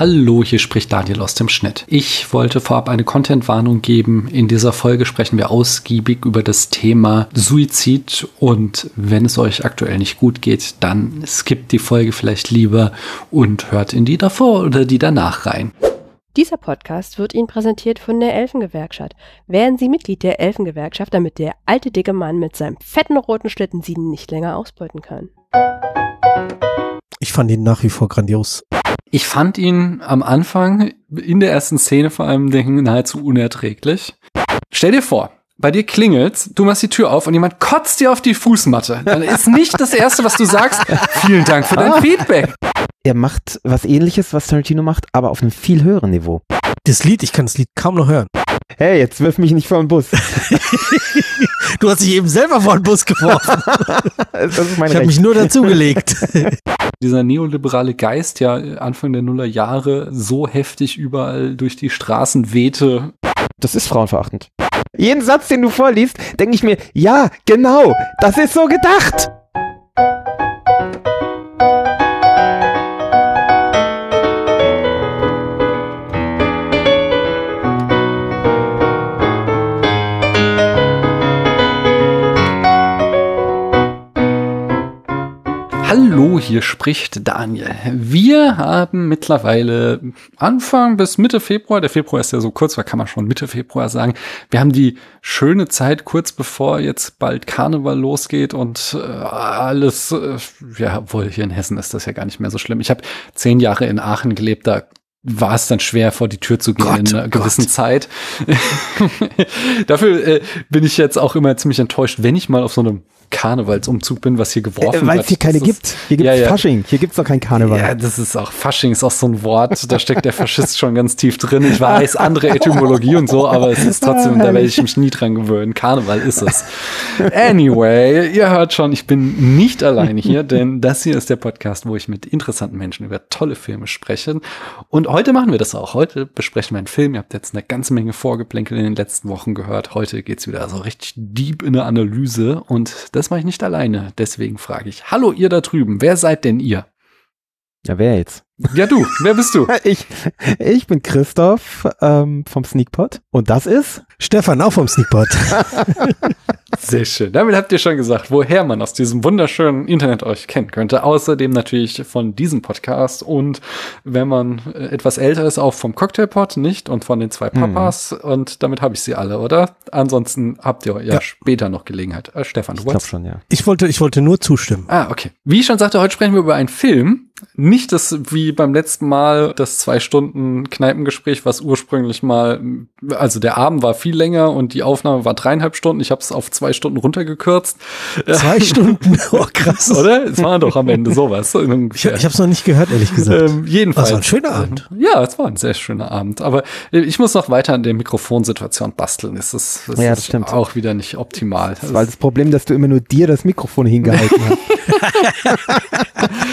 Hallo, hier spricht Daniel aus dem Schnitt. Ich wollte vorab eine Content-Warnung geben. In dieser Folge sprechen wir ausgiebig über das Thema Suizid und wenn es euch aktuell nicht gut geht, dann skippt die Folge vielleicht lieber und hört in die davor oder die danach rein. Dieser Podcast wird Ihnen präsentiert von der Elfengewerkschaft. Werden Sie Mitglied der Elfengewerkschaft, damit der alte dicke Mann mit seinem fetten roten Schlitten Sie nicht länger ausbeuten kann. Ich fand ihn nach wie vor grandios. Ich fand ihn am Anfang, in der ersten Szene vor allem, nahezu unerträglich. Stell dir vor, bei dir klingelt's, du machst die Tür auf und jemand kotzt dir auf die Fußmatte. Dann ist nicht das Erste, was du sagst, vielen Dank für dein Feedback. Er macht was Ähnliches, was Tarantino macht, aber auf einem viel höheren Niveau. Das Lied, ich kann das Lied kaum noch hören. Hey, jetzt wirf mich nicht vor den Bus. Du hast dich eben selber vor den Bus geworfen. Das ist mein Recht. Ich habe mich nur dazugelegt. Dieser neoliberale Geist, ja Anfang der Nullerjahre so heftig überall durch die Straßen wehte. Das ist frauenverachtend. Jeden Satz, den du vorliest, denke ich mir, ja, genau, das ist so gedacht. Hallo, hier spricht Daniel. Wir haben mittlerweile Anfang bis Mitte Februar, der Februar ist ja so kurz, da kann man schon Mitte Februar sagen, wir haben die schöne Zeit, kurz bevor jetzt bald Karneval losgeht und alles, ja, obwohl hier in Hessen ist das ja gar nicht mehr so schlimm. Ich habe 10 Jahre in Aachen gelebt, da war es dann schwer, vor die Tür zu gehen in einer gewissen Zeit. Dafür bin ich jetzt auch immer ziemlich enttäuscht, wenn ich mal auf so einem Karnevalsumzug bin, was hier geworfen wird. Weil es hier keine gibt. Hier gibt es Fasching. Hier gibt es doch kein Karneval. Ja, das ist auch, Fasching ist auch so ein Wort, da steckt der Faschist schon ganz tief drin. Ich weiß, andere Etymologie und so, aber es ist trotzdem, da werde ich mich nie dran gewöhnen. Karneval ist es. Anyway, ihr hört schon, ich bin nicht alleine hier, denn das hier ist der Podcast, wo ich mit interessanten Menschen über tolle Filme spreche. Und heute machen wir das auch. Heute besprechen wir einen Film. Ihr habt jetzt eine ganze Menge Vorgeplänkel in den letzten Wochen gehört. Heute geht's wieder so richtig deep in eine Analyse und das mache ich nicht alleine, deswegen frage ich. Hallo, ihr da drüben, wer seid denn ihr? Ja, wer jetzt? Ja, du, wer bist du? Ich bin Christoph vom Sneakpot und das ist? Stefan, auch vom Sneakpot. Sehr schön, damit habt ihr schon gesagt, woher man aus diesem wunderschönen Internet euch kennen könnte. Außerdem natürlich von diesem Podcast und wenn man etwas älter ist, auch vom Cocktailpot, nicht? Und von den zwei Papas und damit habe ich sie alle, oder? Ansonsten habt ihr ja später noch Gelegenheit. Stefan, du wolltest? Ich glaube schon, ja. Ich wollte nur zustimmen. Ah, okay. Wie ich schon sagte, heute sprechen wir über einen Film. Nicht das, wie beim letzten Mal, das 2-Stunden-Kneipengespräch, was ursprünglich mal, also der Abend war viel länger und die Aufnahme war 3,5 Stunden. Ich habe es auf 2 Stunden runtergekürzt. 2 Stunden? Oh, krass. Oder? Es war doch am Ende sowas. Ich habe es noch nicht gehört, ehrlich gesagt. Jedenfalls. Es war ein schöner Abend. Ja, es war ein sehr schöner Abend. Aber ich muss noch weiter an der Mikrofonsituation basteln. Das stimmt. Ist auch wieder nicht optimal. Das war das Problem, dass du immer nur dir das Mikrofon hingehalten hast.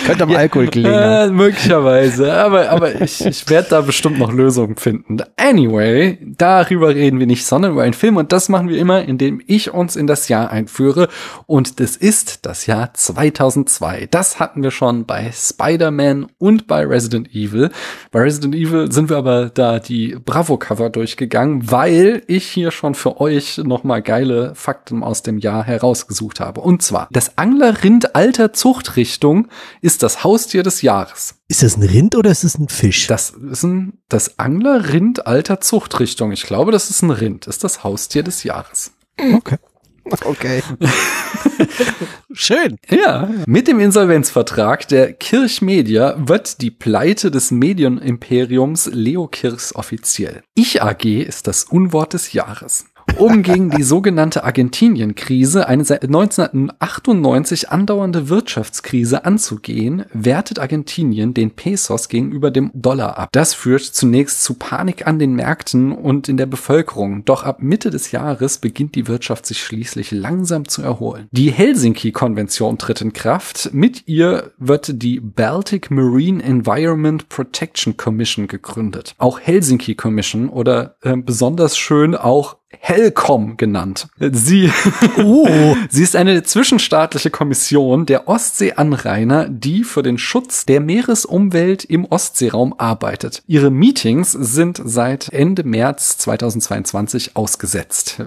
Könnte am Alkohol gelegen haben. Möglicherweise. Aber ich werde da bestimmt noch Lösungen finden. Anyway, darüber reden wir nicht, sondern über einen Film. Und das machen wir immer, indem ich uns in das Jahr einführe. Und das ist das Jahr 2002. Das hatten wir schon bei Spider-Man und bei Resident Evil. Bei Resident Evil sind wir aber da die Bravo-Cover durchgegangen, weil ich hier schon für euch nochmal geile Fakten aus dem Jahr herausgesucht habe. Und zwar, das Anglerrind alter Zuchtrichtung ist das Haustier des Jahres. Ist das ein Rind oder ist es ein Fisch? Das ist das Anglerrind alter Zuchtrichtung. Ich glaube, das ist ein Rind. Ist das Haustier des Jahres. Okay. Okay. Schön. Ja. Mit dem Insolvenzvertrag der Kirch Media wird die Pleite des Medienimperiums Leo Kirchs offiziell. Ich AG ist das Unwort des Jahres. Um gegen die sogenannte Argentinien-Krise, eine seit 1998 andauernde Wirtschaftskrise anzugehen, wertet Argentinien den Pesos gegenüber dem Dollar ab. Das führt zunächst zu Panik an den Märkten und in der Bevölkerung. Doch ab Mitte des Jahres beginnt die Wirtschaft sich schließlich langsam zu erholen. Die Helsinki-Konvention tritt in Kraft. Mit ihr wird die Baltic Marine Environment Protection Commission gegründet. Auch Helsinki Commission oder besonders schön auch Helcom genannt. Sie ist eine zwischenstaatliche Kommission der Ostsee-Anrainer, die für den Schutz der Meeresumwelt im Ostseeraum arbeitet. Ihre Meetings sind seit Ende März 2022 ausgesetzt,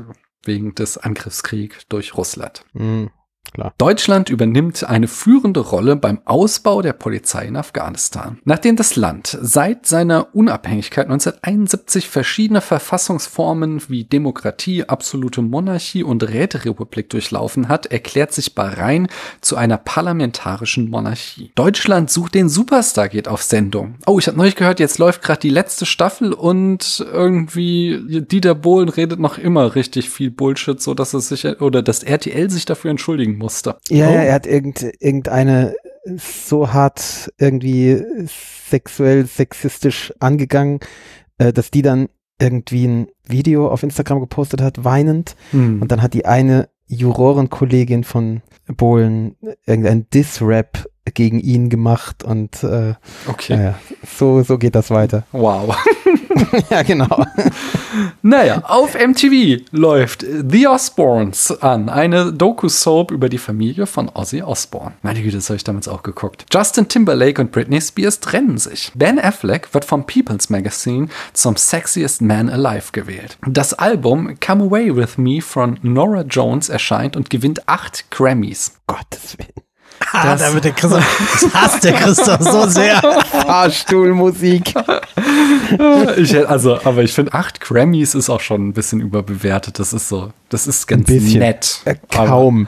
wegen des Angriffskriegs durch Russland. Mhm. Klar. Deutschland übernimmt eine führende Rolle beim Ausbau der Polizei in Afghanistan. Nachdem das Land seit seiner Unabhängigkeit 1971 verschiedene Verfassungsformen wie Demokratie, absolute Monarchie und Räterepublik durchlaufen hat, erklärt sich Bahrain zu einer parlamentarischen Monarchie. Deutschland sucht den Superstar geht auf Sendung. Oh, ich habe neulich gehört, jetzt läuft gerade die letzte Staffel und irgendwie Dieter Bohlen redet noch immer richtig viel Bullshit, so dass es sich oder das RTL sich dafür entschuldigen musste. Ja, oh. Ja, er hat irgendeine so hart irgendwie sexuell, sexistisch angegangen, dass die dann irgendwie ein Video auf Instagram gepostet hat, weinend. Hm. Und dann hat die eine Jurorenkollegin von Bohlen irgendein Diss-Rap gegen ihn gemacht und okay. Naja, so geht das weiter. Wow. Ja, genau. Naja, auf MTV läuft The Osbournes an, eine Doku-Soap über die Familie von Ozzy Osbourne. Meine Güte, das habe ich damals auch geguckt. Justin Timberlake und Britney Spears trennen sich. Ben Affleck wird vom People's Magazine zum Sexiest Man Alive gewählt. Das Album Come Away With Me von Norah Jones erscheint und gewinnt 8 Grammys. Gottes Willen. Da wird der Christoph, das hasst der Christoph so sehr. Fahrstuhlmusik. Aber ich finde, 8 Grammys ist auch schon ein bisschen überbewertet. Das ist ganz nett. Kaum.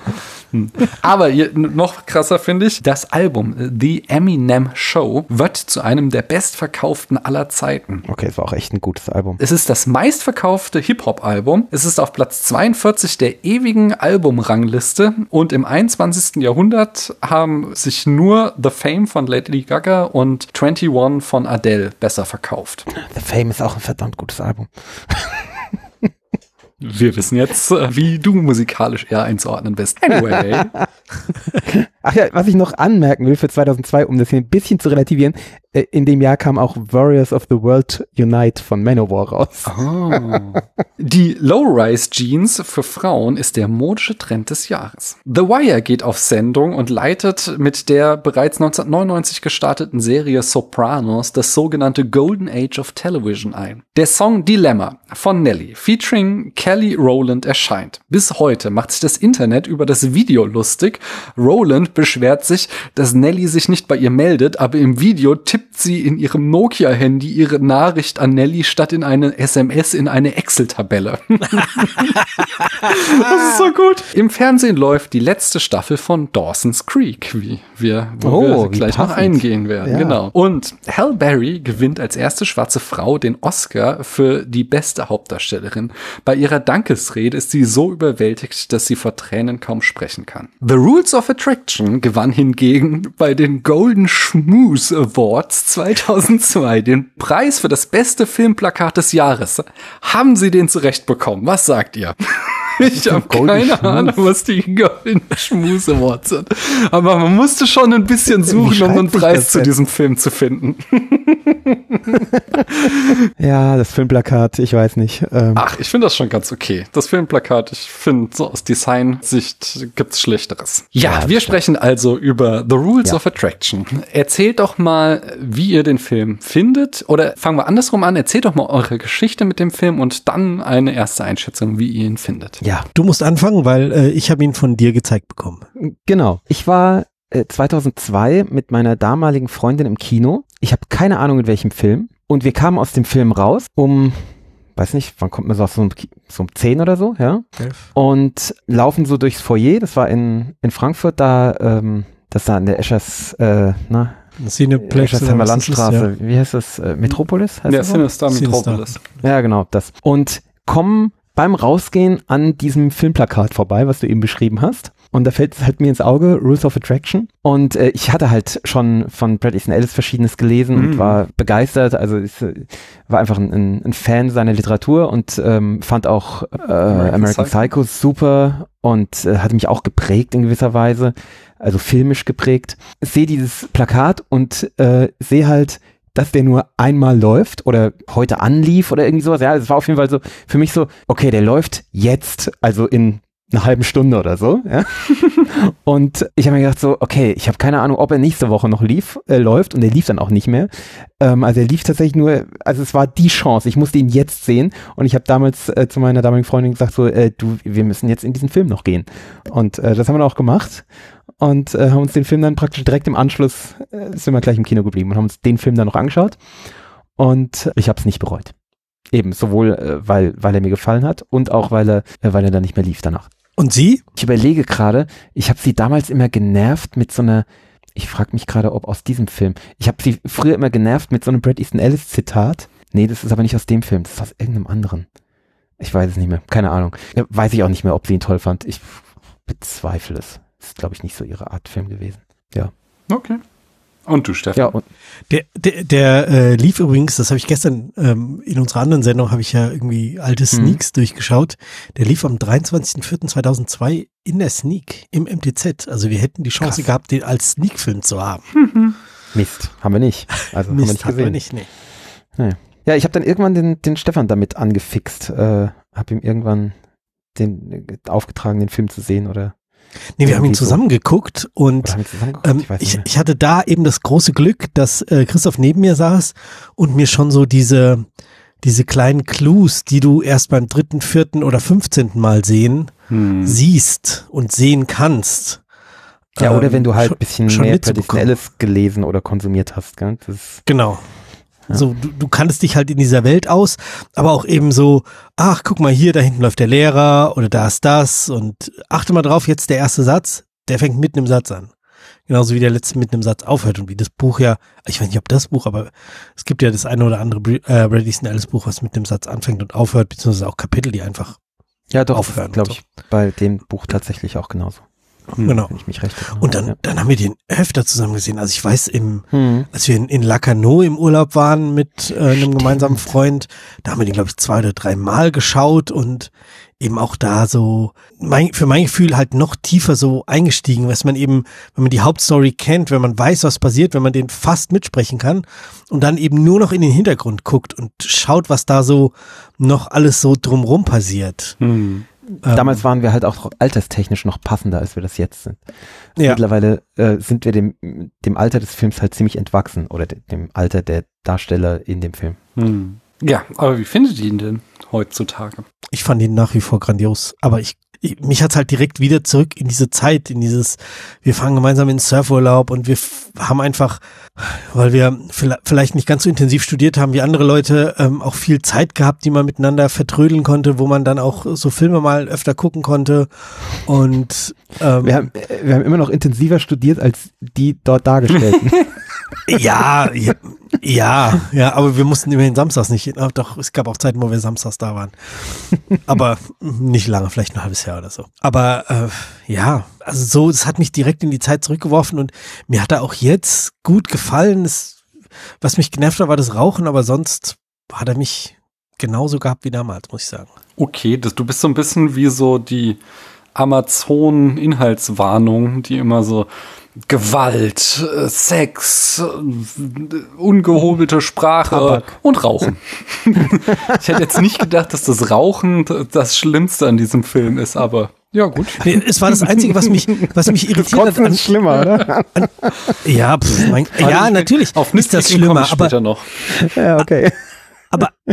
Aber noch krasser finde ich, das Album The Eminem Show wird zu einem der bestverkauften aller Zeiten. Okay, es war auch echt ein gutes Album. Es ist das meistverkaufte Hip-Hop-Album. Es ist auf Platz 42 der ewigen Albumrangliste. Und im 21. Jahrhundert haben sich nur The Fame von Lady Gaga und 21 von Adele besser verkauft. The Fame ist auch ein verdammt gutes Album. Wir wissen jetzt, wie du musikalisch eher einzuordnen bist. Anyway. Ach ja, was ich noch anmerken will für 2002, um das hier ein bisschen zu relativieren, in dem Jahr kam auch Warriors of the World Unite von Manowar raus. Oh. Die Low-Rise-Jeans für Frauen ist der modische Trend des Jahres. The Wire geht auf Sendung und leitet mit der bereits 1999 gestarteten Serie Sopranos das sogenannte Golden Age of Television ein. Der Song Dilemma von Nelly featuring Kelly Rowland erscheint. Bis heute macht sich das Internet über das Video lustig. Rowland beschwert sich, dass Nelly sich nicht bei ihr meldet, aber im Video tippt sie in ihrem Nokia-Handy ihre Nachricht an Nelly statt in eine SMS in eine Excel-Tabelle. Das ist so gut. Im Fernsehen läuft die letzte Staffel von Dawson's Creek, wo wir gleich noch eingehen werden. Ja. Genau. Und Halle Berry gewinnt als erste schwarze Frau den Oscar für die beste Hauptdarstellerin. Bei ihrer Dankesrede ist sie so überwältigt, dass sie vor Tränen kaum sprechen kann. The Rules of Attraction gewann hingegen bei den Golden Schmooze Awards 2002 den Preis für das beste Filmplakat des Jahres. Haben sie den zurechtbekommen? Was sagt ihr? Ich habe keine Ahnung, was die Golden Schmooze Awards sind. Aber man musste schon ein bisschen suchen, um einen Preis zu diesem Film zu finden. Ja, das Filmplakat, ich weiß nicht. Ach, ich finde das schon ganz okay. Das Filmplakat, ich finde, so aus Design-Sicht gibt's Schlechteres. Ja, wir sprechen also über The Rules of Attraction. Erzählt doch mal, wie ihr den Film findet. Oder fangen wir andersrum an. Erzählt doch mal eure Geschichte mit dem Film und dann eine erste Einschätzung, wie ihr ihn findet. Ja, du musst anfangen, weil ich habe ihn von dir gezeigt bekommen. Genau. Ich war 2002 mit meiner damaligen Freundin im Kino. Ich habe keine Ahnung, in welchem Film. Und wir kamen aus dem Film raus um, weiß nicht, wann kommt man so um 10 oder so, ja? 11. Und laufen so durchs Foyer. Das war in Frankfurt, das da an der Eschers, Eschersheimer Landstraße. Ja. Wie heißt das? Metropolis? Heißt ja, Cinestar Metropolis. Ja, genau, das. Und kommen beim Rausgehen an diesem Filmplakat vorbei, was du eben beschrieben hast. Und da fällt es halt mir ins Auge, Rules of Attraction. Und ich hatte halt schon von Bret Easton Ellis Verschiedenes gelesen und war begeistert. Also ich war einfach ein Fan seiner Literatur und fand auch American Psycho super und hatte mich auch geprägt in gewisser Weise, also filmisch geprägt. Sehe dieses Plakat und sehe halt dass der nur einmal läuft oder heute anlief oder irgendwie sowas. Ja, es war auf jeden Fall so für mich so, okay, der läuft jetzt, also in einer halben Stunde oder so. Ja? Und ich habe mir gedacht so, okay, ich habe keine Ahnung, ob er nächste Woche noch läuft, und er lief dann auch nicht mehr. Also er lief tatsächlich nur, also es war die Chance, ich musste ihn jetzt sehen, und ich habe damals zu meiner damaligen Freundin gesagt so, wir müssen jetzt in diesen Film noch gehen. Und das haben wir dann auch gemacht. Und haben uns den Film dann praktisch direkt im Anschluss, sind wir gleich im Kino geblieben und haben uns den Film dann noch angeschaut. Und ich habe es nicht bereut. Eben, sowohl weil er mir gefallen hat und auch weil er dann nicht mehr lief danach. Und Sie? Ich überlege gerade, ich habe sie damals immer genervt mit so einer, ich frage mich gerade, ob aus diesem Film, ich habe sie früher immer genervt mit so einem Bret Easton Ellis Zitat. Nee, das ist aber nicht aus dem Film, das ist aus irgendeinem anderen. Ich weiß es nicht mehr, keine Ahnung. Weiß ich auch nicht mehr, ob sie ihn toll fand. Ich bezweifle es. Das ist, glaube ich, nicht so ihre Art Film gewesen. Ja. Okay. Und du, Stefan? Ja, und der lief übrigens, das habe ich gestern in unserer anderen Sendung, habe ich ja irgendwie alte Sneaks durchgeschaut. Der lief am 23.04.2002 in der Sneak im MTZ. Also wir hätten die Chance gehabt, den als Sneak-Film zu haben. Mhm. Mist, haben wir nicht. Also Mist, haben wir nicht gesehen. Nee. Ja, ich habe dann irgendwann den Stefan damit angefixt. Habe ihm irgendwann den aufgetragen, den Film zu sehen oder... Nee, wir haben ihn zusammen geguckt, und ich hatte da eben das große Glück, dass Christoph neben mir saß und mir schon so diese kleinen Clues, die du erst beim 3., 4. oder 15. Mal siehst und sehen kannst. Ja, oder wenn du halt ein bisschen mehr Traditionelles gelesen oder konsumiert hast. Gell? Genau. Ja. So, du kanntest dich halt in dieser Welt aus, aber auch eben so, ach, guck mal hier, da hinten läuft der Lehrer oder da ist das, und achte mal drauf, jetzt der erste Satz, der fängt mitten im Satz an. Genauso wie der letzte mitten im Satz aufhört, und wie das Buch ja, ich weiß nicht, ob das Buch, aber es gibt ja das eine oder andere Bret Easton Ellis Buch, was mit dem Satz anfängt und aufhört, beziehungsweise auch Kapitel, die einfach aufhören. Glaube ich, bei dem Buch tatsächlich auch genauso. Genau. Wenn ich mich recht erinnere. Und dann haben wir den öfter zusammen gesehen. Also ich weiß, als wir in Lacanau im Urlaub waren mit einem gemeinsamen Freund, da haben wir den, glaube ich, 2 oder 3 Mal geschaut und eben auch da so, für mein Gefühl halt noch tiefer so eingestiegen, was man eben, wenn man die Hauptstory kennt, wenn man weiß, was passiert, wenn man den fast mitsprechen kann und dann eben nur noch in den Hintergrund guckt und schaut, was da so noch alles so drumrum passiert. Mhm. Damals waren wir halt auch alterstechnisch noch passender, als wir das jetzt sind. Also ja. Mittlerweile sind wir dem Alter des Films halt ziemlich entwachsen oder dem Alter der Darsteller in dem Film. Hm. Ja, aber wie findet ihr ihn denn heutzutage? Ich fand ihn nach wie vor grandios, aber mich hat's halt direkt wieder zurück in diese Zeit, in dieses, wir fahren gemeinsam in den Surfurlaub und wir haben einfach, weil wir vielleicht nicht ganz so intensiv studiert haben wie andere Leute, auch viel Zeit gehabt, die man miteinander vertrödeln konnte, wo man dann auch so Filme mal öfter gucken konnte. Und wir haben immer noch intensiver studiert als die dort Dargestellten. Ja, aber wir mussten immerhin samstags nicht hin. Doch, es gab auch Zeiten, wo wir samstags da waren. Aber nicht lange, vielleicht ein halbes Jahr oder so. Aber ja, also so, es hat mich direkt in die Zeit zurückgeworfen und mir hat er auch jetzt gut gefallen. Was mich genervt hat, war das Rauchen, aber sonst hat er mich genauso gehabt wie damals, muss ich sagen. Okay, du bist so ein bisschen wie so die Amazon-Inhaltswarnung, die immer so Gewalt, Sex, ungehobelte Sprache Tabak und Rauchen. Ich hätte jetzt nicht gedacht, dass das Rauchen das Schlimmste an diesem Film ist, aber ja gut. Nee, es war das Einzige, was mich irritiert hat. Das ist schlimmer, oder? Natürlich auf ist das schlimmer, aber noch. Ja, okay.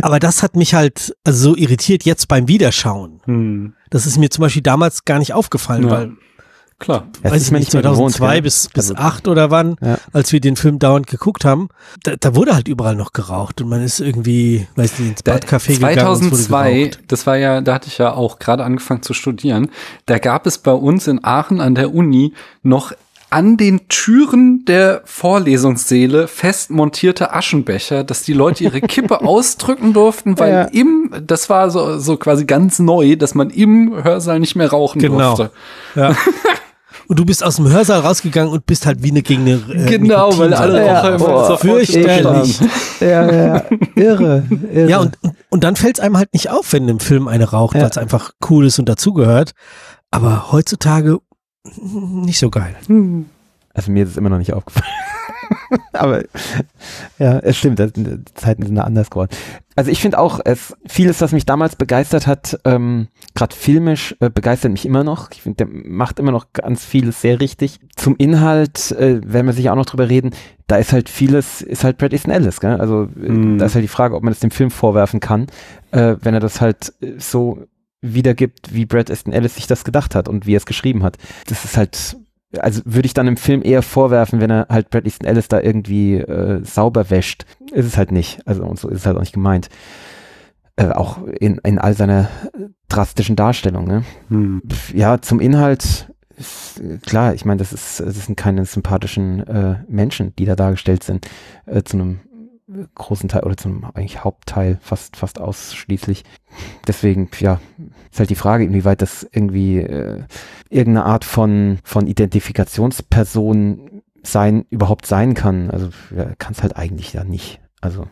Aber das hat mich halt so irritiert jetzt beim Wiederschauen. Das ist mir zum Beispiel damals gar nicht aufgefallen, weil klar, weiß ich nicht, 2002 bis 8 oder wann, als wir den Film dauernd geguckt haben, da wurde halt überall noch geraucht und man ist irgendwie, weiß nicht, ins Badcafé gegangen. 2002, das war ja, da hatte ich ja auch gerade angefangen zu studieren, da gab es bei uns in Aachen an der Uni noch an den Türen der Vorlesungssäle fest montierte Aschenbecher, dass die Leute ihre Kippe ausdrücken durften, weil das war so quasi ganz neu, dass man im Hörsaal nicht mehr rauchen durfte. Ja. Und du bist aus dem Hörsaal rausgegangen und bist halt wie eine gegen eine Genau, weil alle auch immer so fürchterlich. Ja, irre. Ja, und dann fällt es einem halt nicht auf, wenn im Film eine raucht, weil es einfach cool ist und dazugehört. Aber heutzutage nicht so geil. Also mir ist es immer noch nicht aufgefallen. Aber ja, es stimmt, die Zeiten sind da anders geworden. Also ich finde auch, vieles, was mich damals begeistert hat, gerade filmisch, begeistert mich immer noch. Ich finde, der macht immer noch ganz vieles sehr richtig. Zum Inhalt werden wir sicher auch noch drüber reden. Da ist halt vieles, ist halt Bret Easton Ellis, gell? Also da ist halt die Frage, ob man das dem Film vorwerfen kann, wenn er das halt so wiedergibt, wie Bret Easton Ellis sich das gedacht hat und wie er es geschrieben hat. Das ist halt, also würde ich dann im Film eher vorwerfen, wenn er halt Bret Easton Ellis da irgendwie sauber wäscht. Ist es halt nicht. Also und so ist es halt auch nicht gemeint. Auch in all seiner drastischen Darstellung. Ne? Ja, zum Inhalt, ist, klar, ich meine, das sind keine sympathischen Menschen, die da dargestellt sind. Zu einem großen Teil oder zum eigentlich Hauptteil fast ausschließlich. Deswegen, ja, ist halt die Frage, inwieweit das irgendwie irgendeine Art von Identifikationsperson überhaupt sein kann. Also ja, kann es halt eigentlich ja nicht. Also,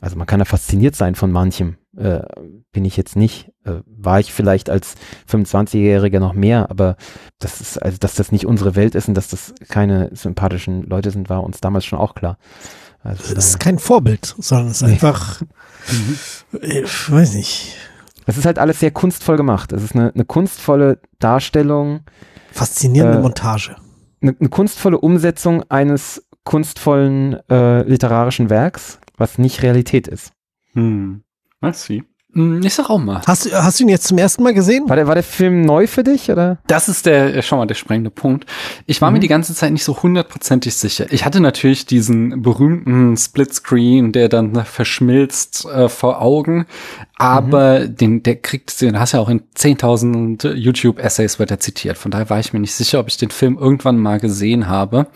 also man kann ja fasziniert sein von manchem. Bin ich jetzt nicht. War ich vielleicht als 25-Jähriger noch mehr, aber das ist, also dass das nicht unsere Welt ist und dass das keine sympathischen Leute sind, war uns damals schon auch klar. Also, es ist kein Vorbild, sondern es ist einfach, ich weiß nicht. Es ist halt alles sehr kunstvoll gemacht. Es ist eine kunstvolle Darstellung. Faszinierende Montage. Eine kunstvolle Umsetzung eines kunstvollen literarischen Werks, was nicht Realität ist. Merci. Ich sag auch mal. Hast du ihn jetzt zum ersten Mal gesehen? War der Film neu für dich, oder? Das ist der sprengende Punkt. Ich war mir die ganze Zeit nicht so hundertprozentig sicher. Ich hatte natürlich diesen berühmten Splitscreen, der dann verschmilzt vor Augen. Aber den hast du ja auch in 10.000 YouTube-Essays wird er zitiert. Von daher war ich mir nicht sicher, ob ich den Film irgendwann mal gesehen habe.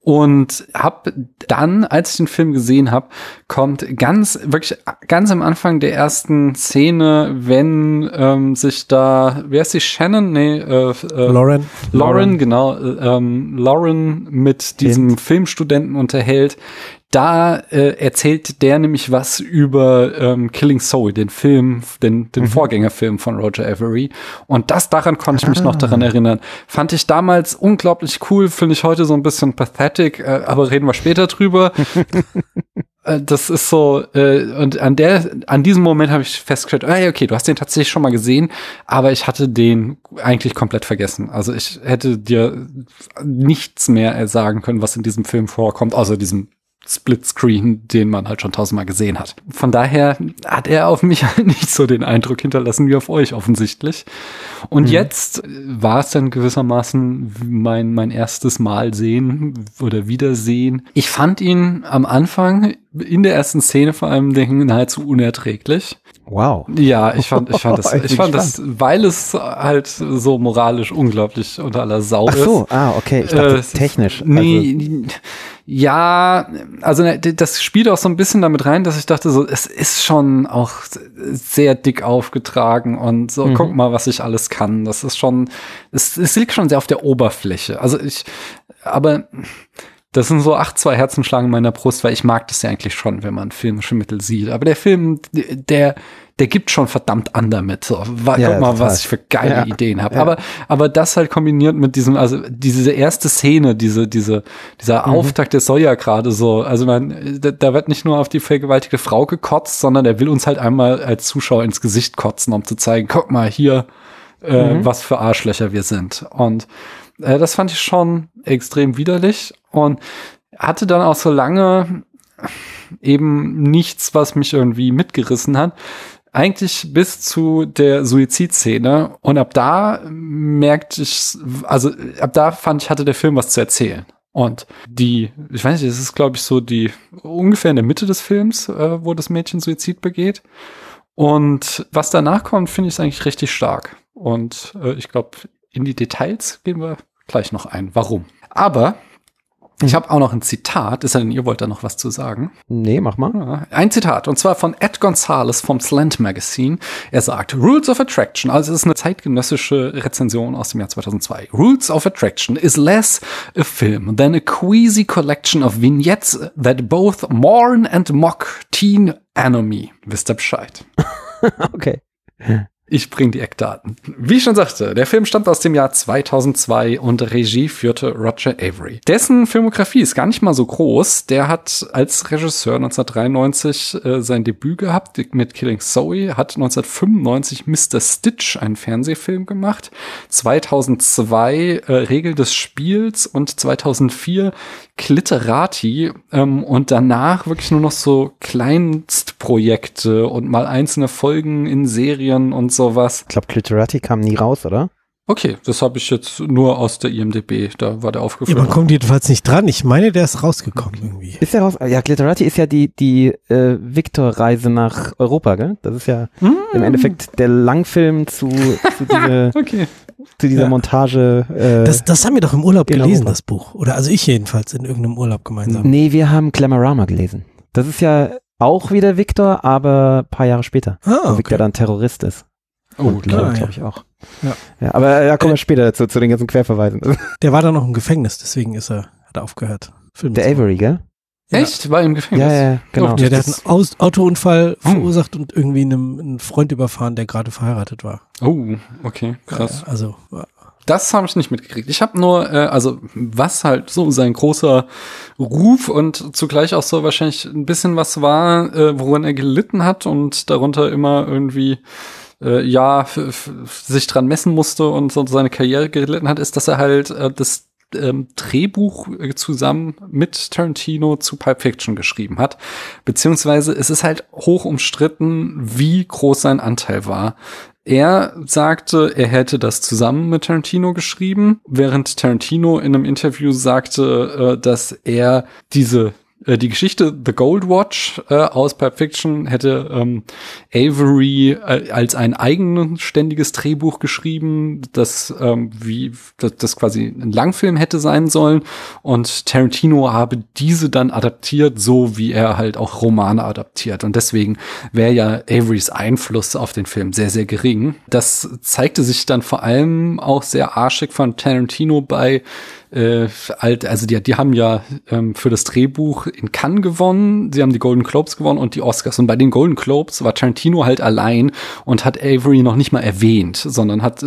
Und hab dann, als ich den Film gesehen habe, kommt wirklich ganz am Anfang der ersten Szene, wenn sich da, wer ist die? Shannon? Nee, Lauren. Lauren, genau. Lauren mit diesem Filmstudenten unterhält. Da erzählt der nämlich was über Killing Zoe, den Film, den Vorgängerfilm von Roger Avery. Und daran konnte ich mich noch daran erinnern. Fand ich damals unglaublich cool, finde ich heute so ein bisschen pathetic, aber reden wir später drüber. Das ist so, und an diesem Moment habe ich festgestellt, okay, du hast den tatsächlich schon mal gesehen, aber ich hatte den eigentlich komplett vergessen. Also ich hätte dir nichts mehr sagen können, was in diesem Film vorkommt, außer diesem Splitscreen, den man halt schon tausendmal gesehen hat. Von daher hat er auf mich halt nicht so den Eindruck hinterlassen wie auf euch offensichtlich. Und jetzt war es dann gewissermaßen mein erstes Mal sehen oder Wiedersehen. Ich fand ihn am Anfang in der ersten Szene vor allem nahezu unerträglich. Wow. Ja, ich fand das, weil es halt so moralisch unglaublich unter aller Sau ist. Ach so, okay, ich dachte technisch. Nee, also. Ja, also das spielt auch so ein bisschen damit rein, dass ich dachte so, es ist schon auch sehr dick aufgetragen und so, guck mal, was ich alles kann. Das ist schon, es liegt schon sehr auf der Oberfläche. Also das sind so 8 Herzen schlagen in meiner Brust, weil ich mag das ja eigentlich schon, wenn man filmische Mittel sieht. Aber der Film, der gibt schon verdammt an damit. So, guck mal, was ich für geile Ideen habe. Ja. Aber das halt kombiniert mit diesem, also diese erste Szene, dieser Auftakt, der soll ja gerade so, also da wird nicht nur auf die vergewaltigte Frau gekotzt, sondern der will uns halt einmal als Zuschauer ins Gesicht kotzen, um zu zeigen, guck mal hier, was für Arschlöcher wir sind. Und das fand ich schon extrem widerlich und hatte dann auch so lange eben nichts, was mich irgendwie mitgerissen hat. Eigentlich bis zu der Suizidszene. Und ab da fand ich, hatte der Film was zu erzählen. Und ich weiß nicht, es ist, glaube ich, so ungefähr in der Mitte des Films, wo das Mädchen Suizid begeht. Und was danach kommt, finde ich eigentlich richtig stark. Und ich glaube, in die Details gehen wir gleich noch ein. Warum? Aber ich habe auch noch ein Zitat. Ist denn, ihr wollt da noch was zu sagen? Nee, mach mal. Ein Zitat, und zwar von Ed Gonzalez vom Slant Magazine. Er sagt, Rules of Attraction, also es ist eine zeitgenössische Rezension aus dem Jahr 2002. Rules of Attraction is less a film than a queasy collection of vignettes that both mourn and mock teen anime. Wisst ihr Bescheid? Okay. Ich bringe die Eckdaten. Wie ich schon sagte, der Film stammt aus dem Jahr 2002 und Regie führte Roger Avery. Dessen Filmografie ist gar nicht mal so groß. Der hat als Regisseur 1993 sein Debüt gehabt mit Killing Zoe, hat 1995 Mr. Stitch, einen Fernsehfilm, gemacht, 2002 Regeln des Spiels und 2004 Clitorati, und danach wirklich nur noch so Kleinstprojekte und mal einzelne Folgen in Serien und sowas. Ich glaube, Clitorati kam nie raus, oder? Okay, das habe ich jetzt nur aus der IMDb, da war der aufgeführt. Ja, man kommt jedenfalls nicht dran. Ich meine, der ist rausgekommen irgendwie. Ist der raus? Ja, Clitorati ist ja die Victor-Reise nach Europa, gell? Das ist ja im Endeffekt der Langfilm zu dieser, okay, zu dieser Montage. Das haben wir doch im Urlaub gelesen, Europa, das Buch. Oder also ich jedenfalls in irgendeinem Urlaub gemeinsam. Nee, wir haben Glamorama gelesen. Das ist ja auch wieder Victor, aber ein paar Jahre später. Ah, okay. Wo Victor dann Terrorist ist. Oh, klar, glaube ich auch. Ja. Ja, aber da kommen wir später dazu, zu den ganzen Querverweisen. Der war da noch im Gefängnis, deswegen hat er aufgehört. Der Avery, gell? Ja. Echt? War im Gefängnis? Ja, genau. Ja, der hat einen Autounfall verursacht und irgendwie einen Freund überfahren, der gerade verheiratet war. Oh, okay, krass. Ja, also, das habe ich nicht mitgekriegt. Ich habe nur, also was halt so sein großer Ruf und zugleich auch so wahrscheinlich ein bisschen was war, woran er gelitten hat und darunter immer irgendwie sich dran messen musste und so seine Karriere gelitten hat, ist, dass er halt das Drehbuch zusammen mit Tarantino zu Pulp Fiction geschrieben hat. Beziehungsweise es ist halt hoch umstritten, wie groß sein Anteil war. Er sagte, er hätte das zusammen mit Tarantino geschrieben, während Tarantino in einem Interview sagte, dass er die Geschichte The Gold Watch aus Pulp Fiction hätte Avery als ein eigenständiges Drehbuch geschrieben, das quasi ein Langfilm hätte sein sollen, und Tarantino habe diese dann adaptiert, so wie er halt auch Romane adaptiert, und deswegen wäre ja Averys Einfluss auf den Film sehr, sehr gering. Das zeigte sich dann vor allem auch sehr arschig von Tarantino bei also die haben ja für das Drehbuch in Cannes gewonnen, sie haben die Golden Globes gewonnen und die Oscars, und bei den Golden Globes war Tarantino halt allein und hat Avery noch nicht mal erwähnt, sondern hat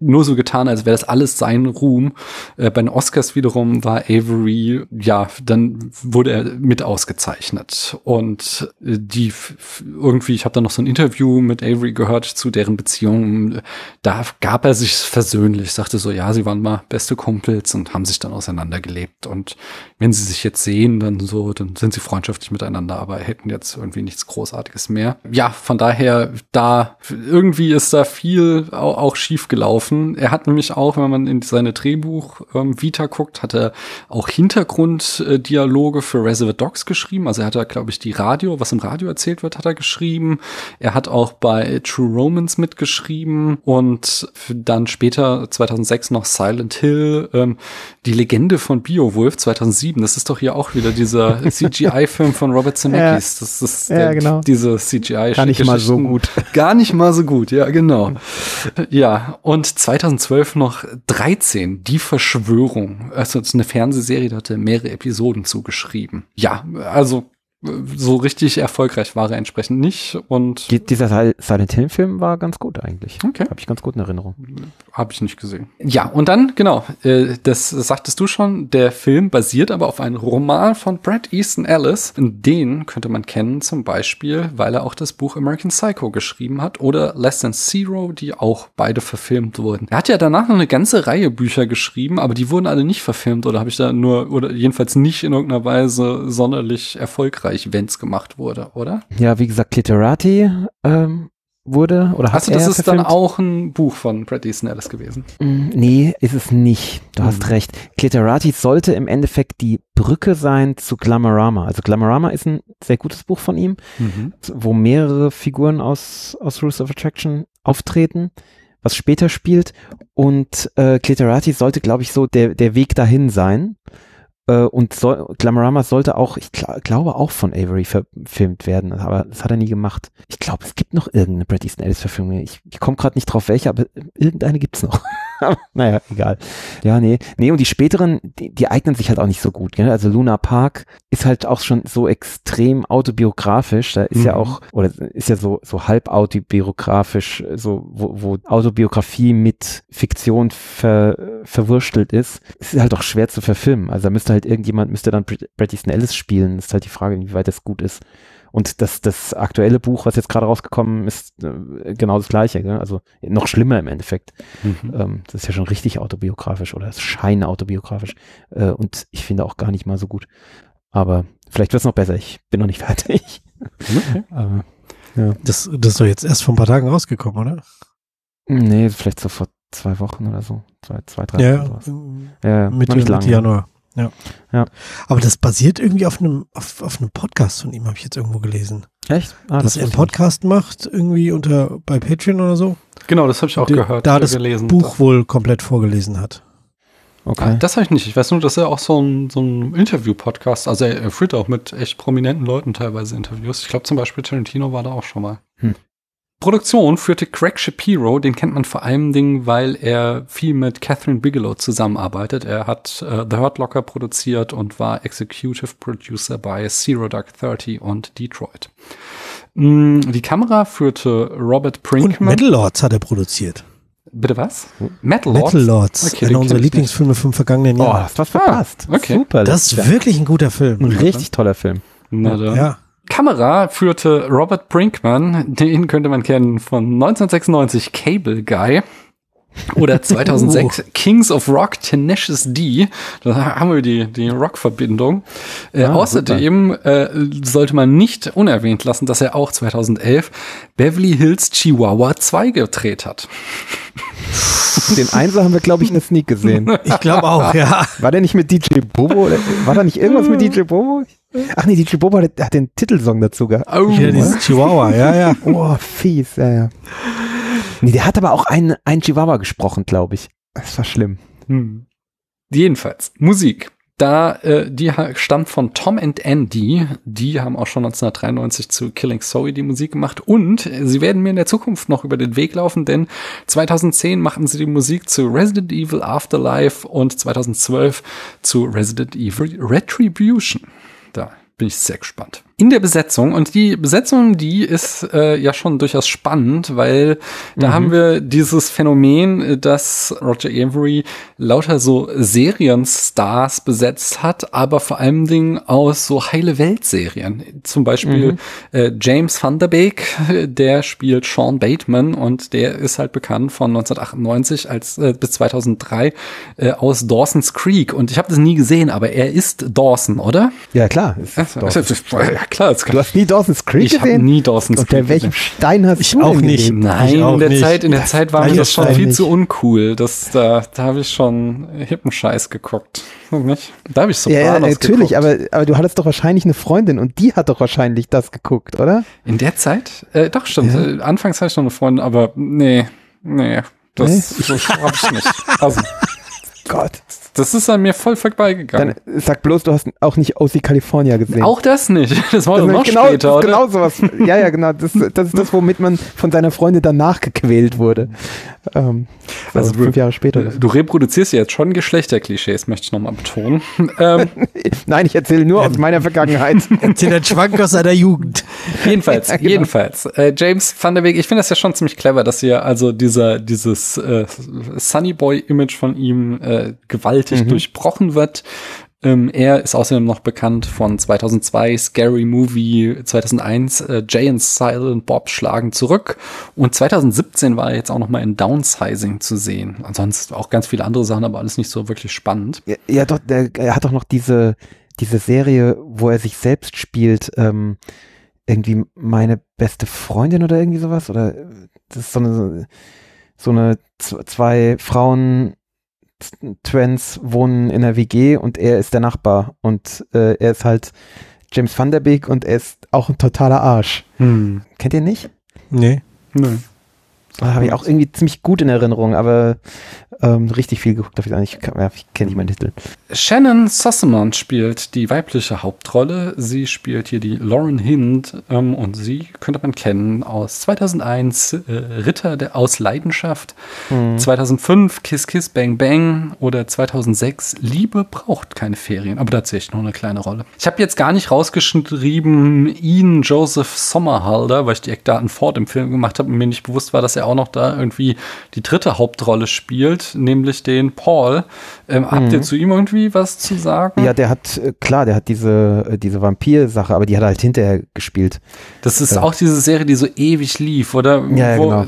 nur so getan, als wäre das alles sein Ruhm. Bei den Oscars wiederum war Avery, ja, dann wurde er mit ausgezeichnet, und irgendwie, ich habe da noch so ein Interview mit Avery gehört zu deren Beziehung, da gab er sich versöhnlich, sagte so, ja, sie waren mal beste Kumpels und haben sich dann auseinandergelebt, und wenn sie sich jetzt sehen, dann sind sie freundschaftlich miteinander, aber hätten jetzt irgendwie nichts Großartiges mehr. Ja, von daher, irgendwie ist da viel auch schief gelaufen. Er hat nämlich auch, wenn man in seine Drehbuch Vita guckt, hat er auch Hintergrunddialoge für Resident Dogs geschrieben. Also er hat da, glaube ich, was im Radio erzählt wird, hat er geschrieben. Er hat auch bei True Romance mitgeschrieben und dann später 2006 noch Silent Hill, Die Legende von Beowulf 2007, das ist doch hier auch wieder dieser CGI-Film von Robert Zemeckis. Ja, das ist genau. Diese CGI-Geschichten. Gar nicht mal so gut. Gar nicht mal so gut, ja, genau. Ja, und 2012 noch 13, Die Verschwörung. Also eine Fernsehserie, da hatte mehrere Episoden zugeschrieben. Ja, also so richtig erfolgreich war er entsprechend nicht. Und dieser Silent Hill-Film war ganz gut eigentlich. Okay. Habe ich ganz gut in Erinnerung. Habe ich nicht gesehen. Ja, und dann, genau, das sagtest du schon, der Film basiert aber auf einem Roman von Bret Easton Ellis. Den könnte man kennen zum Beispiel, weil er auch das Buch American Psycho geschrieben hat oder Less Than Zero, die auch beide verfilmt wurden. Er hat ja danach noch eine ganze Reihe Bücher geschrieben, aber die wurden alle nicht verfilmt, oder habe ich da oder jedenfalls nicht in irgendeiner Weise sonderlich erfolgreich, wenn es gemacht wurde, oder? Ja, wie gesagt, Clitorati wurde oder hat er verfilmt. Das ist dann auch ein Buch von Bret Easton Ellis gewesen? Nee, ist es nicht. Du hast recht. Clitorati sollte im Endeffekt die Brücke sein zu Glamorama. Also Glamorama ist ein sehr gutes Buch von ihm, wo mehrere Figuren aus Rules of Attraction auftreten, was später spielt, und Clitorati sollte, glaube ich, so der Weg dahin sein. Und Glamorama sollte auch, ich glaube, auch von Avery verfilmt werden, aber das hat er nie gemacht. Ich glaube, es gibt noch irgendeine Bret Easton Ellis-Verfilmung. Ich komme gerade nicht drauf, welche, aber irgendeine gibt's noch. Naja, egal. Ja, nee, und die späteren, die eignen sich halt auch nicht so gut, gell? Also Lunar Park ist halt auch schon so extrem autobiografisch, da ist ja auch, oder ist ja so halb autobiografisch, so, wo Autobiografie mit Fiktion verwurstelt ist. Es ist halt auch schwer zu verfilmen, also da müsste halt irgendjemand, müsste dann Bret Easton Ellis spielen, das ist halt die Frage, inwieweit das gut ist. Und das aktuelle Buch, was jetzt gerade rausgekommen ist, genau das Gleiche, gell? Also noch schlimmer im Endeffekt. Das ist ja schon richtig autobiografisch oder scheinautobiografisch. Und ich finde auch gar nicht mal so gut. Aber vielleicht wird es noch besser. Ich bin noch nicht fertig. Okay. Aber, ja. Das ist doch jetzt erst vor ein paar Tagen rausgekommen, oder? Nee, vielleicht so vor 2 Wochen oder so. 2, 3 ja, oder sowas. Ja, Mitte Januar. Ja. Aber das basiert irgendwie auf einem Podcast von ihm, habe ich jetzt irgendwo gelesen. Echt? Dass er einen Podcast macht, irgendwie bei Patreon oder so. Genau, das habe ich auch gehört. Da das Buch wohl komplett vorgelesen hat. Okay. Das habe ich nicht. Ich weiß nur, dass er auch so ein Interview-Podcast, also er führt auch mit echt prominenten Leuten teilweise Interviews. Ich glaube zum Beispiel Tarantino war da auch schon mal. Produktion führte Craig Shapiro, den kennt man vor allem, weil er viel mit Catherine Bigelow zusammenarbeitet. Er hat The Hurt Locker produziert und war Executive Producer bei Zero Dark Thirty und Detroit. Die Kamera führte Robert Brinkmann. Und Metal Lords hat er produziert. Bitte was? Metal Lords? Metal Lords, okay, einer unserer Lieblingsfilme vom vergangenen Jahr. Oh, hast was verpasst. Okay. Super. Das ist wirklich ein guter Film. Ein richtig toller Film. Na dann. Ja. Kamera führte Robert Brinkmann, den könnte man kennen von 1996 Cable Guy oder 2006 Kings of Rock Tenacious D. Da haben wir die Rock-Verbindung. Außerdem sollte man nicht unerwähnt lassen, dass er auch 2011 Beverly Hills Chihuahua 2 gedreht hat. Den Einser haben wir, glaube ich, in der Sneak gesehen. Ich glaube auch, ja. War der nicht mit DJ Bobo? War da nicht irgendwas mit DJ Bobo? Ach nee, DJ Bobo hat den Titelsong dazu gehabt. Oh, ja, dieses Chihuahua, ja. Oh, fies, ja. Nee, der hat aber auch einen Chihuahua gesprochen, glaube ich. Das war schlimm. Jedenfalls, Musik. Die stammt von Tom and Andy. Die haben auch schon 1993 zu Killing Zoe die Musik gemacht. Und sie werden mir in der Zukunft noch über den Weg laufen, denn 2010 machten sie die Musik zu Resident Evil Afterlife und 2012 zu Resident Evil Retribution. Da bin ich sehr gespannt. In der Besetzung. Und die Besetzung, die ist ja schon durchaus spannend, weil da haben wir dieses Phänomen, dass Roger Avery lauter so Serienstars besetzt hat, aber vor allem aus so Heile-Welt-Serien. Zum Beispiel James van der Beek, der spielt Sean Bateman und der ist halt bekannt von 1998 bis 2003 aus Dawson's Creek. Und ich habe das nie gesehen, aber er ist Dawson, oder? Ja, klar. Klar, du hast nie Dawson's Creek gesehen? Ich habe nie Dawson's Creek gesehen. Welchem Stein hast du auch nicht? Nein, auch in der Zeit war mir das schon viel zu uncool. Da habe ich schon hippen Scheiß geguckt. Nicht? Da habe ich Sopranos geguckt. Ja, natürlich, aber du hattest doch wahrscheinlich eine Freundin und die hat doch wahrscheinlich das geguckt, oder? In der Zeit? Doch, stimmt. Ja. Anfangs hatte ich noch eine Freundin, aber nee. Das hab ich nicht. Also, Gott. Das ist an mir voll vorbeigegangen. Dann sag bloß, du hast auch nicht OC California gesehen. Auch das nicht. Das war doch noch später, oder? Genau sowas. Ja, genau. Das ist das, womit man von seiner Freundin danach gequält wurde. Also 5 Jahre später. Du reproduzierst ja jetzt schon Geschlechterklischees, möchte ich nochmal betonen. Nein, ich erzähle nur aus meiner Vergangenheit. Erzähl den Schwank aus seiner Jugend. Jedenfalls, jedenfalls. James van der Beek, ich finde das ja schon ziemlich clever, dass ihr also dieses Sunnyboy-Image von ihm gewaltig durchbrochen wird. Er ist außerdem noch bekannt von 2002 Scary Movie, 2001 Jay and Silent Bob schlagen zurück und 2017 war er jetzt auch noch mal in Downsizing zu sehen. Ansonsten auch ganz viele andere Sachen, aber alles nicht so wirklich spannend. Ja doch, er hat doch noch diese Serie, wo er sich selbst spielt, irgendwie meine beste Freundin oder irgendwie sowas, oder das ist so eine 2 Frauen Twins wohnen in der WG und er ist der Nachbar und er ist halt James van der Beek und er ist auch ein totaler Arsch. Kennt ihr nicht? Nee. Habe ich auch irgendwie ziemlich gut in Erinnerung, aber richtig viel geguckt habe ich eigentlich. Ich kenne nicht meinen Titel. Shannon Sossamon spielt die weibliche Hauptrolle. Sie spielt hier die Lauren Hind und sie könnte man kennen aus 2001 Ritter aus Leidenschaft, 2005 Kiss Kiss Bang Bang oder 2006 Liebe braucht keine Ferien. Aber tatsächlich nur eine kleine Rolle. Ich habe jetzt gar nicht rausgeschrieben Ian Joseph Sommerhalder, weil ich die Eckdaten vor dem Film gemacht habe und mir nicht bewusst war, dass er auch noch da irgendwie die dritte Hauptrolle spielt, nämlich den Paul. Habt ihr zu ihm irgendwie was zu sagen? Ja, der hat diese Vampir-Sache, aber die hat er halt hinterher gespielt. Das ist auch diese Serie, die so ewig lief, oder? Ja, wo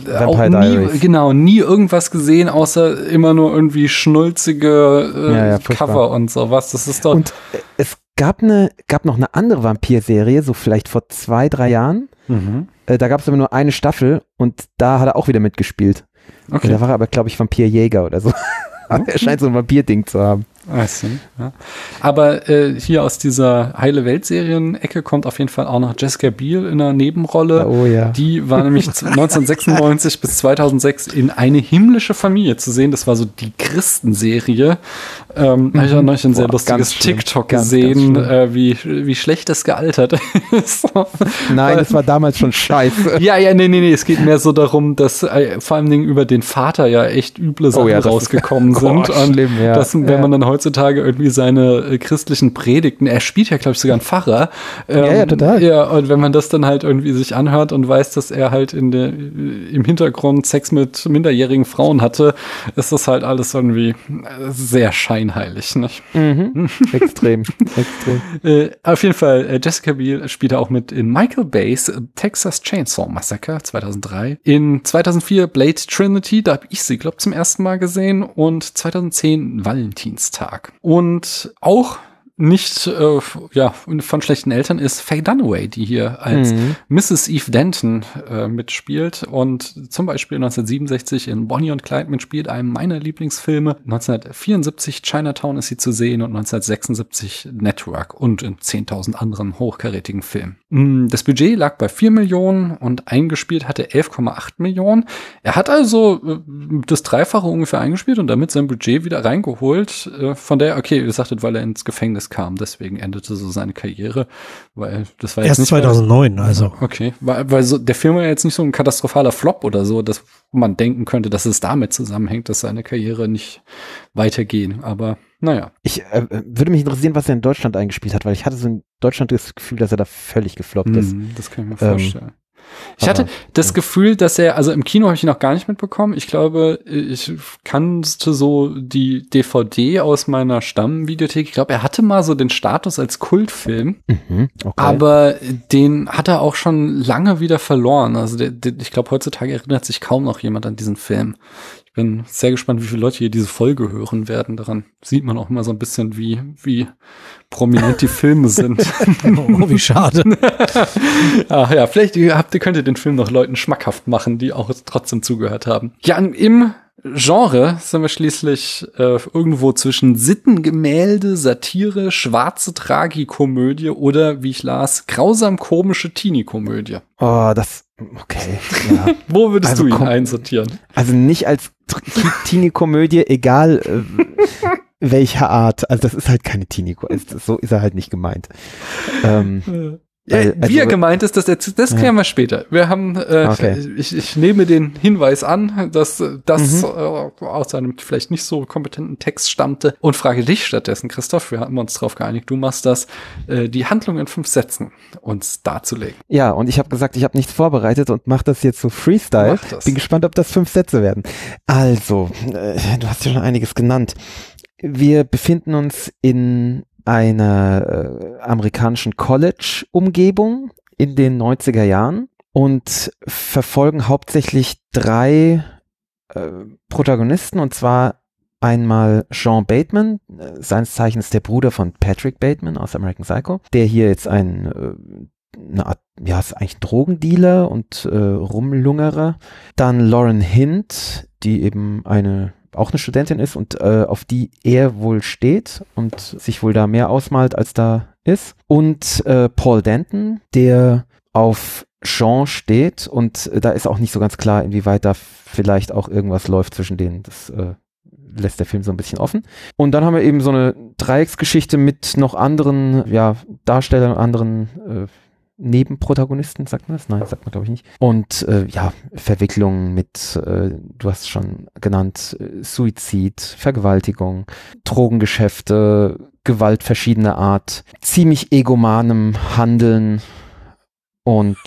genau. Auch nie irgendwas gesehen, außer immer nur irgendwie schnulzige Cover und sowas. Das ist doch... Und es gab noch eine andere Vampir-Serie, so vielleicht vor 2-3 Jahren. Mhm. Da gab es aber nur eine Staffel und da hat er auch wieder mitgespielt. Okay. Da war er aber, glaube ich, Vampirjäger oder so. Okay. Er scheint so ein Vampirding zu haben. Also, ja. Aber hier aus dieser Heile-Welt-Serien-Ecke kommt auf jeden Fall auch noch Jessica Biel in einer Nebenrolle. Oh, ja. Die war nämlich 1996 bis 2006 in Eine himmlische Familie zu sehen. Das war so die Christenserie. Habe ich auch neulich ein sehr lustiges TikTok gesehen, wie schlecht das gealtert ist. Nein, das war damals schon scheiße. Nee. Es geht mehr so darum, dass vor allem über den Vater ja echt üble Sachen rausgekommen sind. Oh, schlimm, ja. Dass, wenn man dann heutzutage irgendwie seine christlichen Predigten, er spielt ja, glaube ich, sogar einen Pfarrer. Total. Ja, und wenn man das dann halt irgendwie sich anhört und weiß, dass er halt im Hintergrund Sex mit minderjährigen Frauen hatte, ist das halt alles irgendwie sehr scheinheilig. Ne? Mhm. Extrem. Auf jeden Fall, Jessica Biel spielte auch mit in Michael Bay's Texas Chainsaw Massacre 2003. In 2004 Blade Trinity, da habe ich sie, glaube ich, zum ersten Mal gesehen. Und 2010 Valentinstag. Und auch nicht von schlechten Eltern ist Faye Dunaway, die hier als Mrs. Eve Denton mitspielt und zum Beispiel 1967 in Bonnie und Clyde mitspielt, einem meiner Lieblingsfilme. 1974 Chinatown ist sie zu sehen und 1976 Network und in 10.000 anderen hochkarätigen Filmen. Das Budget lag bei 4 Millionen und eingespielt hatte 11,8 Millionen. Er hat also das Dreifache ungefähr eingespielt und damit sein Budget wieder reingeholt. Von der, ihr sagtet, weil er ins Gefängnis kam, deswegen endete so seine Karriere, weil das war jetzt erst 2009, also. Okay, weil so der Film war jetzt nicht so ein katastrophaler Flop oder so, dass man denken könnte, dass es damit zusammenhängt, dass seine Karriere nicht weitergehen, aber naja. Ich würde mich interessieren, was er in Deutschland eingespielt hat, weil ich hatte so in Deutschland das Gefühl, dass er da völlig gefloppt ist. Das kann ich mir vorstellen. Ich hatte das Gefühl, dass er, also im Kino habe ich ihn noch gar nicht mitbekommen. Ich glaube, ich kannte so die DVD aus meiner Stammvideothek. Ich glaube, er hatte mal so den Status als Kultfilm, aber den hat er auch schon lange wieder verloren. Also ich glaube, heutzutage erinnert sich kaum noch jemand an diesen Film. Ich bin sehr gespannt, wie viele Leute hier diese Folge hören werden. Daran sieht man auch immer so ein bisschen, wie prominent die Filme sind. Oh, wie schade. Ach ja, vielleicht könnt ihr den Film noch Leuten schmackhaft machen, die auch trotzdem zugehört haben. Ja, im Genre sind wir schließlich irgendwo zwischen Sittengemälde, Satire, schwarze Tragikomödie oder, wie ich las, grausam komische Teenie-Komödie. Oh, okay. Ja. Wo würdest du ihn einsortieren? Also nicht als Teenie-Komödie, egal welcher Art. Also das ist halt keine Teenie-Komödie. So ist er halt nicht gemeint. Wie er gemeint ist, das klären wir später. Wir haben, ich nehme den Hinweis an, dass das aus einem vielleicht nicht so kompetenten Text stammte und frage dich stattdessen, Christoph, wir haben uns darauf geeinigt, du machst das, die Handlung in 5 Sätzen uns darzulegen. Ja, und ich habe gesagt, ich habe nichts vorbereitet und mache das jetzt so Freestyle. Bin gespannt, ob das 5 Sätze werden. Also, du hast ja schon einiges genannt. Wir befinden uns in einer amerikanischen College-Umgebung in den 90er Jahren und verfolgen hauptsächlich 3 Protagonisten, und zwar einmal Sean Bateman, seines Zeichens der Bruder von Patrick Bateman aus American Psycho, der hier jetzt eine Art, ist eigentlich ein Drogendealer und Rumlungerer. Dann Lauren Hind, die eben auch eine Studentin ist und auf die er wohl steht und sich wohl da mehr ausmalt, als da ist. Und Paul Denton, der auf Sean steht, und da ist auch nicht so ganz klar, inwieweit da vielleicht auch irgendwas läuft zwischen denen. Das lässt der Film so ein bisschen offen. Und dann haben wir eben so eine Dreiecksgeschichte mit noch anderen, ja, Darstellern, anderen Nebenprotagonisten, sagt man das? Nein, sagt man glaube ich nicht. Und ja, Verwicklungen mit, du hast schon genannt, Suizid, Vergewaltigung, Drogengeschäfte, Gewalt verschiedener Art, ziemlich egomanem Handeln und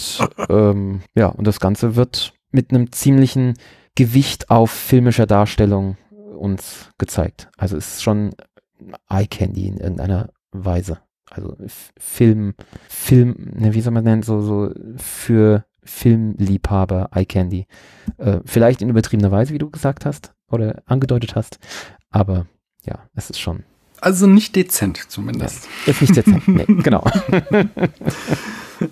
ja, und das Ganze wird mit einem ziemlichen Gewicht auf filmischer Darstellung uns gezeigt. Also es ist schon Eye-Candy in irgendeiner Weise. Also Film, wie soll man nennen, so für Filmliebhaber Eye-Candy. Vielleicht in übertriebener Weise, wie du gesagt hast oder angedeutet hast, aber ja, es ist schon. Also nicht dezent zumindest. Ja, ist nicht dezent, nee, genau.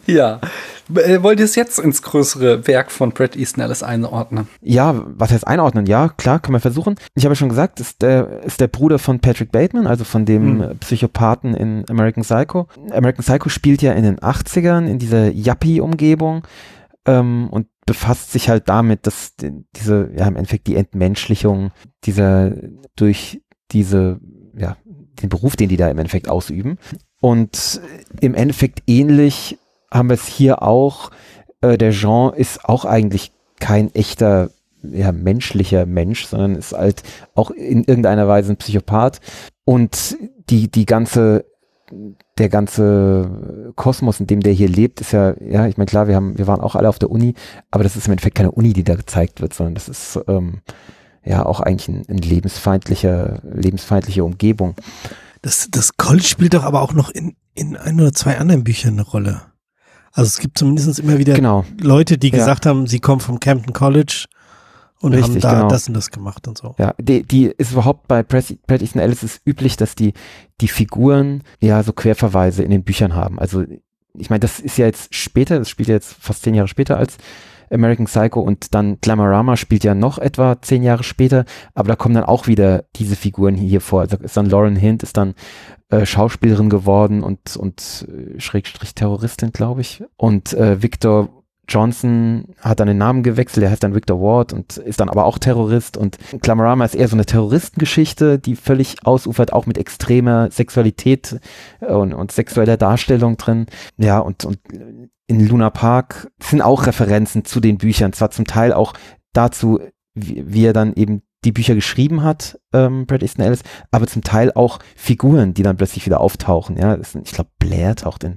Ja, wollt ihr es jetzt ins größere Werk von Bret Easton Ellis einordnen? Ja, was heißt einordnen? Ja, klar, kann man versuchen. Ich habe ja schon gesagt, ist der Bruder von Patrick Bateman, also von dem Psychopathen in American Psycho. American Psycho spielt ja in den 80ern, in dieser Yuppie-Umgebung und befasst sich halt damit, dass diese, ja im Endeffekt die Entmenschlichung dieser, durch diese, ja, den Beruf, den die da im Endeffekt ausüben. Und im Endeffekt ähnlich haben wir es hier auch. Der Jean ist auch eigentlich kein echter, ja, menschlicher Mensch, sondern ist halt auch in irgendeiner Weise ein Psychopath. Und der ganze Kosmos, in dem der hier lebt, ist ja, ich meine, klar, wir waren auch alle auf der Uni, aber das ist im Endeffekt keine Uni, die da gezeigt wird, sondern das ist ja auch eigentlich ein lebensfeindliche Umgebung. Das College spielt doch aber auch noch in ein oder zwei anderen Büchern eine Rolle. Also es gibt zumindest immer wieder Leute, die gesagt haben, sie kommen vom Camden College und haben da das und das gemacht und so. Ja, die ist überhaupt bei Bret Easton Ellis ist üblich, dass die Figuren ja so Querverweise in den Büchern haben. Also ich meine, das ist ja jetzt später, das spielt ja jetzt fast 10 Jahre später als American Psycho und dann Glamorama spielt ja noch etwa 10 Jahre später, aber da kommen dann auch wieder diese Figuren hier vor. Also ist dann Lauren Hind, ist dann Schauspielerin geworden und Schrägstrich Terroristin, glaube ich. Und Victor Johnson hat dann den Namen gewechselt, er heißt dann Victor Ward und ist dann aber auch Terrorist und Glamorama ist eher so eine Terroristengeschichte, die völlig ausufert, auch mit extremer Sexualität und sexueller Darstellung drin. Ja, und in Lunar Park sind auch Referenzen zu den Büchern, zwar zum Teil auch dazu, wie er dann eben die Bücher geschrieben hat, Bret Easton Ellis, aber zum Teil auch Figuren, die dann plötzlich wieder auftauchen. Ja, ich glaube, Blair taucht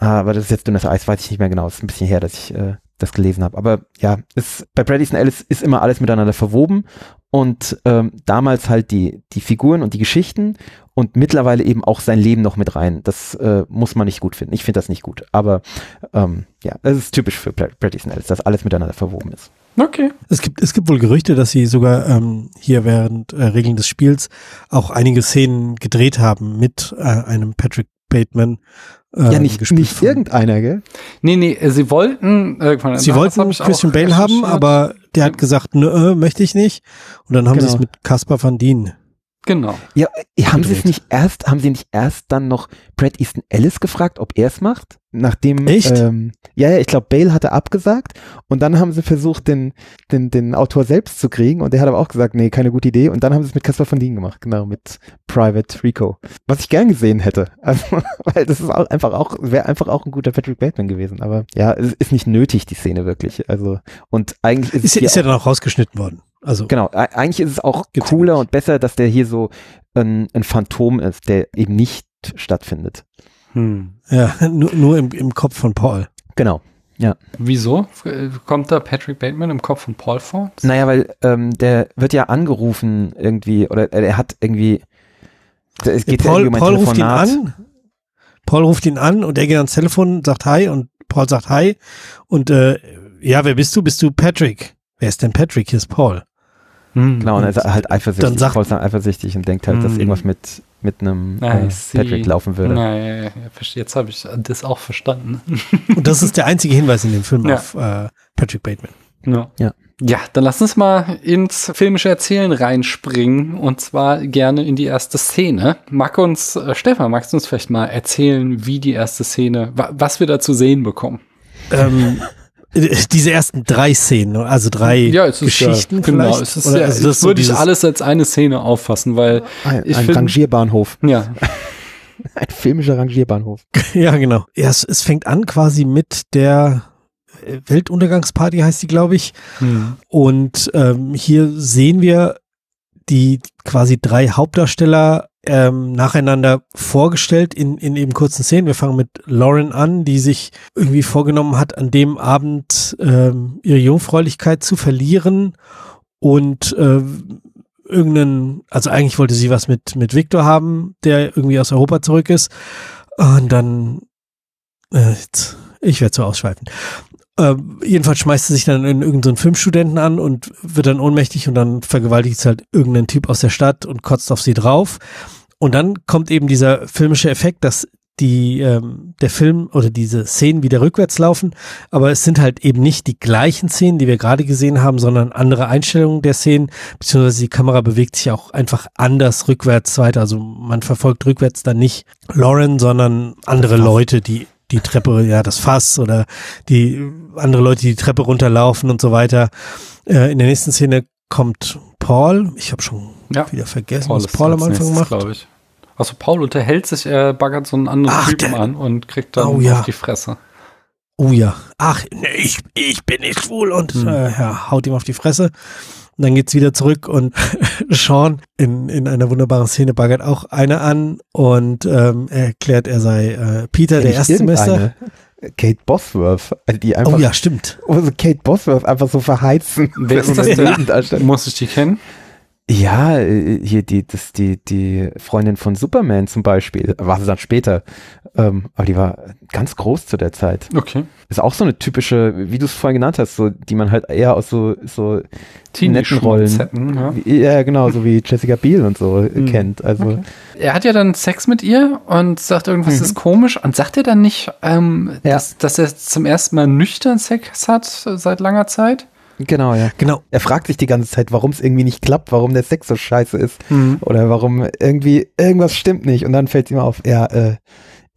aber das ist jetzt dünnes Eis, weiß ich nicht mehr genau. Es ist ein bisschen her, dass ich das gelesen habe. Aber ja, bei Bret Easton Ellis ist immer alles miteinander verwoben und damals halt die Figuren und die Geschichten und mittlerweile eben auch sein Leben noch mit rein. Das muss man nicht gut finden. Ich finde das nicht gut. Aber ja, das ist typisch für Bret Easton Ellis, dass alles miteinander verwoben ist. Okay. Es gibt wohl Gerüchte, dass sie sogar hier während Regeln des Spiels auch einige Szenen gedreht haben mit einem Patrick Bateman. Ja, nicht irgendeiner, gell? Nee, sie wollten Christian Bale haben, aber der hat gesagt, nö, möchte ich nicht. Und dann haben sie es mit Caspar Van Dien. Genau. Ja, haben sie nicht erst dann noch Bret Easton Ellis gefragt, ob er es macht? Nachdem, echt? Ja, ich glaube, Bale hatte abgesagt und dann haben sie versucht, den Autor selbst zu kriegen und der hat aber auch gesagt, nee, keine gute Idee und dann haben sie es mit Caspar Van Dien gemacht, genau, mit Private Rico, was ich gern gesehen hätte, also, weil das ist auch wäre einfach auch ein guter Patrick Bateman gewesen, aber ja, es ist nicht nötig, die Szene wirklich, also und eigentlich ist ja dann auch rausgeschnitten worden. Also, genau, eigentlich ist es auch cooler und besser, dass der hier so ein Phantom ist, der eben nicht stattfindet. Ja, nur im Kopf von Paul. Genau, ja. Wieso? Kommt da Patrick Bateman im Kopf von Paul vor? Naja, weil der wird ja angerufen irgendwie, oder er hat irgendwie, es geht ja irgendwie um ein Telefonat. Paul ruft ihn an und er geht ans Telefon, sagt Hi und Paul sagt Hi und ja, wer bist du? Bist du Patrick? Wer ist denn Patrick? Hier ist Paul. Genau, und er ist halt eifersüchtig. Paul ist dann eifersüchtig und denkt halt, dass irgendwas mit einem Patrick laufen würde. Nein, jetzt habe ich das auch verstanden. Und das ist der einzige Hinweis in dem Film auf Patrick Bateman. Ja, dann lass uns mal ins filmische Erzählen reinspringen und zwar gerne in die erste Szene. Stefan, magst du uns vielleicht mal erzählen, wie die erste Szene, was wir da zu sehen bekommen? Diese ersten 3 Szenen, also 3 Geschichten, genau. Es ist, oder, also das würde ich alles als eine Szene auffassen, weil ein Rangierbahnhof. Ja. Ein filmischer Rangierbahnhof. Ja, genau. Ja, es fängt an quasi mit der Weltuntergangsparty, heißt die, glaube ich. Mhm. Und hier sehen wir die quasi 3 Hauptdarsteller nacheinander vorgestellt in eben kurzen Szenen. Wir fangen mit Lauren an, die sich irgendwie vorgenommen hat, an dem Abend ihre Jungfräulichkeit zu verlieren und also eigentlich wollte sie was mit Victor haben, der irgendwie aus Europa zurück ist. Und dann, ich werde so ausschweifen. Jedenfalls schmeißt sie sich dann in irgendeinen Filmstudenten an und wird dann ohnmächtig und dann vergewaltigt sie halt irgendeinen Typ aus der Stadt und kotzt auf sie drauf. Und dann kommt eben dieser filmische Effekt, dass der Film oder diese Szenen wieder rückwärts laufen, aber es sind halt eben nicht die gleichen Szenen, die wir gerade gesehen haben, sondern andere Einstellungen der Szenen, beziehungsweise die Kamera bewegt sich auch einfach anders rückwärts weiter, also man verfolgt rückwärts dann nicht Lauren, sondern andere Leute, die Treppe, ja, das Fass oder die andere Leute, die Treppe runterlaufen und so weiter. In der nächsten Szene kommt Paul, ich habe schon wieder vergessen, was Paul am Anfang macht. Also Paul unterhält sich, er baggert so einen anderen Typen an und kriegt dann auf die Fresse. Oh ja. Ach, nee, ich bin nicht schwul und haut ihm auf die Fresse. Und dann geht's wieder zurück und Sean in einer wunderbaren Szene baggert auch eine an und erklärt, er sei Peter, der Erstsemester. Kate Bosworth, die einfach. Oh ja, stimmt. Also Kate Bosworth einfach so verheizen. Wer ist das denn? Muss ich die kennen? Ja, hier die Freundin von Superman zum Beispiel, war sie dann später, aber die war ganz groß zu der Zeit. Okay. Ist auch so eine typische, wie du es vorhin genannt hast, so, die man halt eher aus so netten Rollen, ja genau, so wie Jessica Biel und so kennt. Also Er hat ja dann Sex mit ihr und sagt, irgendwas ist komisch und sagt er dann nicht, dass er zum ersten Mal nüchtern Sex hat seit langer Zeit? Genau, ja. Genau. Er fragt sich die ganze Zeit, warum es irgendwie nicht klappt, warum der Sex so scheiße ist oder warum irgendwie irgendwas stimmt nicht und dann fällt es ihm auf, er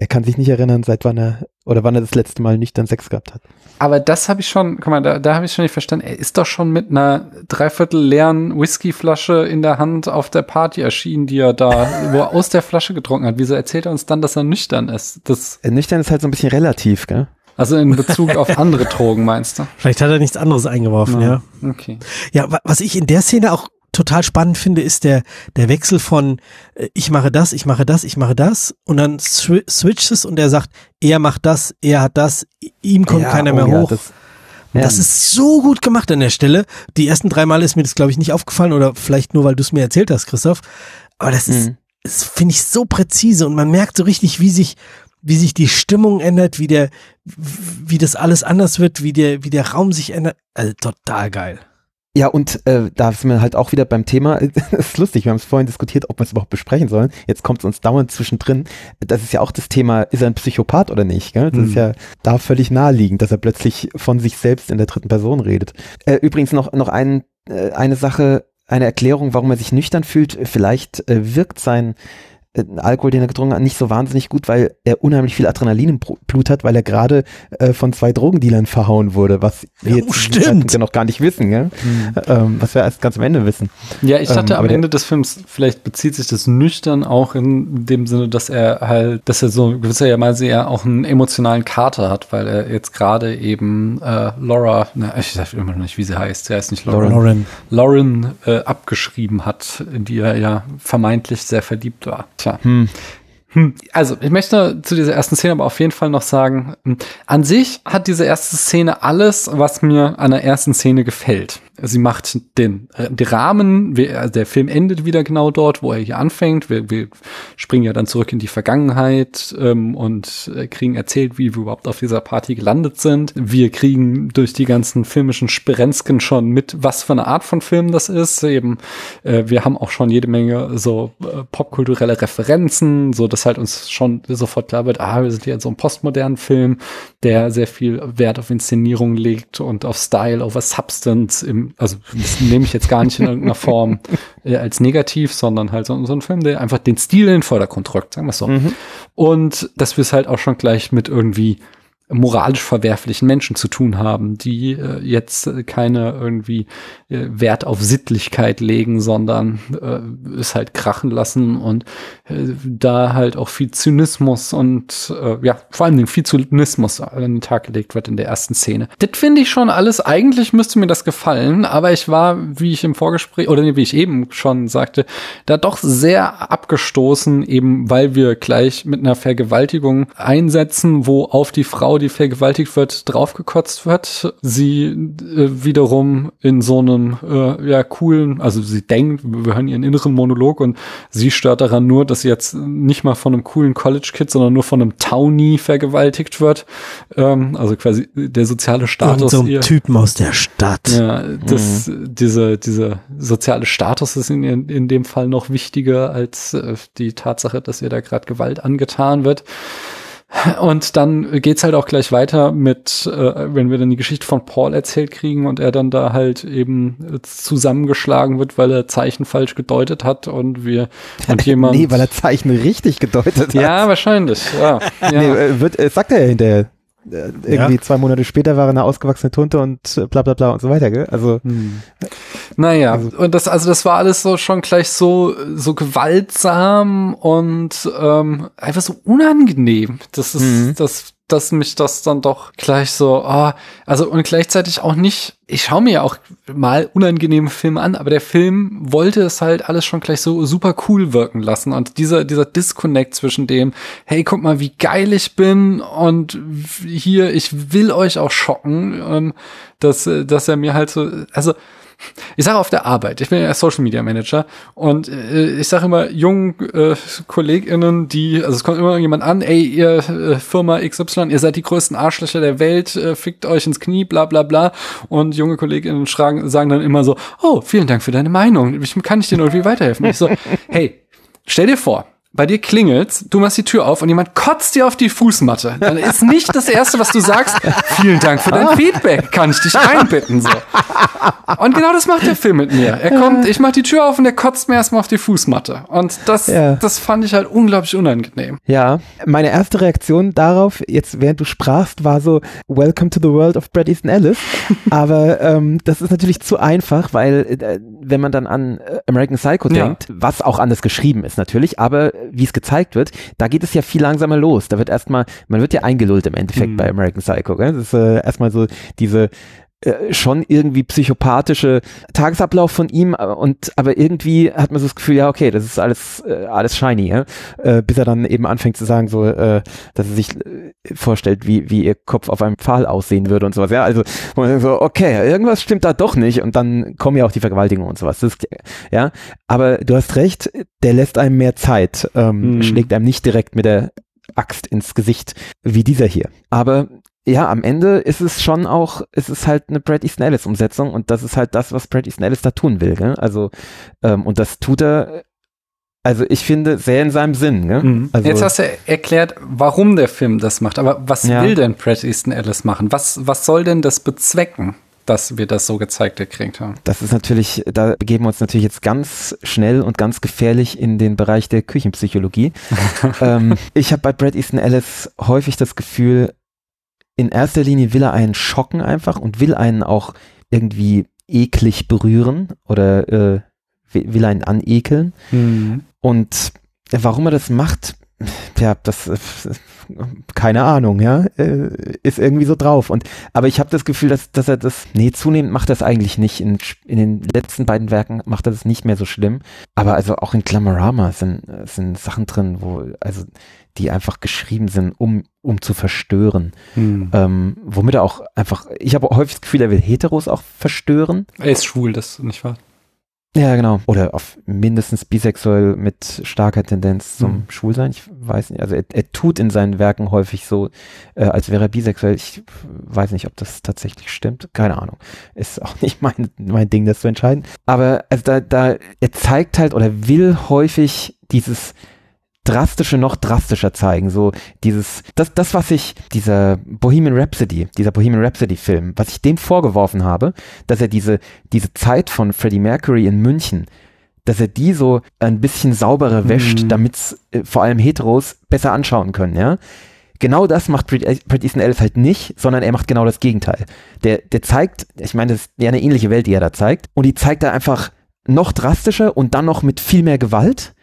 kann sich nicht erinnern, seit wann er das letzte Mal nüchtern Sex gehabt hat. Aber das habe ich schon, guck mal, da habe ich schon nicht verstanden, er ist doch schon mit einer 3/4 leeren Whiskyflasche in der Hand auf der Party erschienen, die er da, wo er aus der Flasche getrunken hat. Wieso erzählt er uns dann, dass er nüchtern ist? Nüchtern ist halt so ein bisschen relativ, gell? Also in Bezug auf andere Drogen, meinst du? Vielleicht hat er nichts anderes eingeworfen, ja. Okay. Ja, was ich in der Szene auch total spannend finde, ist der Wechsel von ich mache das, ich mache das, ich mache das und dann switcht es und er sagt, er macht das, er hat das, ihm kommt keiner mehr hoch. Das ist so gut gemacht an der Stelle. Die ersten 3 Mal ist mir das, glaube ich, nicht aufgefallen oder vielleicht nur, weil du es mir erzählt hast, Christoph. Aber das finde ich so präzise und man merkt so richtig, wie sich die Stimmung ändert, wie das alles anders wird, wie der Raum sich ändert. Also total geil. Ja, und da sind wir halt auch wieder beim Thema, das ist lustig, wir haben es vorhin diskutiert, ob wir es überhaupt besprechen sollen, jetzt kommt es uns dauernd zwischendrin, das ist ja auch das Thema, ist er ein Psychopath oder nicht, gell? Das ist ja da völlig naheliegend, dass er plötzlich von sich selbst in der 3. Person redet. Übrigens noch eine Sache, eine Erklärung, warum er sich nüchtern fühlt, vielleicht wirkt sein Alkohol, den er getrunken hat, nicht so wahnsinnig gut, weil er unheimlich viel Adrenalin im Blut hat, weil er gerade von 2 Drogendealern verhauen wurde, was wir jetzt ja noch gar nicht wissen, gell? Was wir erst ganz am Ende wissen. Ja, ich dachte am Ende des Films, vielleicht bezieht sich das nüchtern auch in dem Sinne, dass er halt, dass er so gewissermaßen ja auch einen emotionalen Kater hat, weil er jetzt gerade eben Laura, ich sag immer noch nicht, wie sie heißt, sie heißt nicht Lauren abgeschrieben hat, in die er ja vermeintlich sehr verliebt war. Tja. Also, ich möchte zu dieser ersten Szene aber auf jeden Fall noch sagen, an sich hat diese erste Szene alles, was mir an der ersten Szene gefällt. Sie macht den Rahmen, der Film endet wieder genau dort, wo er hier anfängt. Wir springen ja dann zurück in die Vergangenheit und kriegen erzählt, wie wir überhaupt auf dieser Party gelandet sind. Wir kriegen durch die ganzen filmischen Sperenzken schon mit, was für eine Art von Film das ist. Eben, wir haben auch schon jede Menge so popkulturelle Referenzen, so dass halt uns schon sofort klar wird, wir sind hier in so einem postmodernen Film, der sehr viel Wert auf Inszenierung legt und auf Style over Substance also das nehme ich jetzt gar nicht in irgendeiner Form als negativ, sondern halt so ein Film, der einfach den Stil in den Vordergrund rückt, sagen wir es so. Und dass wir es halt auch schon gleich mit irgendwie moralisch verwerflichen Menschen zu tun haben, die jetzt keine irgendwie Wert auf Sittlichkeit legen, sondern es halt krachen lassen und da halt auch viel Zynismus und ja, vor allem viel Zynismus an den Tag gelegt wird in der ersten Szene. Das finde ich schon alles, eigentlich müsste mir das gefallen, aber ich war, wie ich im Vorgespräch, oder wie ich eben schon sagte, da doch sehr abgestoßen, eben weil wir gleich mit einer Vergewaltigung einsetzen, wo auf die Frau, die vergewaltigt wird, draufgekotzt wird. Sie wiederum in so einem ja coolen, also sie denkt, wir hören ihren inneren Monolog und sie stört daran nur, dass sie jetzt nicht mal von einem coolen College-Kid, sondern nur von einem Townie vergewaltigt wird. Also quasi der soziale Status. Und so ein Typen aus der Stadt. Ja, das, diese soziale Status ist in dem Fall noch wichtiger als die Tatsache, dass ihr da gerade Gewalt angetan wird. Und dann geht's halt auch gleich weiter mit, wenn wir dann die Geschichte von Paul erzählt kriegen und er dann da halt eben zusammengeschlagen wird, weil er Zeichen falsch gedeutet hat und wir und jemand... Nee, weil er Zeichen richtig gedeutet hat. Ja, wahrscheinlich. Ja. Ja. Nee, sagt er ja hinterher. Irgendwie ja. 2 Monate später war er eine ausgewachsene Tunte und bla bla bla und so weiter, gell? Also naja, also. Und das, also das war alles so schon gleich so gewaltsam und einfach so unangenehm. Das ist dass mich das dann doch gleich so, oh, also und gleichzeitig auch nicht, ich schaue mir ja auch mal unangenehme Filme an, aber der Film wollte es halt alles schon gleich so super cool wirken lassen und dieser Disconnect zwischen dem, hey, guck mal, wie geil ich bin und hier, ich will euch auch schocken, dass er mir halt so, also ich sage auf der Arbeit, ich bin ja Social Media Manager und ich sage immer jungen KollegInnen, die, also es kommt immer jemand an, ey, ihr Firma XY, ihr seid die größten Arschlöcher der Welt, fickt euch ins Knie, bla bla bla, und junge KollegInnen sagen dann immer so, oh, vielen Dank für deine Meinung, kann ich dir irgendwie weiterhelfen? Und ich so, hey, stell dir vor, bei dir klingelt's, du machst die Tür auf und jemand kotzt dir auf die Fußmatte. Dann ist nicht das Erste, was du sagst, vielen Dank für dein Feedback, kann ich dich einbitten, so. Und genau das macht der Film mit mir. Er kommt, ich mach die Tür auf und er kotzt mir erstmal auf die Fußmatte. Und das fand ich halt unglaublich unangenehm. Ja, meine erste Reaktion darauf, jetzt während du sprachst, war so, welcome to the world of Bret Easton Ellis. Aber das ist natürlich zu einfach, weil wenn man dann an American Psycho denkt, was auch anders geschrieben ist natürlich, aber wie es gezeigt wird, da geht es ja viel langsamer los. Da wird erstmal, man wird ja eingelullt im Endeffekt bei American Psycho. Gell? Das ist erstmal so diese schon irgendwie psychopathische Tagesablauf von ihm, aber irgendwie hat man so das Gefühl, ja okay, das ist alles shiny, ja? Bis er dann eben anfängt zu sagen, so, dass er sich vorstellt, wie ihr Kopf auf einem Pfahl aussehen würde und sowas, ja, also so, okay, irgendwas stimmt da doch nicht und dann kommen ja auch die Vergewaltigungen und sowas, das ist, ja, aber du hast recht, der lässt einem mehr Zeit, schlägt einem nicht direkt mit der Axt ins Gesicht, wie dieser hier, aber ja, am Ende ist es schon auch, es ist halt eine Bret Easton Ellis Umsetzung und das ist halt das, was Bret Easton Ellis da tun will, gell? Also, und das tut er, also ich finde, sehr in seinem Sinn. Gell? Mhm. Also, jetzt hast du erklärt, warum der Film das macht, aber was will denn Bret Easton Ellis machen? Was soll denn das bezwecken, dass wir das so gezeigt gekriegt haben? Das ist natürlich, da begeben wir uns natürlich jetzt ganz schnell und ganz gefährlich in den Bereich der Küchenpsychologie. Ich habe bei Bret Easton Ellis häufig das Gefühl, in erster Linie will er einen schocken einfach und will einen auch irgendwie eklig berühren oder will einen anekeln. Und warum er das macht, ja, das keine Ahnung, ja, ist irgendwie so drauf. Aber ich habe das Gefühl, dass er das, nee, zunehmend macht er das eigentlich nicht. In den letzten beiden Werken macht er das nicht mehr so schlimm. Aber also auch in Glamorama sind Sachen drin, die einfach geschrieben sind, um zu verstören. Womit er auch einfach, ich habe häufig das Gefühl, er will Heteros auch verstören. Er ist schwul, das nicht wahr? Ja, genau. Oder auf mindestens bisexuell mit starker Tendenz zum Schwulsein. Ich weiß nicht, also er tut in seinen Werken häufig so, als wäre er bisexuell. Ich weiß nicht, ob das tatsächlich stimmt. Keine Ahnung. Ist auch nicht mein Ding, das zu entscheiden. Aber also er zeigt halt oder will häufig dieses Drastische noch drastischer zeigen, so dieses, das was ich, dieser Bohemian Rhapsody Film, was ich dem vorgeworfen habe, dass er diese Zeit von Freddie Mercury in München, dass er die so ein bisschen sauberer wäscht, damit's vor allem Heteros besser anschauen können, ja. Genau das macht Bret Easton Ellis halt nicht, sondern er macht genau das Gegenteil. Der zeigt, ich meine, das ist ja eine ähnliche Welt, die er da zeigt, und die zeigt er einfach noch drastischer und dann noch mit viel mehr Gewalt,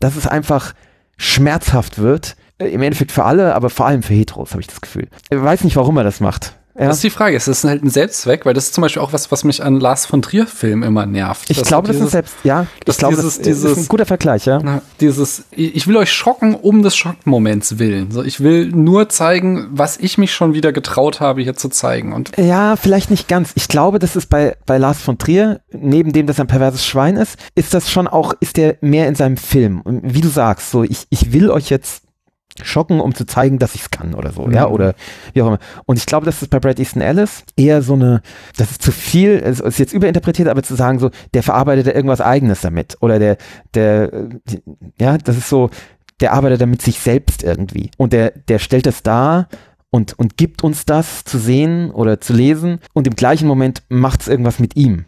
dass es einfach schmerzhaft wird, im Endeffekt für alle, aber vor allem für Heteros, habe ich das Gefühl. Ich weiß nicht, warum er das macht. Ja. Das ist die Frage, es ist halt ein Selbstzweck, weil das ist zum Beispiel auch was, was mich an Lars von Trier-Filmen immer nervt. Ich glaube, das ist selbst, ja, ich glaube, das ist ein guter Vergleich, ja. Na, dieses, ich will euch schocken um des Schockmoments willen. So, ich will nur zeigen, was ich mich schon wieder getraut habe, hier zu zeigen. Und ja, vielleicht nicht ganz. Ich glaube, das ist bei Lars von Trier, neben dem, dass er ein perverses Schwein ist, ist das schon auch, ist der mehr in seinem Film. Und wie du sagst, so, ich will euch jetzt schocken, um zu zeigen, dass ich es kann oder so, ja, oder wie auch immer. Und ich glaube, das ist bei Bret Easton Ellis eher so eine, das ist zu viel, es ist jetzt überinterpretiert, aber zu sagen so, der verarbeitet da irgendwas Eigenes damit oder ja, das ist so, der arbeitet damit sich selbst irgendwie und der stellt das dar und gibt uns das zu sehen oder zu lesen und im gleichen Moment macht es irgendwas mit ihm.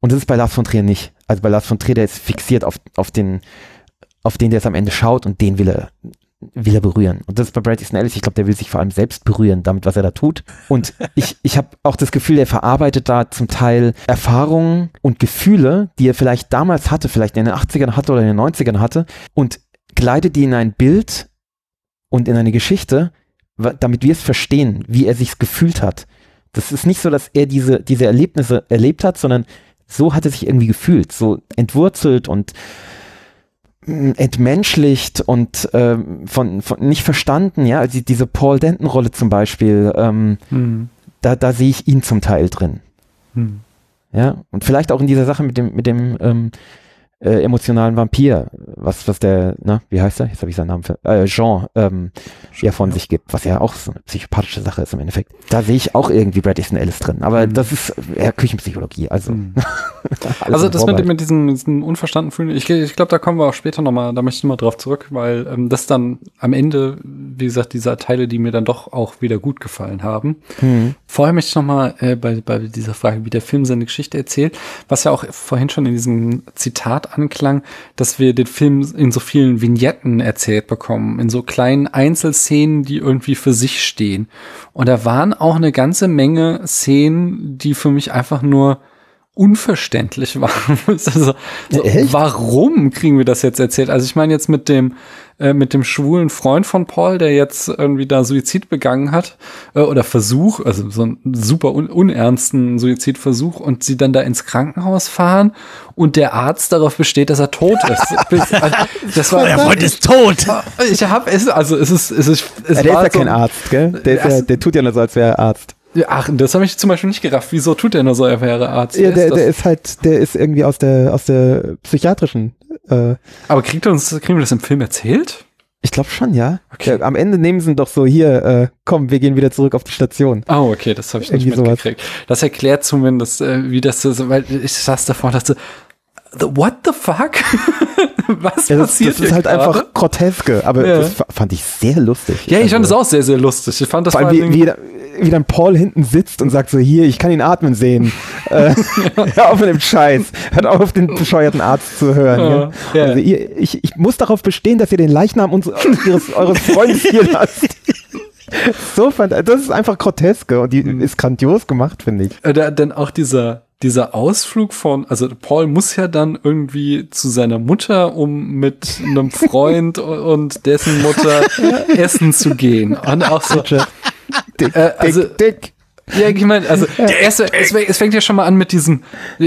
Und das ist bei Lars von Trier nicht. Also bei Lars von Trier, der ist fixiert auf den der es am Ende schaut und den will er berühren. Und das ist bei Bret Easton Ellis, ich glaube, der will sich vor allem selbst berühren damit, was er da tut. Und ich habe auch das Gefühl, der verarbeitet da zum Teil Erfahrungen und Gefühle, die er vielleicht damals hatte, vielleicht in den 80ern hatte oder in den 90ern hatte und gleitet die in ein Bild und in eine Geschichte, damit wir es verstehen, wie er sich gefühlt hat. Das ist nicht so, dass er diese Erlebnisse erlebt hat, sondern so hat er sich irgendwie gefühlt, so entwurzelt und entmenschlicht und von nicht verstanden, ja, also diese Paul Denton Rolle zum Beispiel, da sehe ich ihn zum Teil drin, ja, und vielleicht auch in dieser Sache mit dem emotionalen Vampir, was der, na, wie heißt er? Jetzt habe ich seinen Namen Jean, ja, von sich gibt, was ja auch so eine psychopathische Sache ist im Endeffekt. Da sehe ich auch irgendwie Bret Easton Ellis drin, aber das ist eher Küchenpsychologie, also. Also das mit diesem unverstanden Fühlen, ich glaube, da kommen wir auch später nochmal, da möchte ich nochmal drauf zurück, weil das dann am Ende, wie gesagt, dieser Teile, die mir dann doch auch wieder gut gefallen haben. Vorher möchte ich nochmal bei dieser Frage, wie der Film seine Geschichte erzählt, was ja auch vorhin schon in diesem Zitat anklang, dass wir den Film in so vielen Vignetten erzählt bekommen, in so kleinen Einzelszenen, die irgendwie für sich stehen. Und da waren auch eine ganze Menge Szenen, die für mich einfach nur unverständlich waren. Also, warum kriegen wir das jetzt erzählt? Also ich meine jetzt mit dem schwulen Freund von Paul, der jetzt irgendwie da Suizid begangen hat oder Versuch, also so einen super unernsten Suizidversuch und sie dann da ins Krankenhaus fahren und der Arzt darauf besteht, dass er tot ist. Der Freund ist tot. Ich habe es, also es ist ja, der ist ja so kein Arzt, gell? Der tut ja nur so, als wäre er Arzt. Ach, das habe ich zum Beispiel nicht gerafft. Wieso tut der nur so, er wäre Arzt? Ja, der ist irgendwie aus der psychiatrischen. Aber kriegen wir das im Film erzählt? Ich glaube schon, ja. Okay. Am Ende nehmen sie ihn doch so, hier, komm, wir gehen wieder zurück auf die Station. Oh, okay, das habe ich nicht mitgekriegt. Das erklärt zumindest, wie das ist, weil ich saß davor und dachte, what the fuck? Was passiert hier? Das ist halt gerade einfach groteske, aber das fand ich sehr lustig. Ja, ich fand es auch sehr, sehr lustig. Ich fand das vor allem wie dann Paul hinten sitzt und sagt so, hier, ich kann ihn atmen sehen. Hör auf mit dem Scheiß. Hört auf, den bescheuerten Arzt zu hören. Ja. Also ich muss darauf bestehen, dass ihr den Leichnam eures Freundes hier lasst. Das ist einfach groteske und die ist grandios gemacht, finde ich. Dann auch dieser Ausflug also Paul muss ja dann irgendwie zu seiner Mutter, um mit einem Freund und dessen Mutter essen zu gehen. Und auch so dick. Ja, ich meine, also der erste, es fängt ja schon mal an mit diesem,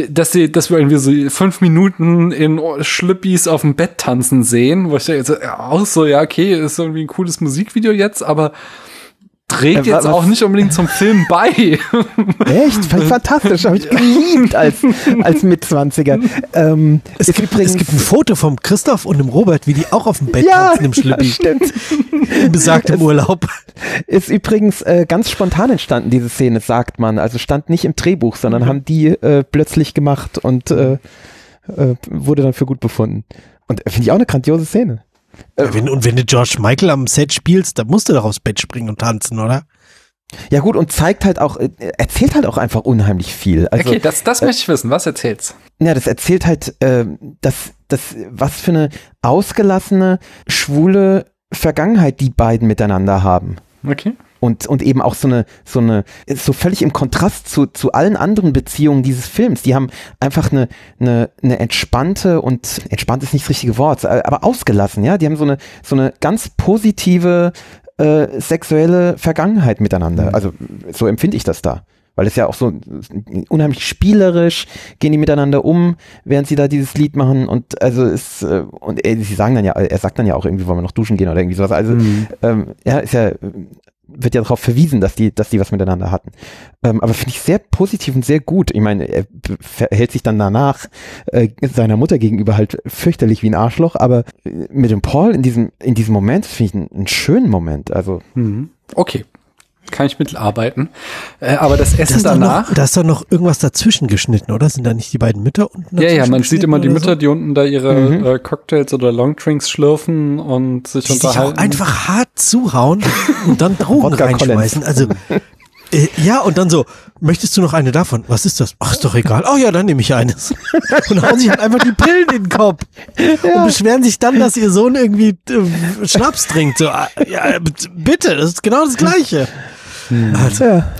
dass wir irgendwie so 5 Minuten in Schlüppis auf dem Bett tanzen sehen, wo ich ja jetzt auch so, ja, okay, ist irgendwie ein cooles Musikvideo jetzt, aber trägt jetzt auch nicht unbedingt zum Film bei. Echt? Fantastisch. Habe ich geliebt als Mitzwanziger. Es gibt ein Foto vom Christoph und dem Robert, wie die auch auf dem Bett tanzen im Schlippi. Ja, stimmt. Im besagten Urlaub. Ist übrigens ganz spontan entstanden, diese Szene, sagt man. Also stand nicht im Drehbuch, sondern haben die plötzlich gemacht und wurde dann für gut befunden. Und finde ich auch eine grandiose Szene. Wenn du George Michael am Set spielst, dann musst du doch aufs Bett springen und tanzen, oder? Ja gut, und erzählt halt auch einfach unheimlich viel. Also, okay, das möchte ich wissen. Was erzählt's? Ja, das erzählt halt, was für eine ausgelassene, schwule Vergangenheit die beiden miteinander haben. Okay. Und eben auch so völlig im Kontrast zu allen anderen Beziehungen dieses Films. Die haben einfach eine entspannte und, entspannt ist nicht das richtige Wort, aber ausgelassen, ja. Die haben so eine ganz positive sexuelle Vergangenheit miteinander. Also so empfinde ich das da. Weil es ja auch so unheimlich spielerisch gehen die miteinander um, während sie da dieses Lied machen und also ist und sie sagen dann ja, er sagt dann ja auch irgendwie, wollen wir noch duschen gehen oder irgendwie sowas. Also ja, ist ja, wird ja darauf verwiesen, dass die was miteinander hatten. Aber finde ich sehr positiv und sehr gut. Ich meine, er verhält sich dann danach seiner Mutter gegenüber halt fürchterlich wie ein Arschloch, aber mit dem Paul in diesem Moment, das finde ich einen schönen Moment. Also okay. Kann ich mitarbeiten. Aber das Essen danach. Da ist doch noch irgendwas dazwischen geschnitten, oder? Sind da nicht die beiden Mütter unten? Ja, man sieht immer die Mütter, so? Die unten da ihre Cocktails oder Longdrinks schlürfen und sich die unterhalten. Sich auch einfach hart zuhauen und dann Drogen reinschmeißen. Also, ja, und dann so, möchtest du noch eine davon? Was ist das? Ach, ist doch egal. Oh ja, dann nehme ich eines. Und hauen sich halt einfach die Pillen in den Kopf. Ja. Und beschweren sich dann, dass ihr Sohn irgendwie Schnaps trinkt. So, ja, bitte, das ist genau das Gleiche. Also. Ja.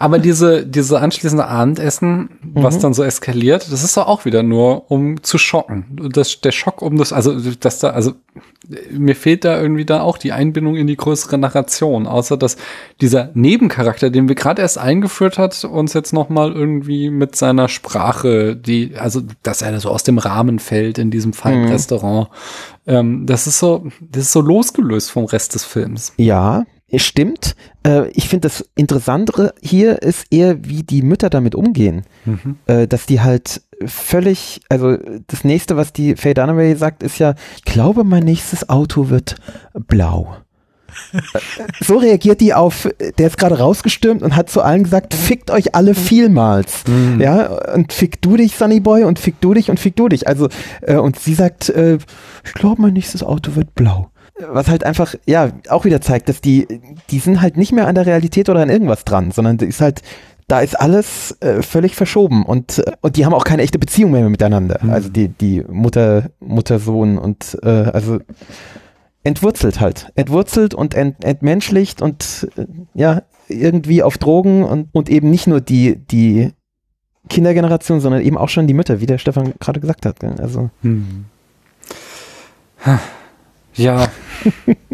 Aber diese anschließende Abendessen, was dann so eskaliert, das ist doch auch wieder nur, um zu schocken. Der Schock um das, also mir fehlt da irgendwie dann auch die Einbindung in die größere Narration, außer dass dieser Nebencharakter, den wir gerade erst eingeführt hat, uns jetzt nochmal irgendwie mit seiner Sprache, dass er so aus dem Rahmen fällt, in diesem Fall im Restaurant. Das ist so losgelöst vom Rest des Films. Ja. Stimmt. Ich finde, das Interessantere hier ist eher, wie die Mütter damit umgehen. Dass die halt völlig, also das Nächste, was die Faye Dunaway sagt, ist ja, ich glaube, mein nächstes Auto wird blau. So reagiert die auf, der ist gerade rausgestürmt und hat zu allen gesagt, fickt euch alle vielmals. Ja, und fick du dich, Sunny Boy, und fick du dich und fick du dich. Also, und sie sagt, ich glaube, mein nächstes Auto wird blau. Was halt einfach, ja, auch wieder zeigt, dass die sind halt nicht mehr an der Realität oder an irgendwas dran, sondern ist halt, da ist alles völlig verschoben und die haben auch keine echte Beziehung mehr miteinander. Also die Mutter, Sohn und also entwurzelt halt. Entwurzelt und entmenschlicht und ja, irgendwie auf Drogen und eben nicht nur die Kindergeneration, sondern eben auch schon die Mütter, wie der Stefan gerade gesagt hat. Also. Ja,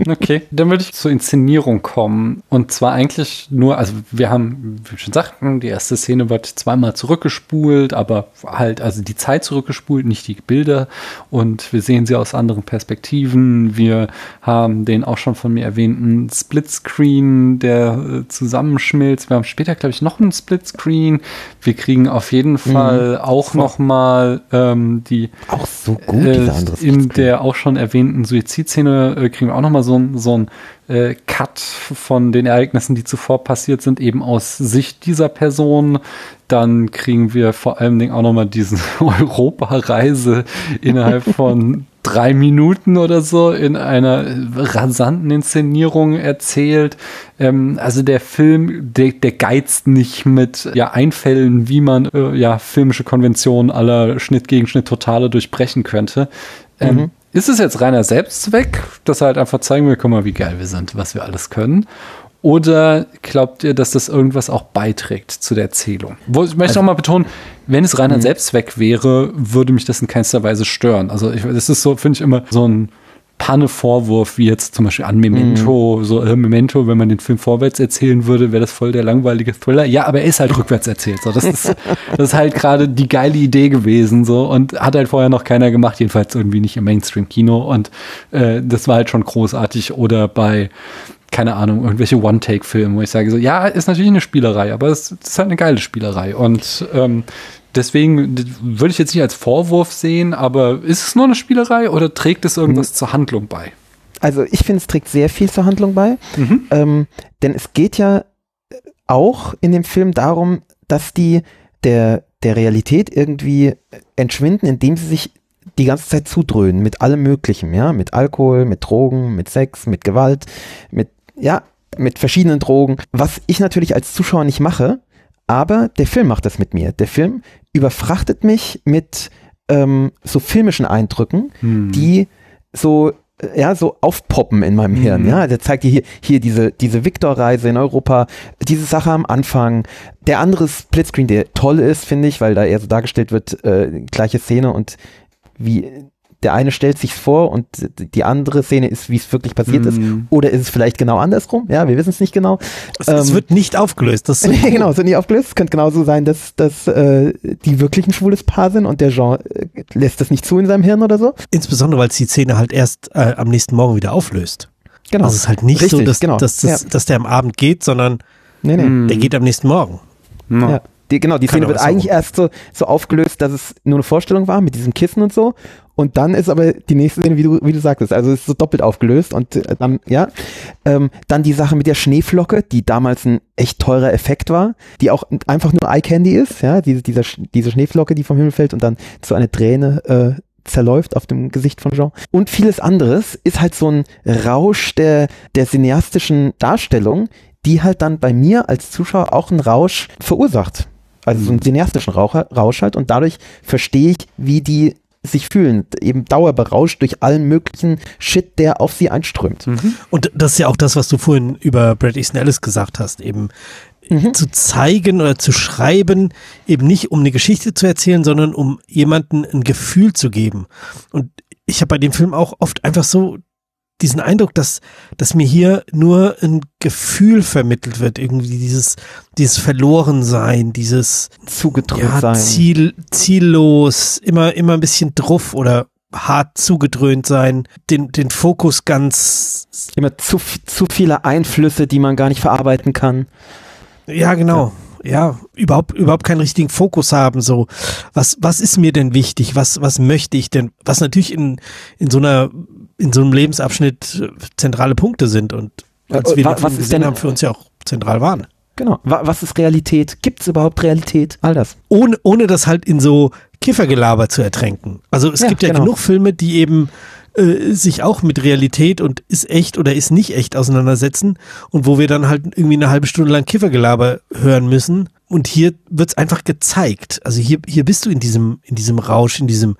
okay. Dann würde ich zur Inszenierung kommen. Und zwar eigentlich nur, also wir haben, wie wir schon sagten, die erste Szene wird zweimal zurückgespult, aber halt, also die Zeit zurückgespult, nicht die Bilder. Und wir sehen sie aus anderen Perspektiven. Wir haben den auch schon von mir erwähnten Splitscreen, der zusammenschmilzt. Wir haben später, glaube ich, noch einen Splitscreen. Wir kriegen auf jeden Fall auch nochmal die, auch so gut, in der auch schon erwähnten Suizid Szene kriegen wir auch nochmal so einen Cut von den Ereignissen, die zuvor passiert sind, eben aus Sicht dieser Person. Dann kriegen wir vor allem auch nochmal diesen Europareise innerhalb von 3 Minuten oder so in einer rasanten Inszenierung erzählt. Also der Film, der geizt nicht mit Einfällen, wie man filmische Konventionen aller Schnitt gegen Schnitt totale durchbrechen könnte. Ist es jetzt reiner Selbstzweck, dass er halt einfach zeigen will, guck mal, wie geil wir sind, was wir alles können? Oder glaubt ihr, dass das irgendwas auch beiträgt zu der Erzählung? Ich möchte nochmal betonen, wenn es reiner Selbstzweck wäre, würde mich das in keinster Weise stören. Also das ist so, finde ich, immer so ein Panne-Vorwurf, wie jetzt zum Beispiel an Memento, Memento, wenn man den Film vorwärts erzählen würde, wäre das voll der langweilige Thriller. Ja, aber er ist halt rückwärts erzählt. So, das ist halt gerade die geile Idee gewesen, so, und hat halt vorher noch keiner gemacht, jedenfalls irgendwie nicht im Mainstream-Kino, und das war halt schon großartig. Oder bei, keine Ahnung, irgendwelche One-Take-Filme, wo ich sage so, ja, ist natürlich eine Spielerei, aber es ist halt eine geile Spielerei, und deswegen würde ich jetzt nicht als Vorwurf sehen, aber ist es nur eine Spielerei oder trägt es irgendwas zur Handlung bei? Also ich finde, es trägt sehr viel zur Handlung bei, denn es geht ja auch in dem Film darum, dass die der Realität irgendwie entschwinden, indem sie sich die ganze Zeit zudröhnen mit allem Möglichen, ja, mit Alkohol, mit Drogen, mit Sex, mit Gewalt, mit verschiedenen Drogen, was ich natürlich als Zuschauer nicht mache, aber der Film macht das mit mir. Der Film überfrachtet mich mit so filmischen Eindrücken, die so ja, so aufpoppen in meinem Hirn. Ja, der zeigt dir hier diese Victor-Reise in Europa, diese Sache am Anfang, der andere Splitscreen, der toll ist, finde ich, weil da eher so dargestellt wird, gleiche Szene und wie der eine stellt sich's vor und die andere Szene ist, wie es wirklich passiert ist. Oder ist es vielleicht genau andersrum? Ja, wir wissen es nicht genau. Es wird nicht aufgelöst. Das genau, es wird nicht aufgelöst. Es könnte genauso sein, dass die wirklich ein schwules Paar sind und der Jean lässt das nicht zu in seinem Hirn oder so. Insbesondere, weil es die Szene halt erst am nächsten Morgen wieder auflöst. Genau. Also es ist halt nicht richtig, so, dass der am Abend geht, sondern der geht am nächsten Morgen. No. Ja. Die Szene wird eigentlich erst so aufgelöst, dass es nur eine Vorstellung war mit diesem Kissen und so. Und dann ist aber die nächste Szene, wie du sagtest, also ist so doppelt aufgelöst. Und dann, ja, dann die Sache mit der Schneeflocke, die damals ein echt teurer Effekt war, die auch einfach nur Eye Candy ist, ja, diese Schneeflocke, die vom Himmel fällt und dann zu einer Träne zerläuft auf dem Gesicht von Jean. Und vieles anderes ist halt so ein Rausch der cineastischen Darstellung, die halt dann bei mir als Zuschauer auch einen Rausch verursacht. Also so einen cineastischen Rausch halt, und dadurch verstehe ich, wie die sich fühlen, eben dauerberauscht durch allen möglichen Shit, der auf sie einströmt. Und das ist ja auch das, was du vorhin über Bret Easton Ellis gesagt hast, eben zu zeigen oder zu schreiben, eben nicht um eine Geschichte zu erzählen, sondern um jemanden ein Gefühl zu geben. Und ich habe bei dem Film auch oft einfach so diesen Eindruck, dass mir hier nur ein Gefühl vermittelt wird, irgendwie dieses Verlorensein, dieses zugedröhnt sein, ziellos, immer ein bisschen druff oder hart zugedröhnt sein, den Fokus ganz immer zu viele Einflüsse, die man gar nicht verarbeiten kann. Ja, genau. Ja, überhaupt keinen richtigen Fokus haben, so. Was ist mir denn wichtig? Was möchte ich denn? Was natürlich in so einem Lebensabschnitt zentrale Punkte sind und als wir das gesehen haben, für uns ja auch zentral waren. Genau. Was ist Realität? Gibt es überhaupt Realität? All das. Ohne das halt in so Kiffergelaber zu ertränken. Also es gibt ja genug Filme, die eben sich auch mit Realität und ist echt oder ist nicht echt auseinandersetzen und wo wir dann halt irgendwie eine halbe Stunde lang Kiffergelaber hören müssen, und hier wird es einfach gezeigt. Also hier bist du in diesem Rausch, in diesem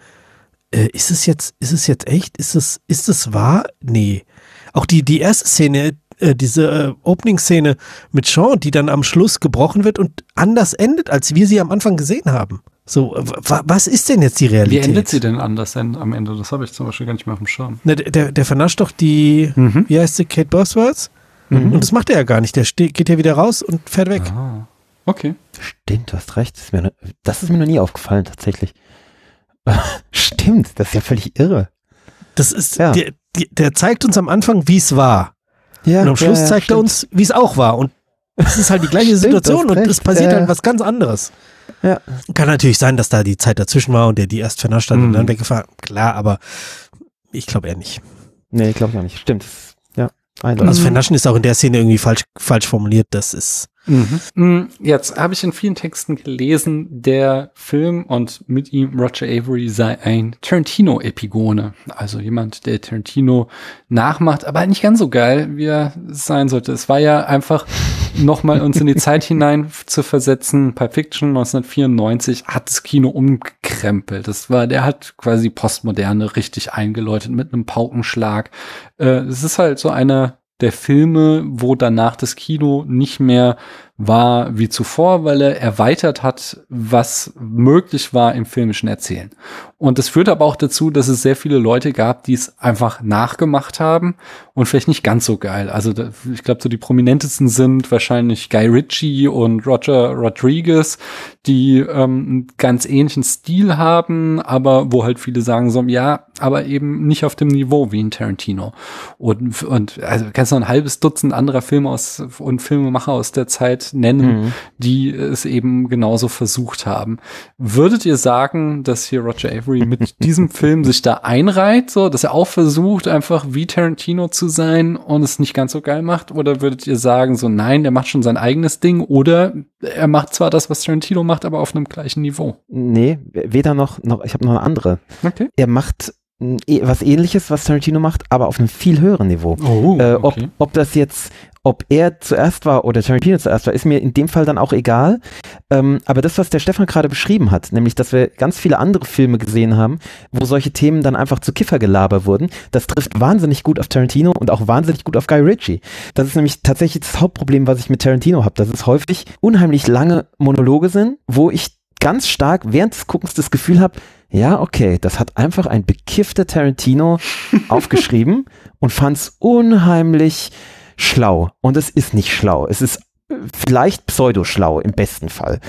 ist es jetzt echt? Ist es wahr? Nee. Auch die erste Szene, diese Opening-Szene mit Sean, die dann am Schluss gebrochen wird und anders endet, als wir sie am Anfang gesehen haben. So, was ist denn jetzt die Realität? Wie endet sie denn anders am Ende? Das habe ich zum Beispiel gar nicht mehr auf dem Schirm. Na, der vernascht doch die, wie heißt sie, Kate Bosworth? Und das macht er ja gar nicht. Der geht ja wieder raus und fährt weg. Ah, okay. Stimmt, du hast recht. Das ist mir noch nie aufgefallen, tatsächlich. Stimmt, das ist ja völlig irre. Das ist, ja. Der zeigt uns am Anfang, wie es war. Ja, und am Schluss zeigt er uns, wie es auch war. Und es ist halt die gleiche Situation und es passiert halt was ganz anderes. Ja. Kann natürlich sein, dass da die Zeit dazwischen war und der die erst vernascht hat und dann weggefahren. Klar, aber ich glaube eher nicht. Nee, ich glaube auch nicht. Stimmt. Ja. Also vernaschen ist auch in der Szene irgendwie falsch formuliert. Das ist... Jetzt habe ich in vielen Texten gelesen, der Film und mit ihm Roger Avery sei ein Tarantino-Epigone. Also jemand, der Tarantino nachmacht, aber nicht ganz so geil, wie er sein sollte. Es war ja einfach nochmal uns in die Zeit hinein zu versetzen. Pulp Fiction 1994 hat das Kino umgekrempelt. Der hat quasi Postmoderne richtig eingeläutet mit einem Paukenschlag. Es ist halt so einer der Filme, wo danach das Kino nicht mehr war wie zuvor, weil er erweitert hat, was möglich war im filmischen Erzählen. Und das führt aber auch dazu, dass es sehr viele Leute gab, die es einfach nachgemacht haben und vielleicht nicht ganz so geil. Also ich glaube, so die prominentesten sind wahrscheinlich Guy Ritchie und Roger Rodriguez, die einen ganz ähnlichen Stil haben, aber wo halt viele sagen so, ja, aber eben nicht auf dem Niveau wie in Tarantino. Und also kannst du noch ein halbes Dutzend anderer Filme und Filmemacher aus der Zeit nennen, die es eben genauso versucht haben. Würdet ihr sagen, dass hier Roger Avery mit diesem Film sich da einreiht, so, dass er auch versucht, einfach wie Tarantino zu sein und es nicht ganz so geil macht? Oder würdet ihr sagen, so nein, der macht schon sein eigenes Ding, oder er macht zwar das, was Tarantino macht, aber auf einem gleichen Niveau? Nee, weder noch, ich habe noch eine andere. Okay. Er macht was Ähnliches, was Tarantino macht, aber auf einem viel höheren Niveau. Oh, okay. Ob er zuerst war oder Tarantino zuerst war, ist mir in dem Fall dann auch egal. Aber das, was der Stefan gerade beschrieben hat, nämlich, dass wir ganz viele andere Filme gesehen haben, wo solche Themen dann einfach zu Kiffergelaber wurden, das trifft wahnsinnig gut auf Tarantino und auch wahnsinnig gut auf Guy Ritchie. Das ist nämlich tatsächlich das Hauptproblem, was ich mit Tarantino habe, dass es häufig unheimlich lange Monologe sind, wo ich ganz stark während des Guckens das Gefühl habe, ja, okay, das hat einfach ein bekiffter Tarantino aufgeschrieben und fand es unheimlich schlau. Und es ist nicht schlau, es ist vielleicht pseudoschlau im besten Fall.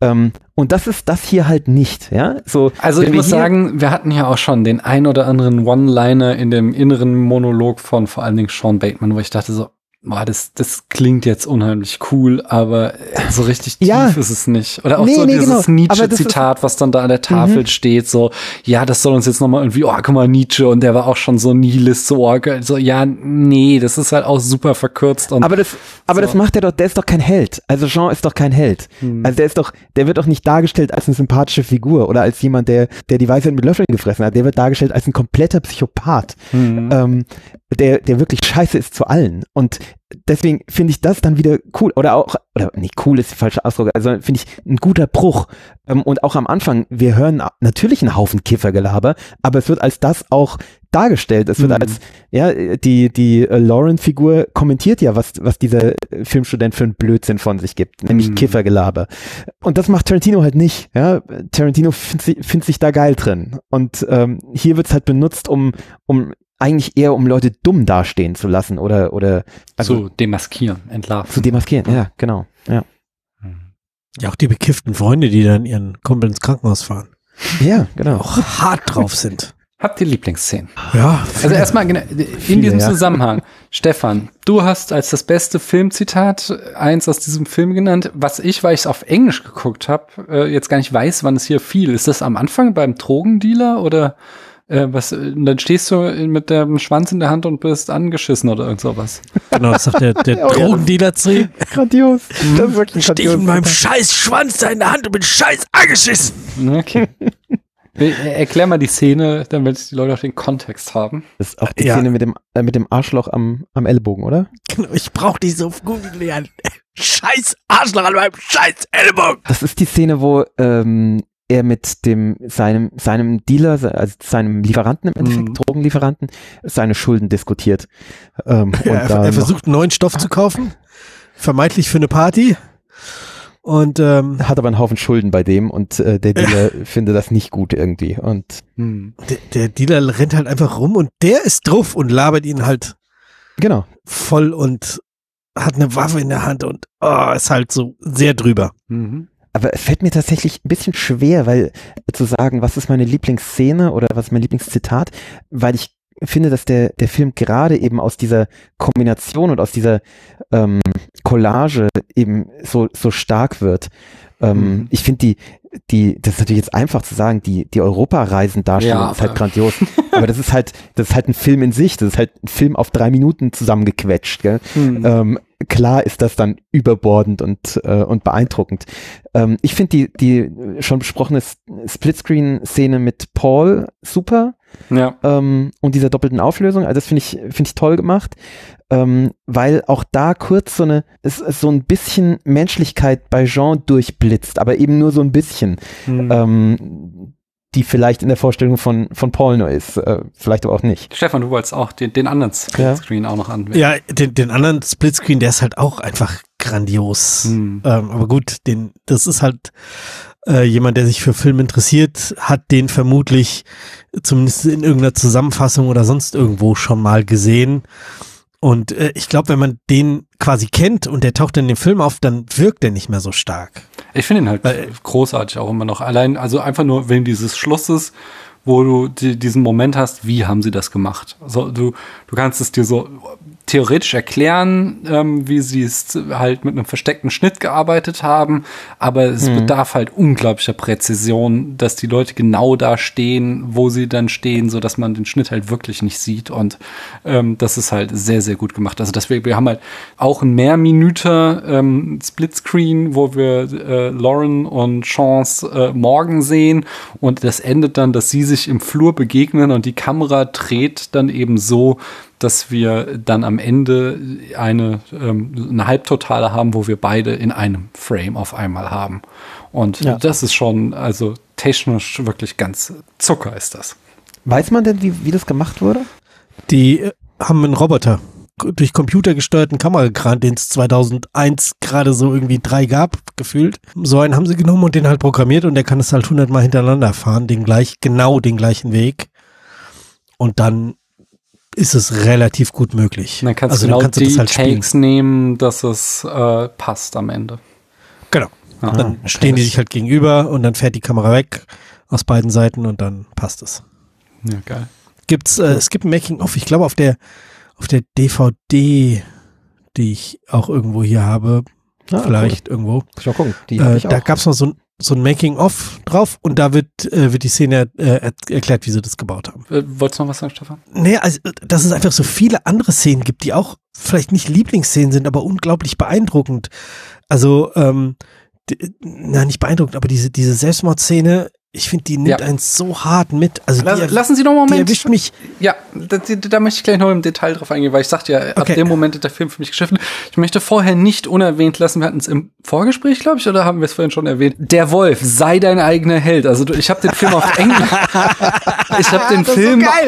Und das ist das hier halt nicht. Ja? So, also ich muss sagen, wir hatten ja auch schon den ein oder anderen One-Liner in dem inneren Monolog von vor allen Dingen Sean Bateman, wo ich dachte so, boah, das klingt jetzt unheimlich cool, aber so richtig tief ist es nicht. Oder auch dieses Nietzsche-Zitat, was dann da an der Tafel steht, so, ja, das soll uns jetzt nochmal irgendwie, oh, guck mal, Nietzsche, und der war auch schon so Nihilist, so, ja, nee, das ist halt auch super verkürzt. Und das macht er doch, der ist doch kein Held. Also Jean ist doch kein Held. Also der wird doch nicht dargestellt als eine sympathische Figur oder als jemand, der die Weisheit mit Löffeln gefressen hat. Der wird dargestellt als ein kompletter Psychopath. Der wirklich scheiße ist zu allen. Und deswegen finde ich das dann wieder cool. Oder nee, cool ist der falsche Ausdruck, also finde ich ein guter Bruch. Und auch am Anfang, wir hören natürlich einen Haufen Kiffergelaber, aber es wird als das auch dargestellt. Es wird als, ja, die Lauren-Figur kommentiert ja, was dieser Filmstudent für einen Blödsinn von sich gibt, nämlich Kiffergelaber. Und das macht Tarantino halt nicht. Ja? Tarantino findet sich da geil drin. Und hier wird es halt benutzt, um eigentlich eher um Leute dumm dastehen zu lassen oder also zu demaskieren, entlarven. Zu demaskieren, ja, genau. Ja, auch die bekifften Freunde, die dann ihren Kumpel ins Krankenhaus fahren. Ja, genau. Auch hart drauf sind. Habt ihr Lieblingsszenen? Ja. Also erstmal in diesem Zusammenhang, Stefan, du hast als das beste Filmzitat eins aus diesem Film genannt, was ich, weil ich es auf Englisch geguckt habe, jetzt gar nicht weiß, wann es hier fiel. Ist das am Anfang beim Drogendealer oder dann stehst du mit dem Schwanz in der Hand und bist angeschissen oder irgend sowas. Genau, das sagt der Drogendealer zu. Grandios. Das wirklich steh grandios. Ich mit meinem scheiß Schwanz da in der Hand und bin scheiß angeschissen. Okay. Erklär mal die Szene, damit die Leute auch den Kontext haben. Das ist auch die Szene mit dem Arschloch am Ellbogen, oder? Genau, ich brauche die so gut lernen. Scheiß Arschloch an meinem scheiß Ellbogen. Das ist die Szene, wo er mit seinem Dealer, also seinem Lieferanten im Endeffekt, Drogenlieferanten, seine Schulden diskutiert. Er versucht, einen neuen Stoff zu kaufen, vermeintlich für eine Party, und hat aber einen Haufen Schulden bei dem, und der Dealer findet das nicht gut irgendwie. Und der Dealer rennt halt einfach rum, und der ist drauf und labert ihn halt voll und hat eine Waffe in der Hand und ist halt so sehr drüber. Aber es fällt mir tatsächlich ein bisschen schwer, weil zu sagen, was ist meine Lieblingsszene oder was ist mein Lieblingszitat, weil ich finde, dass der Film gerade eben aus dieser Kombination und aus dieser Collage eben so stark wird. Ich finde das ist natürlich jetzt einfach zu sagen, die Europa-Reisen-Darstellung ist halt grandios. Aber das ist halt ein Film in sich. Das ist halt ein Film auf 3 Minuten zusammengequetscht. Gell? Klar ist das dann überbordend und beeindruckend. Ich finde die schon besprochene Splitscreen-Szene mit Paul super. Ja. Und dieser doppelten Auflösung, also das finde ich toll gemacht, weil auch da kurz so ein bisschen Menschlichkeit bei Jean durchblitzt, aber eben nur so ein bisschen, die vielleicht in der Vorstellung von Paul nur ist, vielleicht aber auch nicht. Stefan, du wolltest auch den anderen Splitscreen auch noch anwenden. Ja, den anderen Splitscreen, der ist halt auch einfach grandios. Aber gut, das ist halt jemand, der sich für Film interessiert, hat den vermutlich zumindest in irgendeiner Zusammenfassung oder sonst irgendwo schon mal gesehen. Und ich glaube, wenn man den quasi kennt und der taucht in dem Film auf, dann wirkt der nicht mehr so stark. Ich finde ihn halt großartig auch immer noch. Allein, also einfach nur wegen dieses Schlusses, wo du diesen Moment hast, wie haben sie das gemacht? Also du kannst es dir so theoretisch erklären, wie sie es halt mit einem versteckten Schnitt gearbeitet haben, aber es bedarf halt unglaublicher Präzision, dass die Leute genau da stehen, wo sie dann stehen, sodass man den Schnitt halt wirklich nicht sieht, und das ist halt sehr, sehr gut gemacht. Also deswegen, wir haben halt auch ein Mehrminüter Splitscreen, wo wir Lauren und Sean's Morgen sehen, und das endet dann, dass sie sich im Flur begegnen und die Kamera dreht dann eben so, dass wir dann am Ende eine Halbtotale haben, wo wir beide in einem Frame auf einmal haben. Und das ist schon, also technisch wirklich ganz Zucker ist das. Weiß man denn, wie das gemacht wurde? Die haben einen Roboter durch computergesteuerten Kamerakran, den es 2001 gerade so irgendwie 3 gab, gefühlt. So einen haben sie genommen und den halt programmiert und der kann es halt 100-mal hintereinander fahren, den gleichen Weg. Und dann ist es relativ gut möglich. Dann kannst du das halt Takes spielen. Nehmen, dass es passt am Ende. Genau. Aha, dann stehen die sich halt gegenüber und dann fährt die Kamera weg aus beiden Seiten und dann passt es. Ja, geil. Es gibt ein Making-of, ich glaube auf der DVD, die ich auch irgendwo hier habe, vielleicht cool. Irgendwo. Ich mal gucken, die habe ich auch. Da gab es noch so ein Making-of drauf und da wird die Szene erklärt, wie sie das gebaut haben. Wolltest du noch was sagen, Stefan? Nee, also, dass es einfach so viele andere Szenen gibt, die auch vielleicht nicht Lieblingsszenen sind, aber unglaublich beeindruckend. Also, nicht beeindruckend, aber diese Selbstmordszene, ich finde, die nimmt einen so hart mit. Also lassen Sie noch einen Moment. Die erwischt mich. Ja, da möchte ich gleich noch im Detail drauf eingehen, weil ich sagte ja, ab dem Moment hat der Film für mich geschiffen. Ich möchte vorher nicht unerwähnt lassen, wir hatten es im Vorgespräch, glaube ich, oder haben wir es vorhin schon erwähnt? Der Wolf, sei dein eigener Held. Also ich habe den Film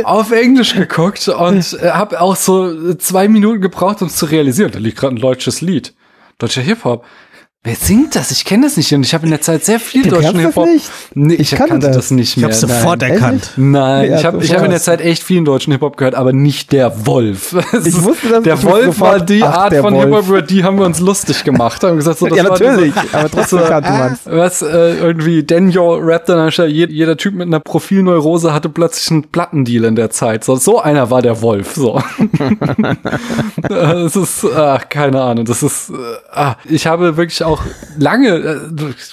auf Englisch geguckt und habe auch so 2 Minuten gebraucht, um es zu realisieren. Da liegt gerade ein deutsches Lied. Deutscher Hip-Hop. Wer singt das? Ich kenne das nicht. Und ich habe in der Zeit sehr viel deutschen Hip-Hop. Nee, ich kannte das nicht mehr. Ich habe sofort erkannt. Nein, ja, ich hab in der Zeit echt vielen deutschen Hip-Hop gehört, aber nicht der Wolf. Ich wusste das. Der Wolf war die Art von Hip-Hop, über die haben wir uns lustig gemacht. Haben gesagt, so, das ja, natürlich. War diese, aber trotzdem kannte man es. Was irgendwie Daniel rappt dann anstatt jeder Typ mit einer Profilneurose hatte plötzlich einen Plattendeal in der Zeit. So einer war der Wolf. So. Das ist, keine Ahnung. Das ist, ich habe wirklich auch lange,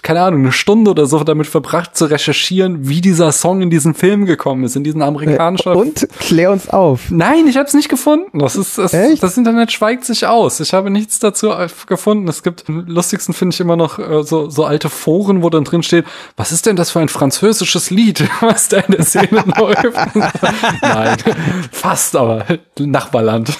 keine Ahnung, eine Stunde oder so damit verbracht zu recherchieren, wie dieser Song in diesen Film gekommen ist, in diesen amerikanischen. Und klär uns auf. Nein, ich habe es nicht gefunden. Das Internet schweigt sich aus. Ich habe nichts dazu gefunden. Es gibt, am lustigsten finde ich immer noch so alte Foren, wo dann drin steht, was ist denn das für ein französisches Lied, was da in der Szene läuft? Nein, fast, aber Nachbarland.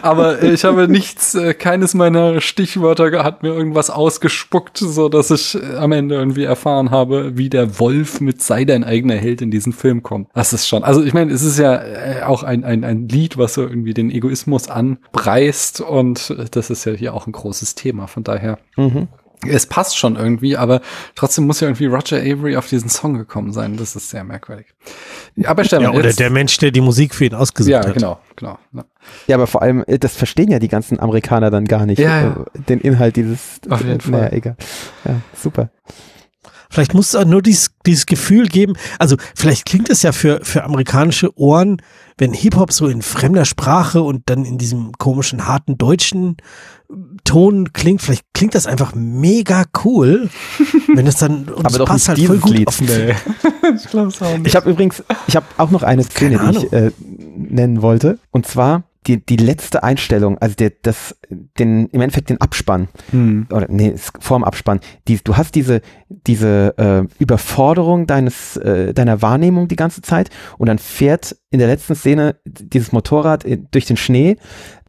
Aber ich habe nichts, keines meiner Stichwörter hat mir irgendwas ausgespuckt, so dass ich am Ende irgendwie erfahren habe, wie der Wolf mit sei dein eigener Held in diesen Film kommt. Das ist schon, also ich meine, es ist ja auch ein Lied, was so irgendwie den Egoismus anpreist und das ist ja hier auch ein großes Thema, von daher. Mhm. Es passt schon irgendwie, aber trotzdem muss ja irgendwie Roger Avery auf diesen Song gekommen sein. Das ist sehr merkwürdig. Aber Stefan, ja, oder der Mensch, der die Musik für ihn ausgesucht hat. Ja, genau. Ja, aber vor allem, das verstehen ja die ganzen Amerikaner dann gar nicht. Ja. Den Inhalt dieses. Auf jeden Fall. Ja, egal. Ja, super. Vielleicht muss es auch nur dieses Gefühl geben, also vielleicht klingt es ja für amerikanische Ohren, wenn Hip-Hop so in fremder Sprache und dann in diesem komischen, harten deutschen Ton klingt, vielleicht klingt das einfach mega cool, wenn es dann uns aber passt halt voll gut Lied. Auf den Film. Ich habe übrigens, auch noch eine Szene, die ich nennen wollte, und zwar die letzte Einstellung, also im Endeffekt den Abspann, oder nee, vorm Abspann, du hast diese Überforderung deiner Wahrnehmung die ganze Zeit und dann fährt in der letzten Szene dieses Motorrad durch den Schnee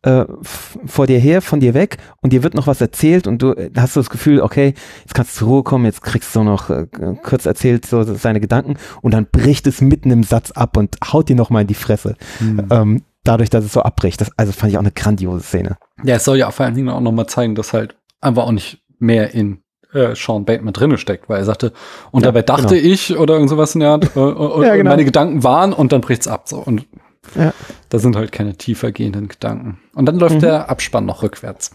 vor dir her, von dir weg und dir wird noch was erzählt und du hast so das Gefühl, okay, jetzt kannst du zur Ruhe kommen, jetzt kriegst du noch kurz erzählt so seine Gedanken und dann bricht es mitten im Satz ab und haut dir nochmal in die Fresse. Dadurch, dass es so abbricht. Also fand ich auch eine grandiose Szene. Ja, es soll ja vor allen Dingen auch nochmal zeigen, dass halt einfach auch nicht mehr in Sean Bateman drinne steckt, weil er sagte, und dabei dachte ich oder irgend sowas in der Art, meine Gedanken waren und dann bricht's ab. So. Und da sind halt keine tiefer gehenden Gedanken. Und dann läuft der Abspann noch rückwärts.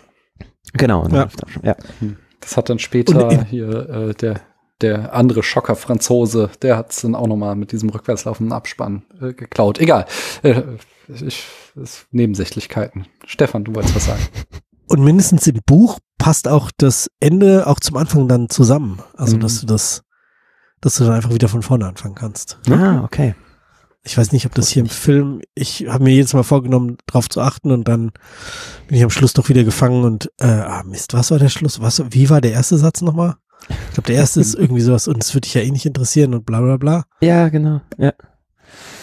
Genau. Das hat dann später hier der andere Schocker-Franzose, der hat es dann auch nochmal mit diesem rückwärtslaufenden Abspann geklaut. Egal. Nebensächlichkeiten. Stefan, du wolltest was sagen. Und mindestens im Buch passt auch das Ende auch zum Anfang dann zusammen. Also, dass du dann einfach wieder von vorne anfangen kannst. Ah, okay. Ich weiß nicht, ob das hier im Film, ich habe mir jedes Mal vorgenommen, drauf zu achten und dann bin ich am Schluss doch wieder gefangen und Mist, was war der Schluss? Wie war der erste Satz nochmal? Ich glaube, der erste ist irgendwie sowas und es würde dich ja eh nicht interessieren und bla bla bla. Ja, genau. Ja.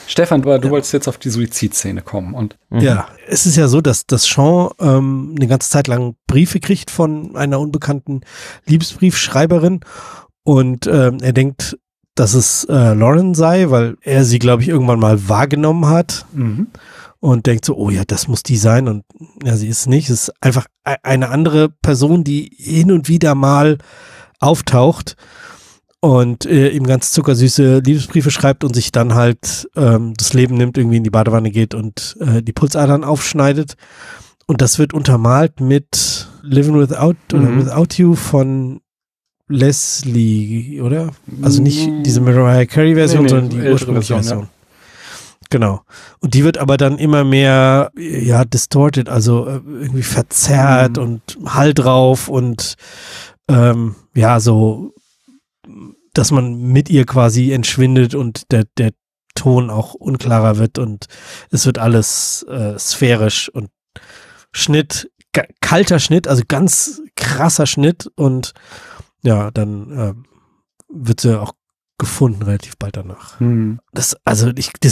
Stefan, du wolltest jetzt auf die Suizidszene kommen. Und ja, es ist ja so, dass Sean eine ganze Zeit lang Briefe kriegt von einer unbekannten Liebesbriefschreiberin und er denkt, dass es Lauren sei, weil er sie, glaube ich, irgendwann mal wahrgenommen hat und denkt so, oh ja, das muss die sein und ja, sie ist nicht. Es ist einfach eine andere Person, die hin und wieder mal auftaucht und ihm ganz zuckersüße Liebesbriefe schreibt und sich dann halt das Leben nimmt, irgendwie in die Badewanne geht und die Pulsadern aufschneidet. Und das wird untermalt mit Living Without oder Without You von Leslie, oder? Also nicht diese Mariah Carey-Version, sondern die ursprüngliche Version. Ja. Genau. Und die wird aber dann immer mehr, ja, distorted, also irgendwie verzerrt und Hall drauf und ja, so, dass man mit ihr quasi entschwindet und der Ton auch unklarer wird und es wird alles sphärisch und Schnitt, kalter Schnitt, also ganz krasser Schnitt und ja, dann wird sie auch gefunden, relativ bald danach. Das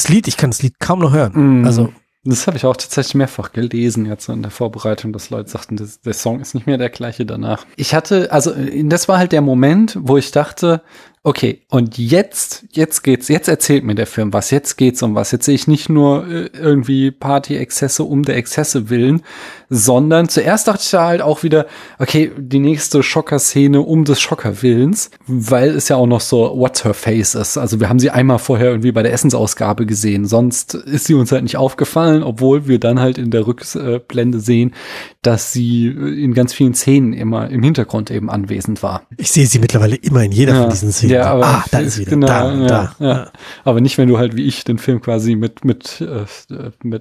Lied, ich kann das Lied kaum noch hören. Also, das habe ich auch tatsächlich mehrfach gelesen jetzt in der Vorbereitung, dass Leute sagten, der Song ist nicht mehr der gleiche danach. Ich hatte, also das war halt der Moment, wo ich dachte, okay, und jetzt erzählt mir der Film was, jetzt geht's um was. Jetzt sehe ich nicht nur irgendwie Party-Exzesse um der Exzesse willen, sondern zuerst dachte ich da halt auch wieder, okay, die nächste Schocker-Szene um des Schocker-Willens, weil es ja auch noch so What's Her Face ist. Also wir haben sie einmal vorher irgendwie bei der Essensausgabe gesehen, sonst ist sie uns halt nicht aufgefallen, obwohl wir dann halt in der Rückblende sehen, dass sie in ganz vielen Szenen immer im Hintergrund eben anwesend war. Ich sehe sie mittlerweile immer in jeder von diesen Szenen. Ja, aber da ist sie wieder. Genau, da. Aber nicht, wenn du halt wie ich den Film quasi mit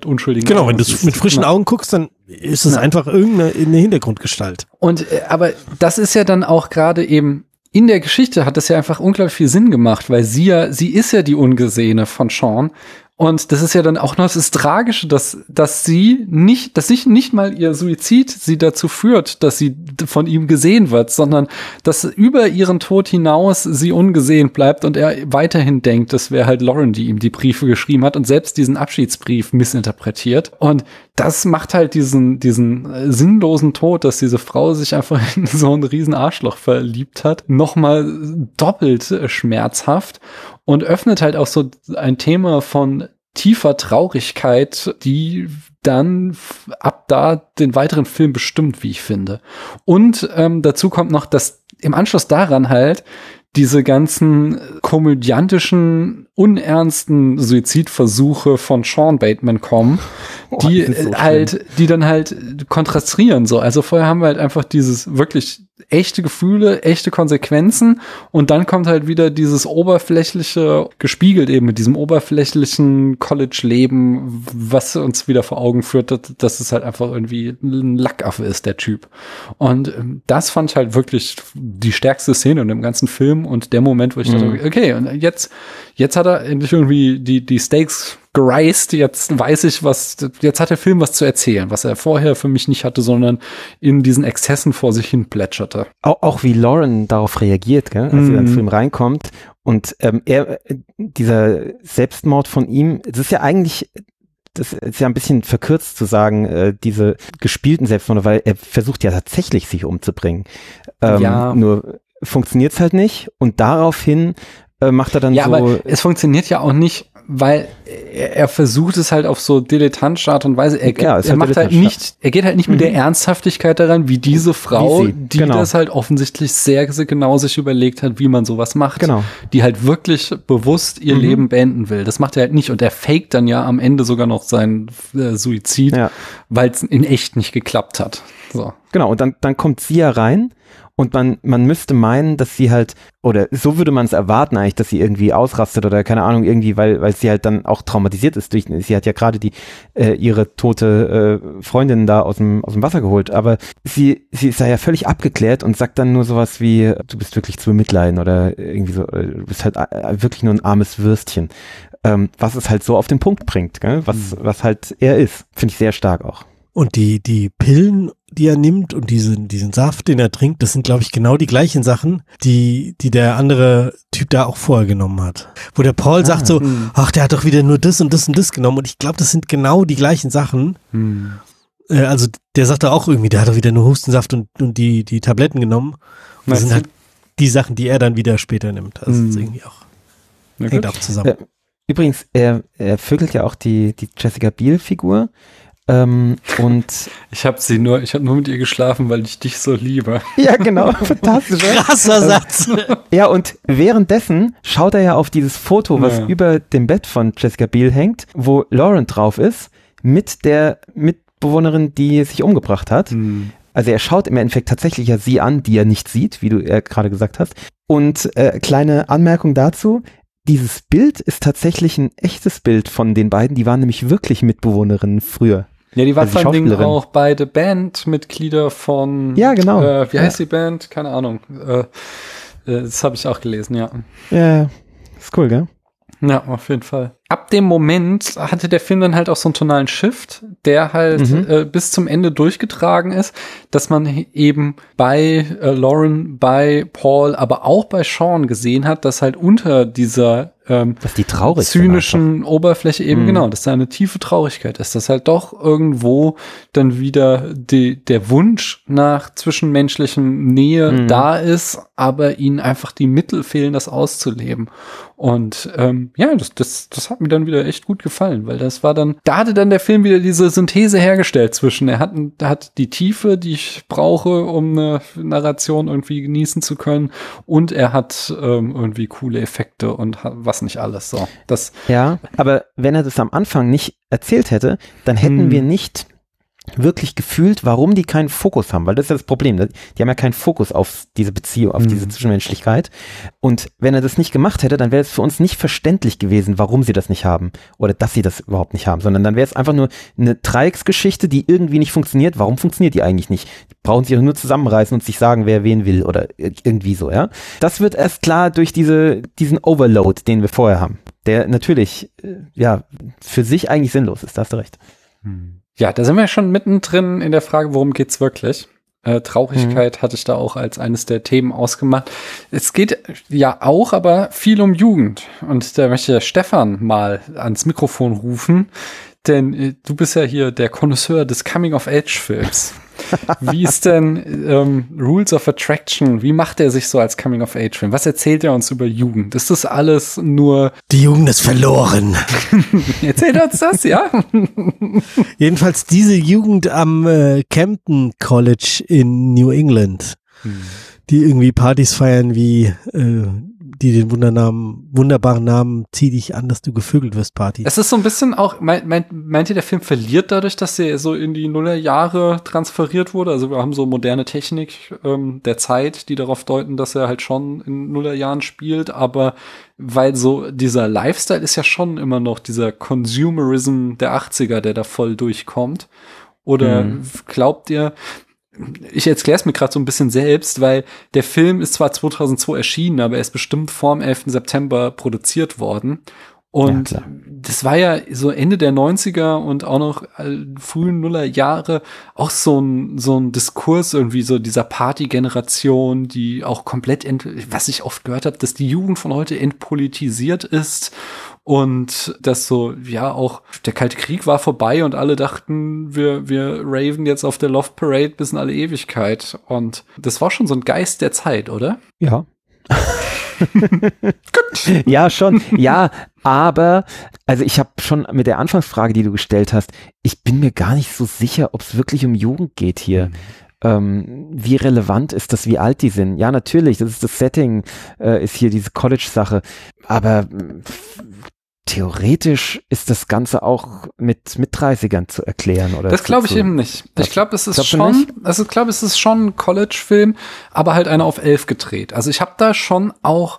unschuldigen Augen wenn du es mit frischen Augen guckst, dann ist es einfach irgendeine Hintergrundgestalt. Und aber das ist ja dann auch gerade eben in der Geschichte hat das ja einfach unglaublich viel Sinn gemacht, weil sie ist ja die Ungesehene von Sean. Und das ist ja dann auch noch das Tragische, dass nicht mal ihr Suizid sie dazu führt, dass sie von ihm gesehen wird, sondern dass über ihren Tod hinaus sie ungesehen bleibt und er weiterhin denkt, das wäre halt Lauren, die ihm die Briefe geschrieben hat und selbst diesen Abschiedsbrief missinterpretiert. Und das macht halt diesen sinnlosen Tod, dass diese Frau sich einfach in so ein riesen Arschloch verliebt hat, nochmal doppelt schmerzhaft. Und öffnet halt auch so ein Thema von tiefer Traurigkeit, die dann ab da den weiteren Film bestimmt, wie ich finde. Und dazu kommt noch, dass im Anschluss daran halt diese ganzen komödiantischen, unernsten Suizidversuche von Sean Bateman kommen, die dann halt kontrastieren so. Also vorher haben wir halt einfach dieses wirklich echte Gefühle, echte Konsequenzen und dann kommt halt wieder dieses oberflächliche, gespiegelt eben mit diesem oberflächlichen College-Leben, was uns wieder vor Augen führt, dass es halt einfach irgendwie ein Lackaffe ist, der Typ. Und das fand ich halt wirklich die stärkste Szene in dem ganzen Film und der Moment, wo ich dachte, okay, und jetzt hat er endlich irgendwie die Stakes gereist, jetzt weiß ich jetzt hat der Film was zu erzählen, was er vorher für mich nicht hatte, sondern in diesen Exzessen vor sich hin plätscherte. Auch wie Lauren darauf reagiert, gell? Als er in den Film reinkommt und dieser Selbstmord von ihm, das ist ja ein bisschen verkürzt zu sagen, diese gespielten Selbstmorde, weil er versucht ja tatsächlich sich umzubringen. Nur funktioniert es halt nicht und daraufhin macht er dann so. Ja, aber es funktioniert ja auch nicht, weil er versucht es halt auf so dilettantische Art und Weise. Er geht halt nicht mit der Ernsthaftigkeit daran, wie diese Frau, die das halt offensichtlich sehr, sehr genau sich überlegt hat, wie man sowas macht, die halt wirklich bewusst ihr Leben beenden will. Das macht er halt nicht und er faked dann ja am Ende sogar noch seinen Suizid, weil es in echt nicht geklappt hat. So. Genau, und dann kommt sie ja rein. Und man müsste meinen, dass sie halt, oder so würde man es erwarten eigentlich, dass sie irgendwie ausrastet oder keine Ahnung, irgendwie, weil sie halt dann auch traumatisiert ist. Sie hat ja gerade ihre tote Freundin da aus dem Wasser geholt, aber sie ist da ja völlig abgeklärt und sagt dann nur sowas wie, du bist wirklich zu bemitleiden oder irgendwie so, du bist halt wirklich nur ein armes Würstchen. Was es halt so auf den Punkt bringt, gell? Was halt er ist. Finde ich sehr stark auch. Und die Pillen, die er nimmt und diesen Saft, den er trinkt, das sind, glaube ich, genau die gleichen Sachen, die der andere Typ da auch vorher genommen hat. Wo der Paul sagt so, ach, der hat doch wieder nur das und das und das genommen. Und ich glaube, das sind genau die gleichen Sachen. Hm. Also der sagt da auch irgendwie, der hat doch wieder nur Hustensaft und die Tabletten genommen. Und das sind halt die Sachen, die er dann wieder später nimmt. Also das ist irgendwie auch, hängt auch zusammen. Übrigens, er vögelt ja auch die Jessica Biel-Figur. Und ich habe nur mit ihr geschlafen, weil ich dich so liebe. Ja, genau, fantastisch. Krasser Satz. Ja, und währenddessen schaut er ja auf dieses Foto, was über dem Bett von Jessica Biel hängt, wo Lauren drauf ist, mit der Mitbewohnerin, die sich umgebracht hat. Mhm. Also er schaut im Endeffekt tatsächlich ja sie an, die er nicht sieht, wie du gerade gesagt hast. Und kleine Anmerkung dazu: Dieses Bild ist tatsächlich ein echtes Bild von den beiden. Die waren nämlich wirklich Mitbewohnerinnen früher. Ja, die waren vor allen Dingen auch beide Bandmitglieder von... Ja, genau. Wie heißt die Band? Keine Ahnung. Das habe ich auch gelesen, ja. Ja, ist cool, gell? Ja, auf jeden Fall. Ab dem Moment hatte der Film dann halt auch so einen tonalen Shift, der halt bis zum Ende durchgetragen ist, dass man eben bei Lauren, bei Paul, aber auch bei Sean gesehen hat, dass halt unter dieser zynischen Oberfläche eben dass da eine tiefe Traurigkeit ist, dass halt doch irgendwo dann wieder der Wunsch nach zwischenmenschlichem Nähe da ist, aber ihnen einfach die Mittel fehlen, das auszuleben. Und das hat mir dann wieder echt gut gefallen, weil das war dann, da hatte dann der Film wieder diese Synthese hergestellt zwischen, er hat die Tiefe, die ich brauche, um eine Narration irgendwie genießen zu können, und er hat irgendwie coole Effekte und was nicht alles. So. Das, ja, aber wenn er das am Anfang nicht erzählt hätte, dann hätten wir nicht wirklich gefühlt, warum die keinen Fokus haben, weil das ist ja das Problem. Die haben ja keinen Fokus auf diese Beziehung, auf diese Zwischenmenschlichkeit. Und wenn er das nicht gemacht hätte, dann wäre es für uns nicht verständlich gewesen, warum sie das nicht haben oder dass sie das überhaupt nicht haben, sondern dann wäre es einfach nur eine Dreiecksgeschichte, die irgendwie nicht funktioniert. Warum funktioniert die eigentlich nicht? Die brauchen sich nur zusammenreißen und sich sagen, wer wen will oder irgendwie so, ja. Das wird erst klar durch diesen Overload, den wir vorher haben, der natürlich, ja, für sich eigentlich sinnlos ist. Da hast du recht. Ja, da sind wir schon mittendrin in der Frage, worum geht's wirklich? Traurigkeit hatte ich da auch als eines der Themen ausgemacht. Es geht ja auch, aber viel um Jugend. Und da möchte Stefan mal ans Mikrofon rufen, denn du bist ja hier der Connoisseur des Coming-of-Age-Films. Wie ist denn Rules of Attraction? Wie macht er sich so als Coming-of-Age-Film? Was erzählt er uns über Jugend? Ist das alles nur... Die Jugend ist verloren. Erzählt uns das, ja? Jedenfalls diese Jugend am Camden College in New England, die irgendwie Partys feiern wie... die den wunderbaren Namen "Zieh dich an, dass du gevögelt wirst" Party. Es ist so ein bisschen auch, meint ihr, der Film verliert dadurch, dass er so in die Nullerjahre transferiert wurde? Also wir haben so moderne Technik der Zeit, die darauf deuten, dass er halt schon in Nullerjahren spielt, aber weil so dieser Lifestyle ist ja schon immer noch dieser Consumerism der 80er, der da voll durchkommt. Oder glaubt ihr... Ich erkläre es mir gerade so ein bisschen selbst, weil der Film ist zwar 2002 erschienen, aber er ist bestimmt vorm 11. September produziert worden. Und ja, das war ja so Ende der 90er und auch noch frühen Nullerjahre auch so ein Diskurs irgendwie, so dieser Party-Generation, die auch komplett, was ich oft gehört habe, dass die Jugend von heute entpolitisiert ist. Und dass so, ja, auch der Kalte Krieg war vorbei und alle dachten, wir raven jetzt auf der Love Parade bis in alle Ewigkeit. Und das war schon so ein Geist der Zeit, oder? Ja. Gut. Ja, schon. Ja, aber, also ich habe schon mit der Anfangsfrage, die du gestellt hast, ich bin mir gar nicht so sicher, ob es wirklich um Jugend geht hier. Wie relevant ist das, wie alt die sind? Ja, natürlich, das ist das Setting, ist hier diese College-Sache. Aber theoretisch ist das Ganze auch mit 30ern zu erklären, oder? Das glaube ich eben nicht. Ich glaube, es ist schon ein College-Film, aber halt einer auf 11 gedreht. Also ich habe da schon auch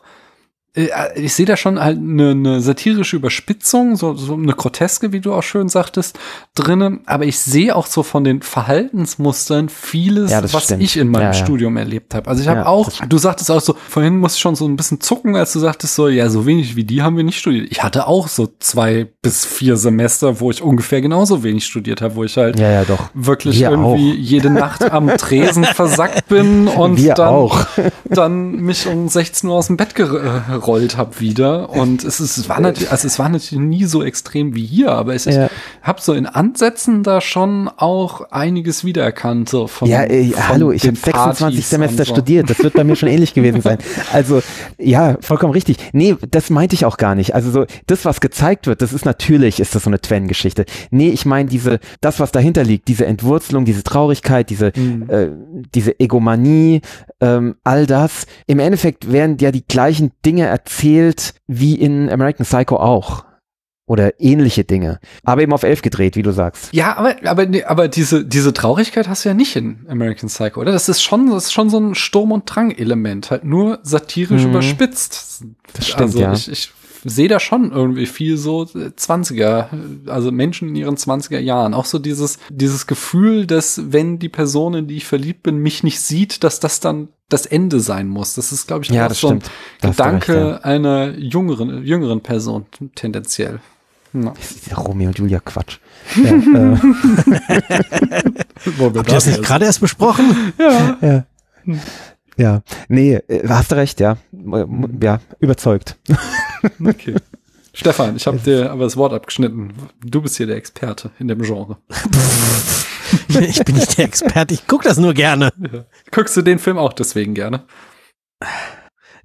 ich sehe da schon halt eine satirische Überspitzung, so eine Groteske, wie du auch schön sagtest, drinne. Aber ich sehe auch so von den Verhaltensmustern vieles, ja, was stimmt. Ich in meinem Studium erlebt habe. Also ich habe auch, du sagtest auch so, vorhin musste ich schon so ein bisschen zucken, als du sagtest so, ja, so wenig wie die haben wir nicht studiert. Ich hatte auch so 2 bis 4 Semester, wo ich ungefähr genauso wenig studiert habe, wo ich halt wirklich irgendwie jede Nacht am Tresen versackt bin und dann mich um 16 Uhr aus dem Bett gerollt habe wieder. Und es war natürlich nie so extrem wie hier, aber ich habe so in Ansätzen da schon auch einiges wiedererkannt. So hallo, ich habe 26 Semester studiert, das wird bei mir schon ähnlich gewesen sein. Also ja, vollkommen richtig. Nee, das meinte ich auch gar nicht. Also so das, was gezeigt wird, ist das so eine Twen-Geschichte. Nee, ich meine das, was dahinter liegt, diese Entwurzelung, diese Traurigkeit, diese Egomanie, all das. Im Endeffekt werden ja die gleichen Dinge erzählt wie in American Psycho auch. Oder ähnliche Dinge. Aber eben auf 11 gedreht, wie du sagst. Ja, aber diese Traurigkeit hast du ja nicht in American Psycho, oder? Das ist schon so ein Sturm- und Drang-Element, halt nur satirisch überspitzt. Das stimmt, also ich sehe da schon irgendwie viel so 20er, also Menschen in ihren 20er Jahren. Auch so dieses Gefühl, dass wenn die Person, in die ich verliebt bin, mich nicht sieht, dass das dann das Ende sein muss. Das ist, glaube ich, auch so ein Gedanke einer jüngeren Person tendenziell. No. Das ist ja Romeo und Julia Quatsch. Ja, habt ihr das nicht gerade erst besprochen? Ja. Nee, hast du recht, ja. Ja, überzeugt. Okay. Stefan, ich habe dir aber das Wort abgeschnitten. Du bist hier der Experte in dem Genre. Ich bin nicht der Experte, ich gucke das nur gerne. Ja. Guckst du den Film auch deswegen gerne?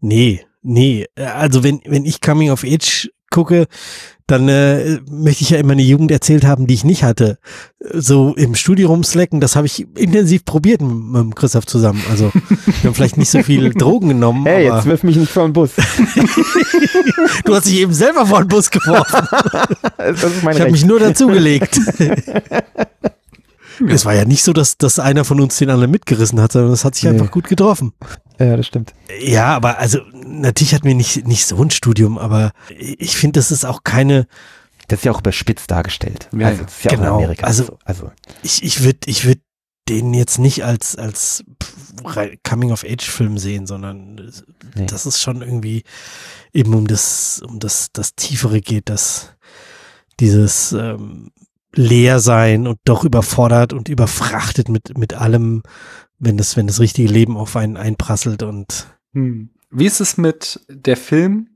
Nee. Also wenn ich Coming of Age gucke, dann möchte ich ja immer eine Jugend erzählt haben, die ich nicht hatte. So im Studio rumslacken, das habe ich intensiv probiert mit Christoph zusammen. Also wir haben vielleicht nicht so viel Drogen genommen. Hey, jetzt wirf mich nicht vor den Bus. Du hast dich eben selber vor den Bus geworfen. Das ist mein Recht. Ich habe mich nur dazugelegt. Es war ja nicht so, dass einer von uns den anderen mitgerissen hat, sondern das hat sich einfach gut getroffen. Ja, das stimmt. Ja, aber also natürlich hatten wir nicht so ein Studium, aber ich finde, das ist auch keine... Das ist ja auch überspitzt dargestellt. Ja, also, das ist ja auch in Amerika. Also. Ich würd den jetzt nicht als Coming-of-Age-Film sehen, sondern das ist schon irgendwie eben um das Tiefere geht, dass dieses... leer sein und doch überfordert und überfrachtet mit allem, wenn das richtige Leben auf einen einprasselt und Wie ist es mit der Film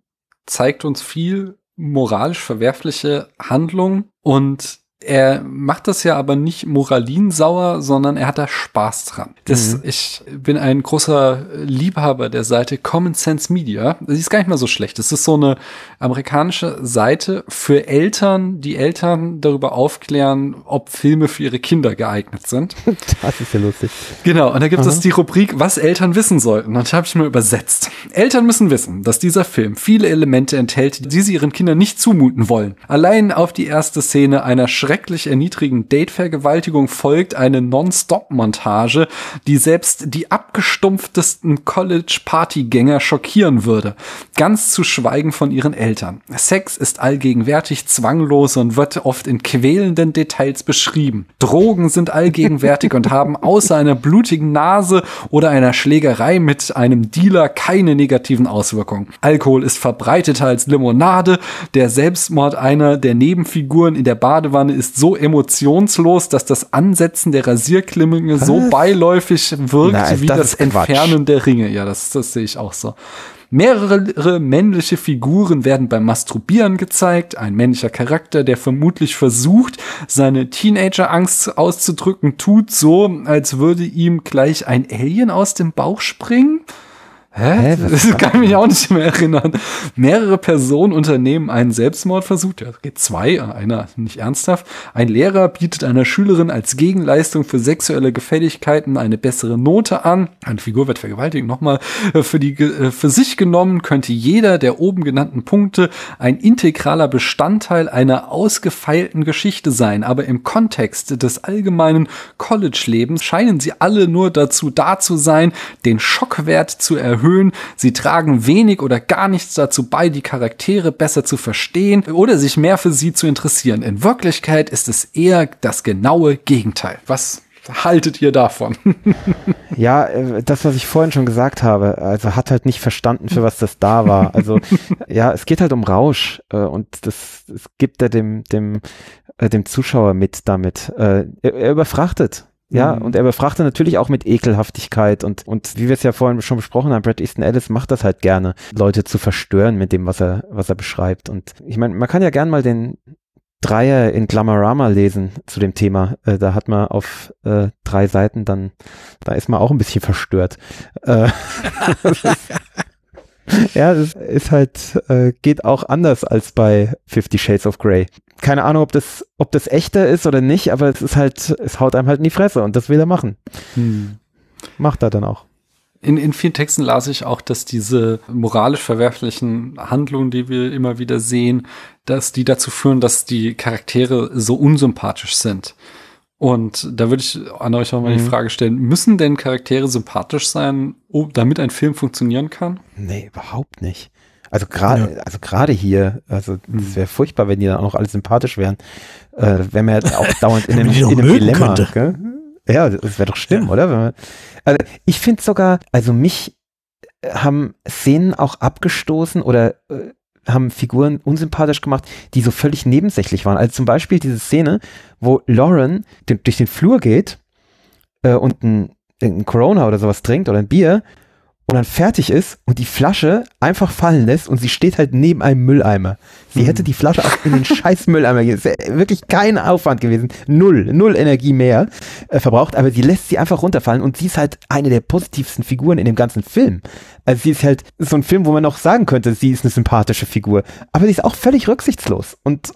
zeigt uns viel moralisch verwerfliche Handlungen und er macht das ja aber nicht moralinsauer, sondern er hat da Spaß dran. Ich bin ein großer Liebhaber der Seite Common Sense Media. Die ist gar nicht mal so schlecht. Das ist so eine amerikanische Seite für Eltern, die Eltern darüber aufklären, ob Filme für ihre Kinder geeignet sind. Das ist ja lustig. Genau, und da gibt es die Rubrik, was Eltern wissen sollten. Und da habe ich mal übersetzt. Eltern müssen wissen, dass dieser Film viele Elemente enthält, die sie ihren Kindern nicht zumuten wollen. Allein auf die erste Szene einer schrecklich erniedrigenden Date-Vergewaltigung folgt eine Non-Stop-Montage, die selbst die abgestumpftesten College-Partygänger schockieren würde. Ganz zu schweigen von ihren Eltern. Sex ist allgegenwärtig, zwanglos und wird oft in quälenden Details beschrieben. Drogen sind allgegenwärtig und haben außer einer blutigen Nase oder einer Schlägerei mit einem Dealer keine negativen Auswirkungen. Alkohol ist verbreiteter als Limonade. Der Selbstmord einer der Nebenfiguren in der Badewanne ist so emotionslos, dass das Ansetzen der Rasierklinge so beiläufig wirkt wie das Entfernen der Ringe. Ja, das sehe ich auch so. Mehrere männliche Figuren werden beim Masturbieren gezeigt. Ein männlicher Charakter, der vermutlich versucht, seine Teenager-Angst auszudrücken, tut so, als würde ihm gleich ein Alien aus dem Bauch springen. Hä? Das kann mich auch nicht mehr erinnern. Mehrere Personen unternehmen einen Selbstmordversuch. Ja, geht 2, einer nicht ernsthaft. Ein Lehrer bietet einer Schülerin als Gegenleistung für sexuelle Gefälligkeiten eine bessere Note an. Eine Figur wird vergewaltigt. Nochmal, für sich genommen könnte jeder der oben genannten Punkte ein integraler Bestandteil einer ausgefeilten Geschichte sein. Aber im Kontext des allgemeinen College-Lebens scheinen sie alle nur dazu da zu sein, den Schockwert zu erhöhen erhöhen. Sie tragen wenig oder gar nichts dazu bei, die Charaktere besser zu verstehen oder sich mehr für sie zu interessieren. In Wirklichkeit ist es eher das genaue Gegenteil. Was haltet ihr davon? Ja, das, was ich vorhin schon gesagt habe, also hat halt nicht verstanden, für was das da war. Also ja, es geht halt um Rausch und das gibt er dem Zuschauer mit damit. Er überfrachtet. Ja, und er überfrachtet natürlich auch mit Ekelhaftigkeit und wie wir es ja vorhin schon besprochen haben, Bret Easton Ellis macht das halt gerne, Leute zu verstören mit dem, was er beschreibt. Und ich meine, man kann ja gern mal den Dreier in Glamorama lesen zu dem Thema. Da hat man auf 3 Seiten dann, da ist man auch ein bisschen verstört. Ja, das ist halt, geht auch anders als bei 50 Shades of Grey. Keine Ahnung, ob das echter ist oder nicht, aber es ist halt, es haut einem halt in die Fresse und das will er machen. Macht er dann auch. In vielen Texten las ich auch, dass diese moralisch verwerflichen Handlungen, die wir immer wieder sehen, dass die dazu führen, dass die Charaktere so unsympathisch sind. Und da würde ich an euch auch mal die Frage stellen, müssen denn Charaktere sympathisch sein, damit ein Film funktionieren kann? Nee, überhaupt nicht. Also gerade hier, also es wäre furchtbar, wenn die dann auch noch alle sympathisch wären. Wenn man ja auch dauernd in einem Dilemma, gell? Ja, das wäre doch schlimm, oder? Wenn man, also ich finde sogar, also mich haben Szenen auch abgestoßen oder haben Figuren unsympathisch gemacht, die so völlig nebensächlich waren. Also zum Beispiel diese Szene, wo Lauren durch den Flur geht und ein Corona oder sowas trinkt oder ein Bier und dann fertig ist und die Flasche einfach fallen lässt und sie steht halt neben einem Mülleimer. Sie hätte die Flasche auch in den scheiß Mülleimer gegeben. Das wäre wirklich kein Aufwand gewesen. Null Energie mehr verbraucht, aber sie lässt sie einfach runterfallen und sie ist halt eine der positivsten Figuren in dem ganzen Film. Also sie ist halt so ein Film, wo man noch sagen könnte, sie ist eine sympathische Figur, aber sie ist auch völlig rücksichtslos und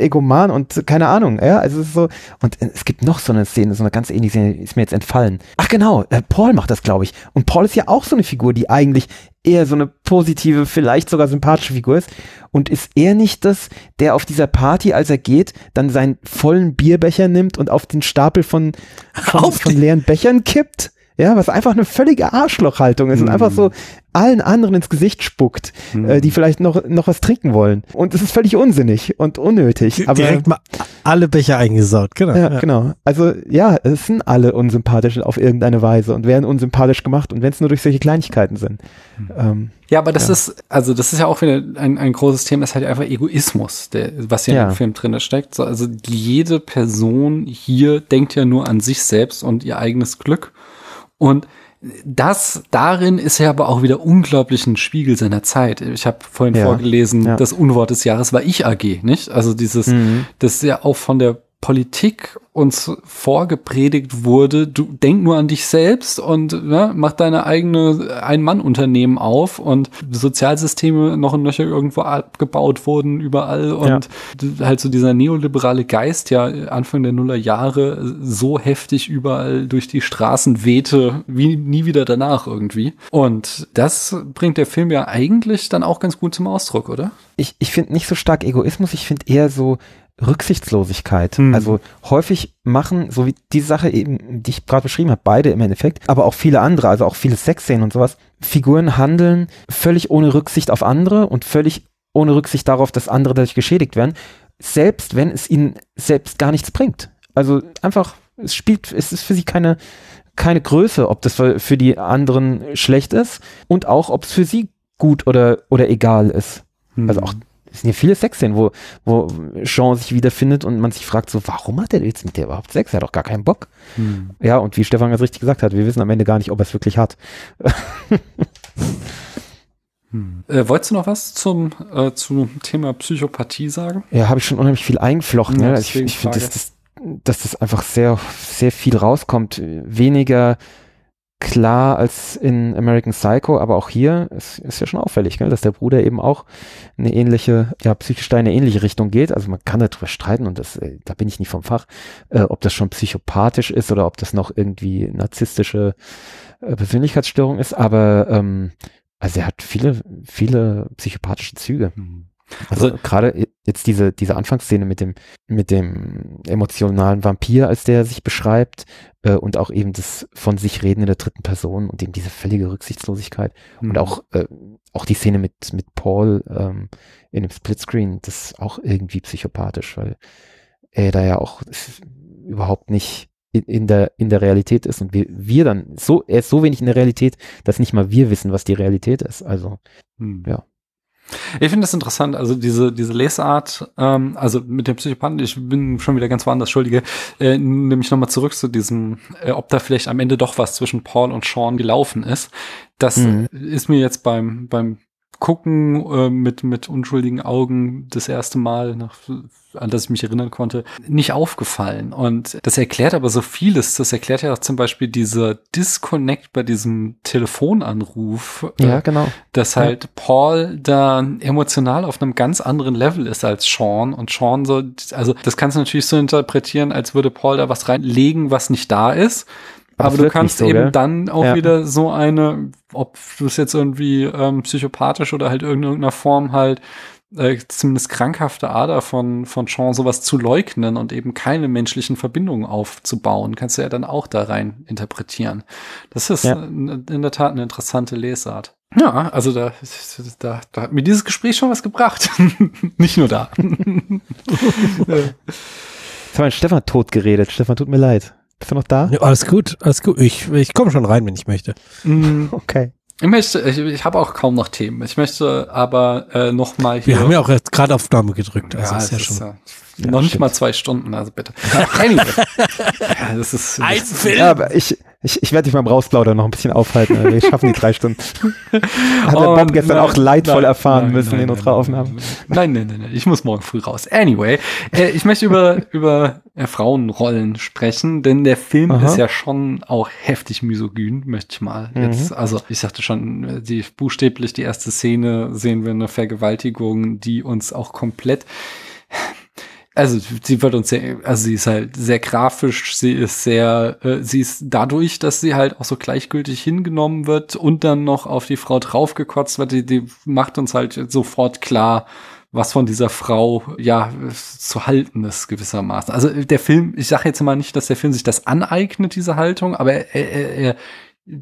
egoman und keine Ahnung, ja, also es ist so, und es gibt noch so eine Szene, so eine ganz ähnliche Szene, ist mir jetzt entfallen. Ach genau, Paul macht das, glaube ich, und Paul ist ja auch so eine Figur, die eigentlich eher so eine positive, vielleicht sogar sympathische Figur ist und ist er nicht das, der auf dieser Party, als er geht, dann seinen vollen Bierbecher nimmt und auf den Stapel von leeren Bechern kippt? Ja, was einfach eine völlige Arschlochhaltung ist und einfach so allen anderen ins Gesicht spuckt, die vielleicht noch was trinken wollen. Und es ist völlig unsinnig und unnötig. Aber direkt mal alle Becher eingesaut, genau. Ja, genau. Also ja, es sind alle unsympathisch auf irgendeine Weise und werden unsympathisch gemacht und wenn es nur durch solche Kleinigkeiten sind. Ja, aber das ist, also das ist ja auch wieder ein großes Thema, ist halt einfach Egoismus, was hier im Film drin steckt. So, also jede Person hier denkt ja nur an sich selbst und ihr eigenes Glück. Und darin ist er aber auch wieder unglaublich ein Spiegel seiner Zeit. Ich habe vorhin vorgelesen, das Unwort des Jahres war Ich-AG, nicht? Also dieses, das ist ja auch von der Politik uns vorgepredigt wurde, du denk nur an dich selbst und mach deine eigene Ein-Mann-Unternehmen auf und Sozialsysteme noch und nöcher irgendwo abgebaut wurden überall und halt so dieser neoliberale Geist ja Anfang der Nullerjahre so heftig überall durch die Straßen wehte, wie nie wieder danach irgendwie. Und das bringt der Film ja eigentlich dann auch ganz gut zum Ausdruck, oder? Ich finde nicht so stark Egoismus, ich finde eher so Rücksichtslosigkeit. Also häufig machen, so wie die Sache eben, die ich gerade beschrieben habe, beide im Endeffekt, aber auch viele andere, also auch viele Sexszenen und sowas, Figuren handeln völlig ohne Rücksicht auf andere und völlig ohne Rücksicht darauf, dass andere dadurch geschädigt werden, selbst wenn es ihnen selbst gar nichts bringt. Also einfach, es ist für sie keine Größe, ob das für die anderen schlecht ist und auch, ob es für sie gut oder egal ist. Also auch es sind ja viele Sexszenen, wo Sean sich wiederfindet und man sich fragt so, warum hat er jetzt mit der überhaupt Sex? Er hat doch gar keinen Bock. Ja, und wie Stefan ganz richtig gesagt hat, wir wissen am Ende gar nicht, ob er es wirklich hat. Wolltest du noch was zum Thema Psychopathie sagen? Ja, habe ich schon unheimlich viel eingeflochten. Ja, ich finde, dass das einfach sehr, sehr viel rauskommt. Weniger klar als in American Psycho, aber auch hier ist ja schon auffällig, gell, dass der Bruder eben auch eine ähnliche, ja, psychisch in eine ähnliche Richtung geht. Also man kann darüber streiten und das, da bin ich nicht vom Fach, ob das schon psychopathisch ist oder ob das noch irgendwie narzisstische Persönlichkeitsstörung ist, aber also er hat viele, viele psychopathische Züge. Also gerade jetzt diese Anfangsszene mit dem emotionalen Vampir, als der sich beschreibt, und auch eben das von sich reden in der dritten Person und eben diese völlige Rücksichtslosigkeit und auch die Szene mit Paul in dem Splitscreen, das ist auch irgendwie psychopathisch, weil er da ja auch überhaupt nicht in der Realität ist und wir dann er ist so wenig in der Realität, dass nicht mal wir wissen, was die Realität ist. Also ja. Ich finde das interessant, also diese Lesart, also mit dem Psychopathen, ich bin schon wieder ganz woanders, Entschuldige, nämlich nochmal zurück zu diesem, ob da vielleicht am Ende doch was zwischen Paul und Sean gelaufen ist. Das ist mir jetzt beim Gucken mit unschuldigen Augen das erste Mal, an das ich mich erinnern konnte, nicht aufgefallen. Und das erklärt aber so vieles. Das erklärt ja zum Beispiel dieser Disconnect bei diesem Telefonanruf. Ja, genau. Dass halt Paul da emotional auf einem ganz anderen Level ist als Sean. Und Sean so, also das kannst du natürlich so interpretieren, als würde Paul da was reinlegen, was nicht da ist. Aber du kannst so, eben gell? Dann auch wieder so eine, ob du es jetzt irgendwie psychopathisch oder halt in irgendeiner Form halt zumindest krankhafte Ader von Sean, sowas zu leugnen und eben keine menschlichen Verbindungen aufzubauen, kannst du ja dann auch da rein interpretieren. Das ist in der Tat eine interessante Lesart. Ja, also da hat mir dieses Gespräch schon was gebracht. Nicht nur da. Jetzt haben wir Stefan tot geredet. Stefan, tut mir leid. Bist du noch da? Ja, alles gut, alles gut. Ich komme schon rein, wenn ich möchte. Okay. Ich habe auch kaum noch Themen. Ich möchte aber noch mal hier... Wir haben ja auch jetzt gerade Aufnahme gedrückt. Also ja, ist ja schon... Ja, noch nicht mal 2 Stunden, also bitte. Anyway. Ja, das ist... Ein Film! Ja, aber ich werde dich beim Rausplaudern noch ein bisschen aufhalten. Also wir schaffen die 3 Stunden. Hat der Bob gestern auch leidvoll erfahren müssen in unserer Aufnahme. Nein. Ich muss morgen früh raus. Anyway, ich möchte über Frauenrollen sprechen, denn der Film ist ja schon auch heftig misogyn, möchte ich mal jetzt. Also ich sagte schon, buchstäblich die erste Szene sehen wir eine Vergewaltigung, die uns auch komplett... Also sie wird uns sehr, also sie ist halt sehr grafisch, sie ist sehr, sie ist dadurch, dass sie halt auch so gleichgültig hingenommen wird und dann noch auf die Frau draufgekotzt wird, die macht uns halt sofort klar, was von dieser Frau ja zu halten ist gewissermaßen. Also der Film, ich sage jetzt mal nicht, dass der Film sich das aneignet, diese Haltung, aber er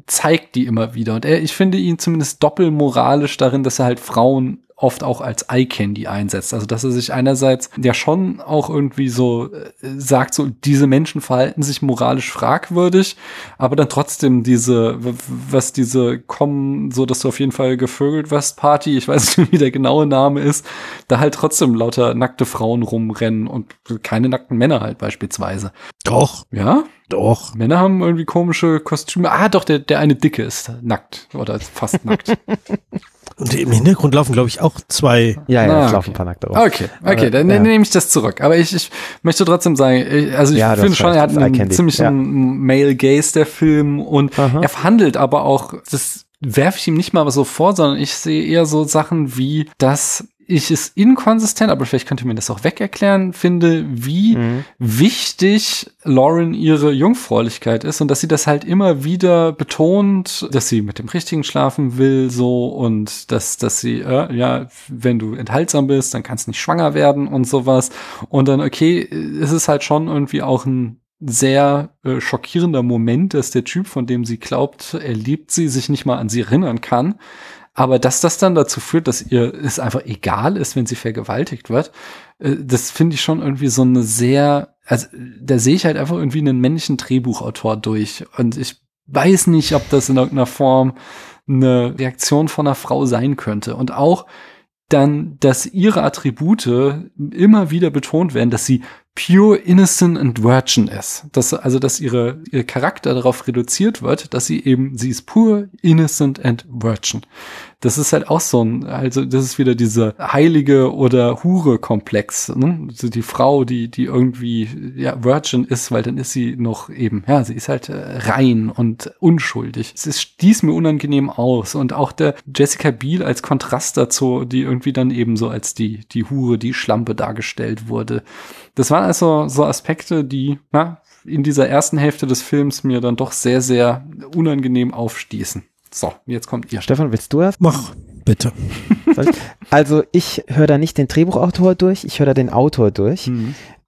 zeigt die immer wieder. Und ich finde ihn zumindest doppelmoralisch darin, dass er halt Frauen oft auch als Eye-Candy einsetzt. Also, dass er sich einerseits ja schon auch irgendwie so sagt, so diese Menschen verhalten sich moralisch fragwürdig, aber dann trotzdem so dass du auf jeden Fall gevögelt wirst, Party, ich weiß nicht, wie der genaue Name ist, da halt trotzdem lauter nackte Frauen rumrennen und keine nackten Männer halt beispielsweise. Doch. Ja? Doch. Männer haben irgendwie komische Kostüme. Ah, doch, der eine Dicke ist nackt oder fast nackt. Und im Hintergrund laufen, glaube ich, auch 2. Ja, laufen ein paar nackte rum. Okay, dann nehme ich das zurück. Aber ich möchte trotzdem sagen, ich finde schon, er hat einen ziemlichen Male Gaze, der Film. Und er verhandelt aber auch, das werfe ich ihm nicht mal so vor, sondern ich sehe eher so Sachen wie, dass ich es inkonsistent, aber vielleicht könnt ihr mir das auch wegerklären, finde, wie wichtig Lauren ihre Jungfräulichkeit ist und dass sie das halt immer wieder betont, dass sie mit dem Richtigen schlafen will, so, und dass sie, wenn du enthaltsam bist, dann kannst du nicht schwanger werden und sowas. Und dann, okay, es ist halt schon irgendwie auch ein sehr schockierender Moment, dass der Typ, von dem sie glaubt, er liebt sie, sich nicht mal an sie erinnern kann. Aber dass das dann dazu führt, dass ihr es einfach egal ist, wenn sie vergewaltigt wird, das finde ich schon irgendwie so eine sehr, also da sehe ich halt einfach irgendwie einen männlichen Drehbuchautor durch. Und ich weiß nicht, ob das in irgendeiner Form eine Reaktion von einer Frau sein könnte. Und auch dann, dass ihre Attribute immer wieder betont werden, dass sie pure, innocent and virgin ist. Dass ihr Charakter darauf reduziert wird, dass sie ist pure, innocent and virgin. Das ist halt auch das ist wieder diese Heilige- oder Hure-Komplex, ne? Also die Frau, die irgendwie, virgin ist, weil dann ist sie noch eben, sie ist halt rein und unschuldig. Es stieß mir unangenehm aus. Und auch der Jessica Biel als Kontrast dazu, die irgendwie dann eben so als die Hure, die Schlampe dargestellt wurde. Das waren also so Aspekte, die in dieser ersten Hälfte des Films mir dann doch sehr, sehr unangenehm aufstießen. So, jetzt kommt ihr. Stefan, willst du erst? Mach, bitte. Also ich höre da nicht den Drehbuchautor durch, ich höre da den Autor durch,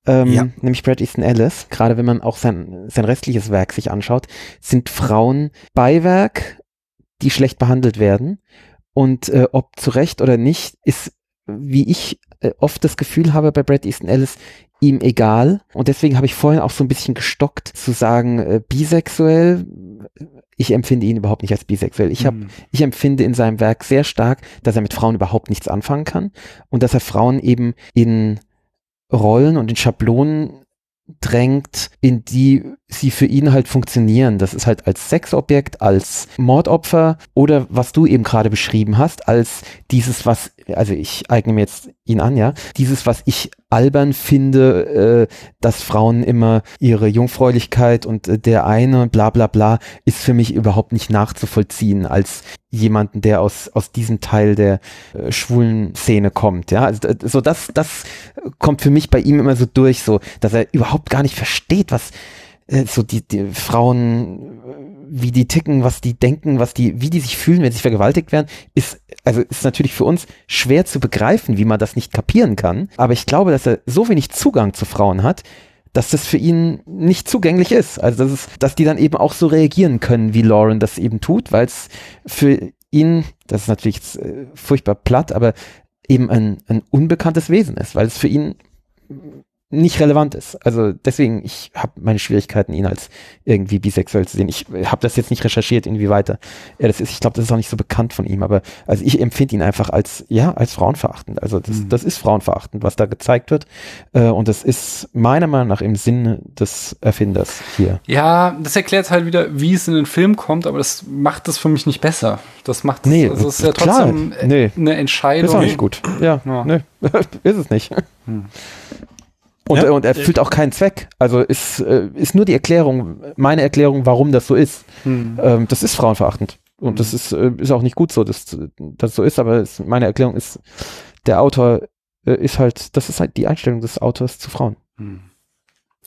nämlich Bret Easton Ellis. Gerade wenn man auch sein restliches Werk sich anschaut, sind Frauen Beiwerk, die schlecht behandelt werden. Und ob zu Recht oder nicht, ist, wie ich oft das Gefühl habe bei Bret Easton Ellis, ihm egal. Und deswegen habe ich vorhin auch so ein bisschen gestockt zu sagen, bisexuell. Ich empfinde ihn überhaupt nicht als bisexuell. Ich empfinde in seinem Werk sehr stark, dass er mit Frauen überhaupt nichts anfangen kann und dass er Frauen eben in Rollen und in Schablonen drängt, in die sie für ihn halt funktionieren. Das ist halt als Sexobjekt, als Mordopfer oder was du eben gerade beschrieben hast, als dieses, was, also ich eigne mir jetzt ihn an, ja, dieses, was ich albern finde, dass Frauen immer ihre Jungfräulichkeit und der eine bla bla bla, ist für mich überhaupt nicht nachzuvollziehen als jemanden, der aus diesem Teil der schwulen Szene kommt, ja, also so das kommt für mich bei ihm immer so durch, so, dass er überhaupt gar nicht versteht, was so die Frauen, wie die ticken, was die denken, wie die sich fühlen, wenn sie vergewaltigt werden, ist natürlich für uns schwer zu begreifen, wie man das nicht kapieren kann. Aber ich glaube, dass er so wenig Zugang zu Frauen hat, dass das für ihn nicht zugänglich ist. Also dass die dann eben auch so reagieren können, wie Lauren das eben tut, weil es für ihn, das ist natürlich jetzt, furchtbar platt, aber eben ein unbekanntes Wesen ist, weil es für ihn nicht relevant ist. Also deswegen, ich habe meine Schwierigkeiten, ihn als irgendwie bisexuell zu sehen. Ich habe das jetzt nicht recherchiert, inwieweit er das ist. Ich glaube, das ist auch nicht so bekannt von ihm, aber also ich empfinde ihn einfach als frauenverachtend. Also das ist frauenverachtend, was da gezeigt wird. Und das ist meiner Meinung nach im Sinne des Erfinders hier. Ja, das erklärt halt wieder, wie es in den Film kommt, aber das macht das für mich nicht besser. Das macht also es ist ja trotzdem eine Entscheidung. Ist auch nicht gut. Ja. Ist es nicht. Und er erfüllt auch keinen Zweck. Also ist nur die Erklärung, meine Erklärung, warum das so ist. Das ist frauenverachtend. Und das ist auch nicht gut so, dass das so ist. Aber meine Erklärung ist, der Autor ist halt, das ist halt die Einstellung des Autors zu Frauen.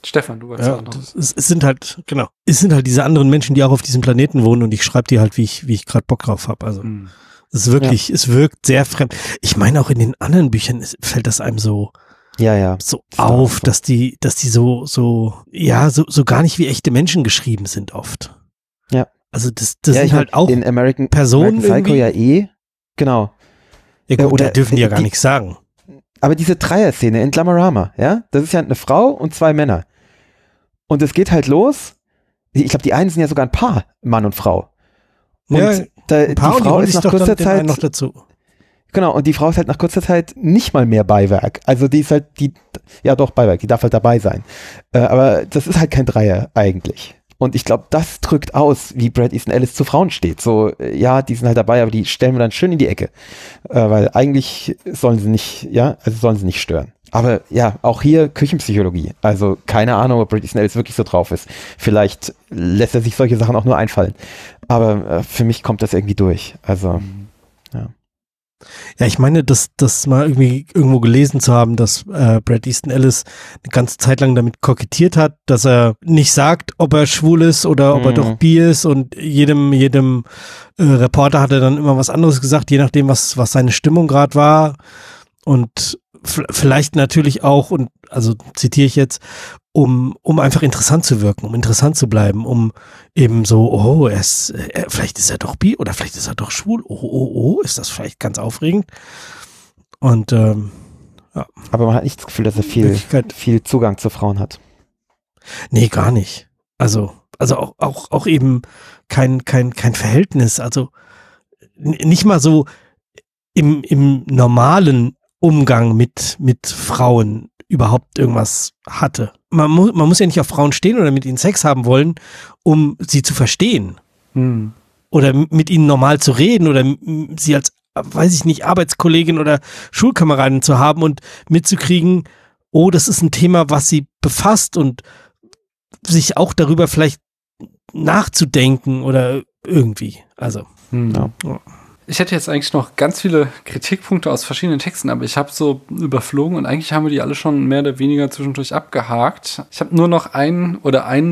Stefan, du wolltest auch noch. Es sind halt diese anderen Menschen, die auch auf diesem Planeten wohnen und ich schreibe die halt, wie ich gerade Bock drauf habe. Also es wirkt sehr fremd. Ich meine, auch in den anderen Büchern fällt das einem so auf, dass die so gar nicht wie echte Menschen geschrieben sind oft. Ja. Also das sind halt auch in Personen American Psycho genau. Ja, gut, oder dürfen die ja gar nichts sagen. Aber diese Dreier-Szene in Glamorama, ja, das ist ja eine Frau und zwei Männer. Und es geht halt los, ich glaube, die einen sind ja sogar ein Paar, Mann und Frau. Und die Frau ist nach kurzer Zeit noch dazu. Genau, und die Frau ist halt nach kurzer Zeit nicht mal mehr Beiwerk. Also die ist halt, Beiwerk, die darf halt dabei sein. Aber das ist halt kein Dreier eigentlich. Und ich glaube, das drückt aus, wie Bret Easton Ellis zu Frauen steht. So, ja, die sind halt dabei, aber die stellen wir dann schön in die Ecke. Weil eigentlich sollen sie nicht stören. Aber ja, auch hier Küchenpsychologie. Also keine Ahnung, ob Bret Easton Ellis wirklich so drauf ist. Vielleicht lässt er sich solche Sachen auch nur einfallen. Aber für mich kommt das irgendwie durch. Also, ja. Ja, ich meine, das mal irgendwie irgendwo gelesen zu haben, dass Bret Easton Ellis eine ganze Zeit lang damit kokettiert hat, dass er nicht sagt, ob er schwul ist oder ob er doch bi ist, und jedem Reporter hat er dann immer was anderes gesagt, je nachdem, was seine Stimmung gerade war, und vielleicht natürlich auch, und also zitiere ich jetzt, um einfach interessant zu wirken, um interessant zu bleiben, um eben so, vielleicht ist er doch bi oder vielleicht ist er doch schwul, ist das vielleicht ganz aufregend. Und aber man hat nicht das Gefühl, dass er viel Zugang zu Frauen hat. Nee, gar nicht. Also auch eben kein Verhältnis, also nicht mal so im normalen Umgang mit Frauen überhaupt irgendwas hatte. Man muss ja nicht auf Frauen stehen oder mit ihnen Sex haben wollen, um sie zu verstehen. Oder mit ihnen normal zu reden oder sie als, weiß ich nicht, Arbeitskollegin oder Schulkameradin zu haben und mitzukriegen, oh, das ist ein Thema, was sie befasst, und sich auch darüber vielleicht nachzudenken oder irgendwie. Also. Ja. Ich hätte jetzt eigentlich noch ganz viele Kritikpunkte aus verschiedenen Texten, aber ich habe so überflogen und eigentlich haben wir die alle schon mehr oder weniger zwischendurch abgehakt. Ich habe nur noch einen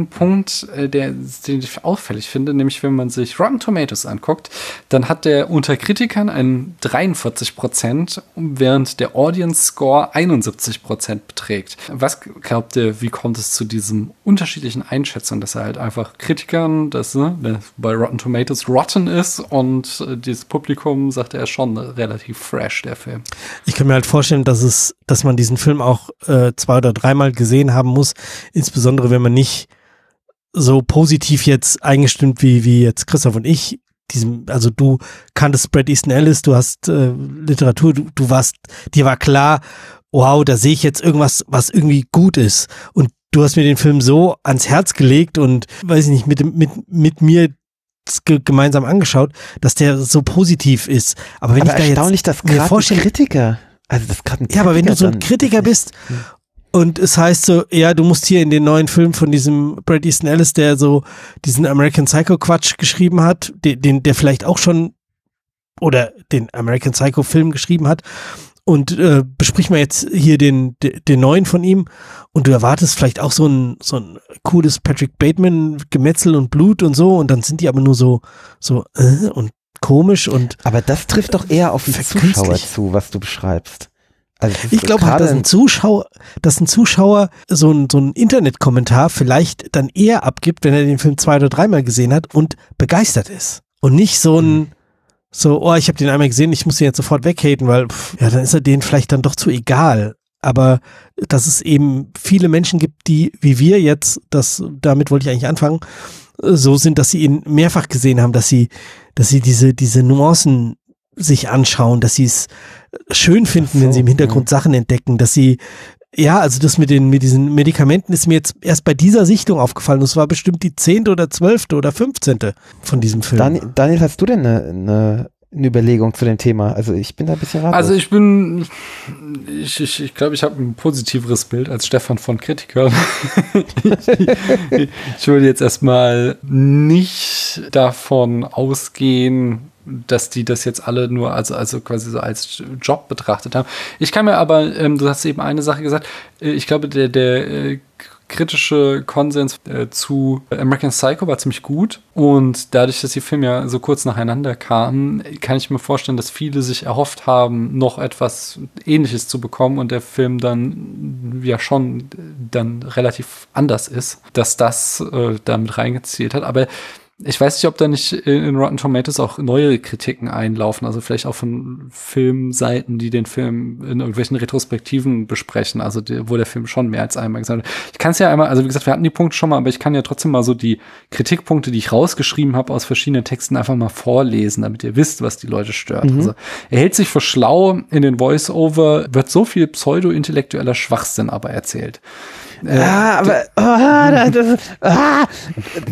Punkt, den ich auffällig finde, nämlich wenn man sich Rotten Tomatoes anguckt, dann hat der unter Kritikern einen 43%, während der Audience Score 71% beträgt. Was glaubt ihr, wie kommt es zu diesem unterschiedlichen Einschätzung, dass er halt einfach Kritikern, dass bei Rotten Tomatoes rotten ist und dieses Publikum, sagt er, schon relativ fresh, der Film. Ich kann mir halt vorstellen, dass man diesen Film auch 2- oder 3-mal gesehen haben muss, insbesondere wenn man nicht so positiv jetzt eingestimmt wie jetzt Christoph und ich. Also du kanntest Bret Easton Ellis, du hast Literatur, dir war klar, wow, da sehe ich jetzt irgendwas, was irgendwie gut ist. Und du hast mir den Film so ans Herz gelegt und, weiß ich nicht, mit mir gemeinsam angeschaut, dass der so positiv ist. Aber wenn ich da erstaunlich, jetzt dass mir vorstelle, Kritiker, also das gerade ein Kritiker, ja, aber wenn du so ein Kritiker bist und es heißt so, ja, du musst hier in den neuen Film von diesem Bret Easton Ellis, der so diesen American Psycho Quatsch geschrieben hat, der vielleicht auch schon oder den American Psycho Film geschrieben hat. Und besprich mal jetzt hier den neuen von ihm und du erwartest vielleicht auch so ein cooles Patrick Bateman Gemetzel und Blut und so und dann sind die aber nur so und komisch und aber das trifft doch eher auf den Zuschauer zu, was du beschreibst. Also ich glaube halt, dass ein Zuschauer so ein Internetkommentar vielleicht dann eher abgibt, wenn er den Film 2- oder 3-mal gesehen hat und begeistert ist und nicht ich habe den einmal gesehen, ich muss den jetzt sofort weghaten, weil, dann ist er denen vielleicht dann doch zu egal. Aber dass es eben viele Menschen gibt, die, wie wir jetzt, damit wollte ich eigentlich anfangen, so sind, dass sie ihn mehrfach gesehen haben, dass sie diese Nuancen sich anschauen, dass sie es schön finden, wenn sie im Hintergrund Sachen entdecken, dass sie, das mit diesen Medikamenten ist mir jetzt erst bei dieser Sichtung aufgefallen. Das war bestimmt die 10., oder 12. oder 15. von diesem Film. Daniel, hast du denn eine Überlegung zu dem Thema? Also ich bin da ein bisschen ratlos. Also ich glaube, ich habe ein positiveres Bild als Stefan von Kritikern. Ich würde jetzt erstmal nicht davon ausgehen, dass die das jetzt alle nur also quasi so als Job betrachtet haben. Ich kann mir aber, du hast eben eine Sache gesagt, ich glaube, der kritische Konsens zu American Psycho war ziemlich gut und dadurch, dass die Filme ja so kurz nacheinander kamen, kann ich mir vorstellen, dass viele sich erhofft haben, noch etwas Ähnliches zu bekommen und der Film dann ja schon dann relativ anders ist, dass das damit reingezielt hat, aber ich weiß nicht, ob da nicht in Rotten Tomatoes auch neue Kritiken einlaufen, also vielleicht auch von Filmseiten, die den Film in irgendwelchen Retrospektiven besprechen, also wo der Film schon mehr als einmal gesagt wird. Ich kann es ja einmal, also wie gesagt, wir hatten die Punkte schon mal, aber ich kann ja trotzdem mal so die Kritikpunkte, die ich rausgeschrieben habe aus verschiedenen Texten, einfach mal vorlesen, damit ihr wisst, was die Leute stört. Mhm. Also er hält sich für schlau, in den Voice-Over wird so viel pseudo-intellektueller Schwachsinn aber erzählt. Da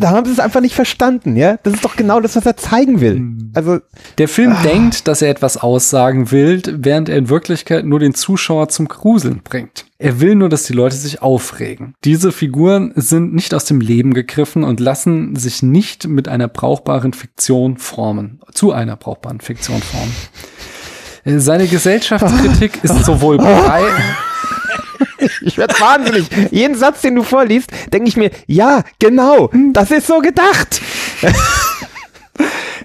haben sie es einfach nicht verstanden, ja? Das ist doch genau das, was er zeigen will. Also der Film denkt, dass er etwas aussagen will, während er in Wirklichkeit nur den Zuschauer zum Gruseln bringt. Er will nur, dass die Leute sich aufregen. Diese Figuren sind nicht aus dem Leben gegriffen und lassen sich nicht mit einer brauchbaren Fiktion formen. Seine Gesellschaftskritik ist sowohl breit. Ich werde wahnsinnig. Jeden Satz, den du vorliest, denke ich mir, ja, genau, das ist so gedacht.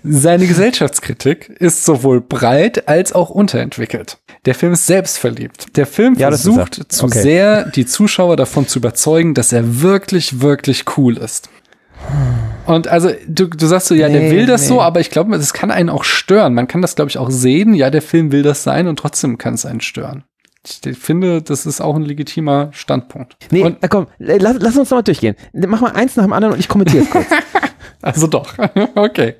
Seine Gesellschaftskritik ist sowohl breit als auch unterentwickelt. Der Film ist selbstverliebt. Der Film versucht sehr, die Zuschauer davon zu überzeugen, dass er wirklich, wirklich cool ist. Und also, du sagst so, ja, der will das so, aber ich glaube, das kann einen auch stören. Man kann das, glaube ich, auch sehen. Ja, der Film will das sein und trotzdem kann es einen stören. Ich finde, das ist auch ein legitimer Standpunkt. Nee, und komm, lass uns nochmal durchgehen. Mach mal eins nach dem anderen und ich kommentiere es kurz. Also doch. Er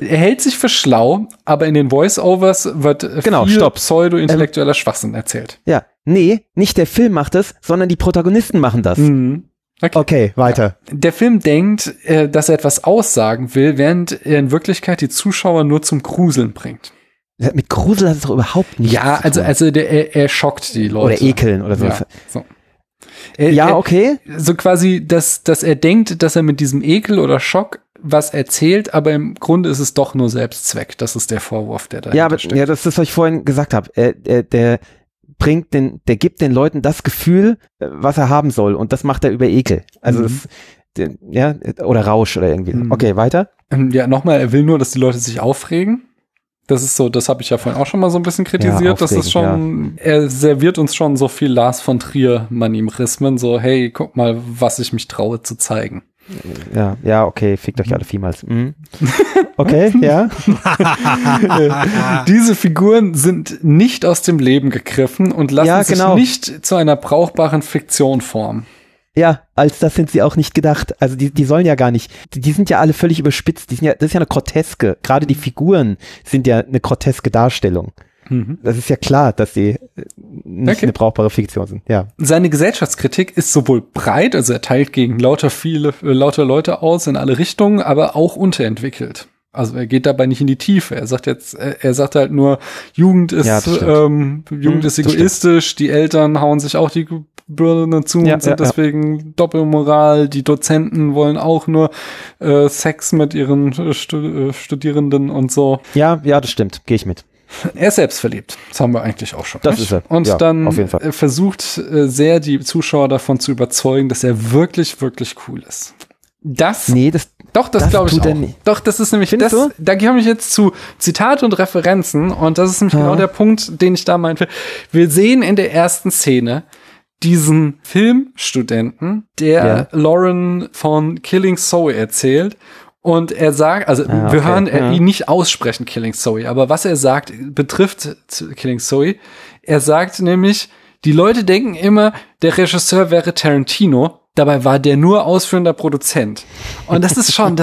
hält sich für schlau, aber in den Voice-Overs wird viel pseudo-intellektueller Schwachsinn erzählt. Ja, nee, nicht der Film macht es, sondern die Protagonisten machen das. Mhm. Okay, weiter. Ja. Der Film denkt, dass er etwas aussagen will, während er in Wirklichkeit die Zuschauer nur zum Gruseln bringt. Mit Grusel hat es doch überhaupt nichts zu tun. Also er schockt die Leute. Oder ekeln oder so. So quasi, dass er denkt, dass er mit diesem Ekel oder Schock was erzählt, aber im Grunde ist es doch nur Selbstzweck. Das ist der Vorwurf, der dahinter steckt. Ja, das ist, was ich vorhin gesagt habe. Der gibt den Leuten das Gefühl, was er haben soll, und das macht er über Ekel. Also oder Rausch oder irgendwie. Mhm. Okay, weiter. Ja, nochmal, er will nur, dass die Leute sich aufregen. Das ist so, das habe ich ja vorhin auch schon mal so ein bisschen kritisiert. Ja, das ist schon, er serviert uns schon so viel Lars von Trier-Manimismen, so, hey, guck mal, was ich mich traue zu zeigen. Ja, okay, fickt euch alle vielmals. Mhm. Okay, ja. Diese Figuren sind nicht aus dem Leben gegriffen und lassen sich nicht zu einer brauchbaren Fiktion formen. Ja, als das sind sie auch nicht gedacht. Also die sollen ja gar nicht, die sind ja alle völlig überspitzt. Das ist ja eine groteske, gerade die Figuren sind ja eine groteske Darstellung. Mhm. Das ist ja klar, dass die nicht eine brauchbare Fiktion sind. Ja. Seine Gesellschaftskritik ist sowohl breit, also er teilt gegen lauter Leute aus in alle Richtungen, aber auch unterentwickelt. Also er geht dabei nicht in die Tiefe. Er sagt halt nur, Jugend ist, ist egoistisch, die Eltern hauen sich auch die Birne zu und sind deswegen Doppelmoral, die Dozenten wollen auch nur Sex mit ihren Studierenden und so. Ja, das stimmt, gehe ich mit. Er ist selbstverliebt, das haben wir eigentlich auch schon. Das ist er. Und dann versucht sehr, die Zuschauer davon zu überzeugen, dass er wirklich, wirklich cool ist. Das glaube ich auch. Doch, das ist nämlich das. Da komme ich jetzt zu Zitate und Referenzen, und das ist nämlich genau der Punkt, den ich da meinte. Wir sehen in der ersten Szene diesen Filmstudenten, der Lauren von Killing Zoe erzählt. Und er sagt, wir hören ihn nicht aussprechen, Killing Zoe, aber was er sagt, betrifft Killing Zoe. Er sagt nämlich, die Leute denken immer, der Regisseur wäre Tarantino. Dabei war der nur ausführender Produzent. Und das ist schon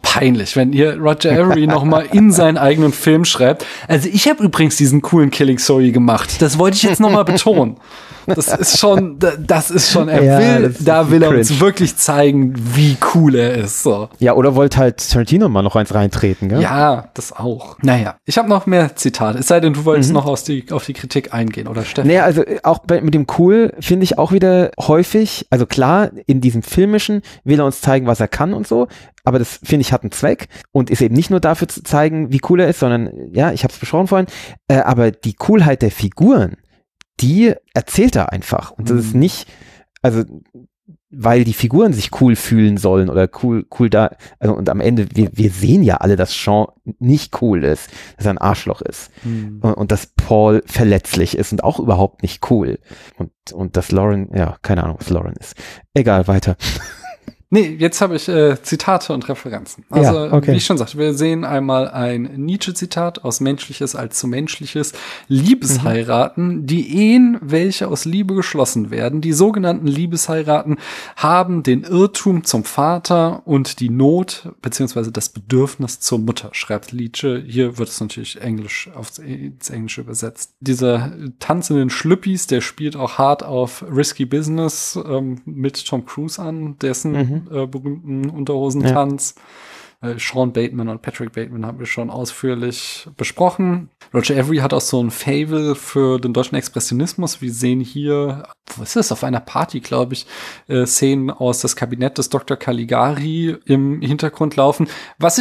peinlich, wenn ihr Roger Avery nochmal in seinen eigenen Film schreibt. Also ich habe übrigens diesen coolen Killing Zoe gemacht. Das wollte ich jetzt nochmal betonen. Das ist schon, er will uns wirklich zeigen, wie cool er ist. So. Ja, oder wollte halt Tarantino mal noch eins reintreten, gell? Ja, das auch. Naja, ich habe noch mehr Zitate, es sei denn, du wolltest noch auf die Kritik eingehen, oder Steffen? Naja, also auch mit dem Cool finde ich auch wieder häufig, also klar, in diesem Filmischen will er uns zeigen, was er kann und so, aber das, finde ich, hat einen Zweck und ist eben nicht nur dafür zu zeigen, wie cool er ist, sondern, ja, ich habe es besprochen vorhin, aber die Coolheit der Figuren, die erzählt er einfach. Und das ist nicht, also, weil die Figuren sich cool fühlen sollen oder cool da, also, und am Ende, wir sehen ja alle, dass Sean nicht cool ist, dass er ein Arschloch ist und dass Paul verletzlich ist und auch überhaupt nicht cool und dass Lauren, keine Ahnung, was Lauren ist. Egal, weiter. Nee, jetzt habe ich Zitate und Referenzen. Also, wie ich schon sagte, wir sehen einmal ein Nietzsche-Zitat aus Menschliches als zu Menschliches. Liebesheiraten, die Ehen, welche aus Liebe geschlossen werden, die sogenannten Liebesheiraten haben den Irrtum zum Vater und die Not bzw. das Bedürfnis zur Mutter, schreibt Nietzsche. Hier wird es natürlich Englisch ins Englische übersetzt. Dieser Tanz in den Schlüppis, der spielt auch hart auf Risky Business mit Tom Cruise an, dessen berühmten Unterhosentanz. Sean Bateman und Patrick Bateman haben wir schon ausführlich besprochen. Roger Avery hat auch so ein Fable für den deutschen Expressionismus. Wir sehen hier, auf einer Party, glaube ich, Szenen aus Das Kabinett des Dr. Caligari im Hintergrund laufen. Das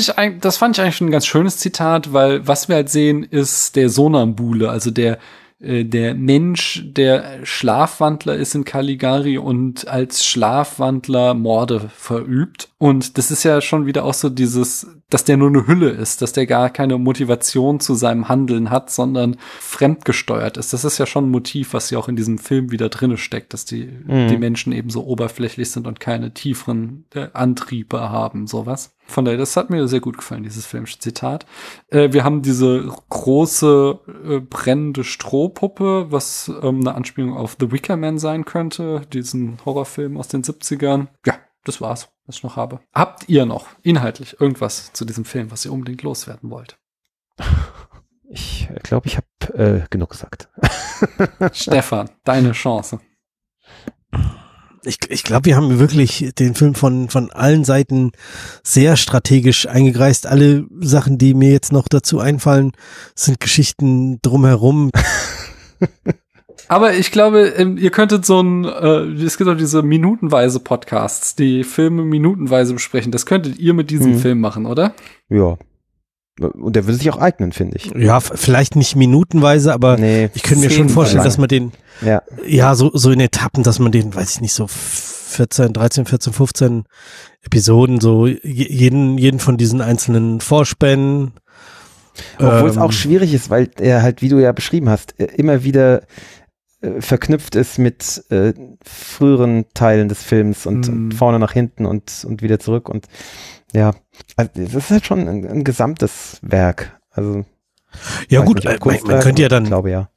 fand ich eigentlich schon ein ganz schönes Zitat, weil was wir halt sehen, ist der Sonambule, also der Mensch, der Schlafwandler ist in Caligari und als Schlafwandler Morde verübt. Und das ist ja schon wieder auch so dieses, dass der nur eine Hülle ist, dass der gar keine Motivation zu seinem Handeln hat, sondern fremdgesteuert ist. Das ist ja schon ein Motiv, was ja auch in diesem Film wieder drinne steckt, dass die Menschen eben so oberflächlich sind und keine tieferen Antriebe haben, sowas. Von daher, das hat mir sehr gut gefallen, dieses Filmzitat. Wir haben diese große brennende Strohpuppe, was eine Anspielung auf The Wicker Man sein könnte, diesen Horrorfilm aus den 70ern. Ja, das war's, was ich noch habe. Habt ihr noch inhaltlich irgendwas zu diesem Film, was ihr unbedingt loswerden wollt? Ich glaube, ich habe genug gesagt. Stefan, deine Chance. Ich glaube, wir haben wirklich den Film von allen Seiten sehr strategisch eingegreist. Alle Sachen, die mir jetzt noch dazu einfallen, sind Geschichten drumherum. Aber ich glaube, ihr könntet so ein, es gibt auch diese minutenweise Podcasts, die Filme minutenweise besprechen. Das könntet ihr mit diesem Film machen, oder? Ja. Und der würde sich auch eignen, finde ich. Ja, vielleicht nicht minutenweise, aber nee, ich könnte mir schon vorstellen, dass man den, ja so in Etappen, dass man den, weiß ich nicht, so 14, 15 Episoden, so jeden von diesen einzelnen Vorspänen. Obwohl es auch schwierig ist, weil er halt, wie du ja beschrieben hast, immer wieder verknüpft ist mit früheren Teilen des Films und vorne nach hinten und wieder zurück und ja, also das ist halt schon ein gesamtes Werk. Also ja gut, man könnte ja dann, glaube ja,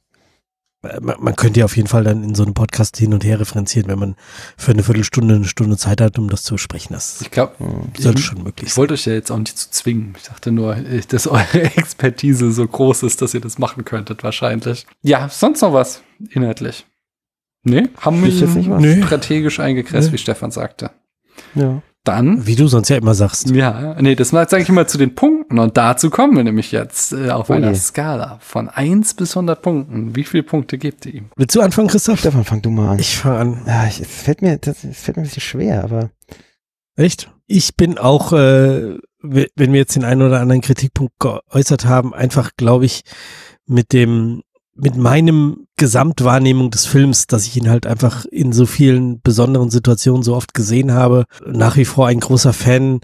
man könnte ja auf jeden Fall dann in so einem Podcast hin und her referenzieren, wenn man für eine Viertelstunde, eine Stunde Zeit hat, um das zu besprechen. Das ich glaube, sollte schon möglich sein. Ich wollte euch ja jetzt auch nicht zu zwingen. Ich dachte nur, dass eure Expertise so groß ist, dass ihr das machen könntet wahrscheinlich. Ja, sonst noch was inhaltlich? Nee, haben mich jetzt nicht strategisch eingekreist, wie Stefan sagte. Ja. Dann, wie du sonst ja immer sagst. Ja, nee, das sage ich immer zu den Punkten. Und dazu kommen wir nämlich jetzt auf einer Skala von 1 bis 100 Punkten. Wie viele Punkte gebt ihr ihm? Willst du anfangen, Christoph? Stefan, fang du mal an. Ich fange an. Ja, es fällt mir ein bisschen schwer, aber... Echt? Ich bin auch, wenn wir jetzt den einen oder anderen Kritikpunkt geäußert haben, einfach, glaube ich, mit meinem Gesamtwahrnehmung des Films, dass ich ihn halt einfach in so vielen besonderen Situationen so oft gesehen habe, nach wie vor ein großer Fan.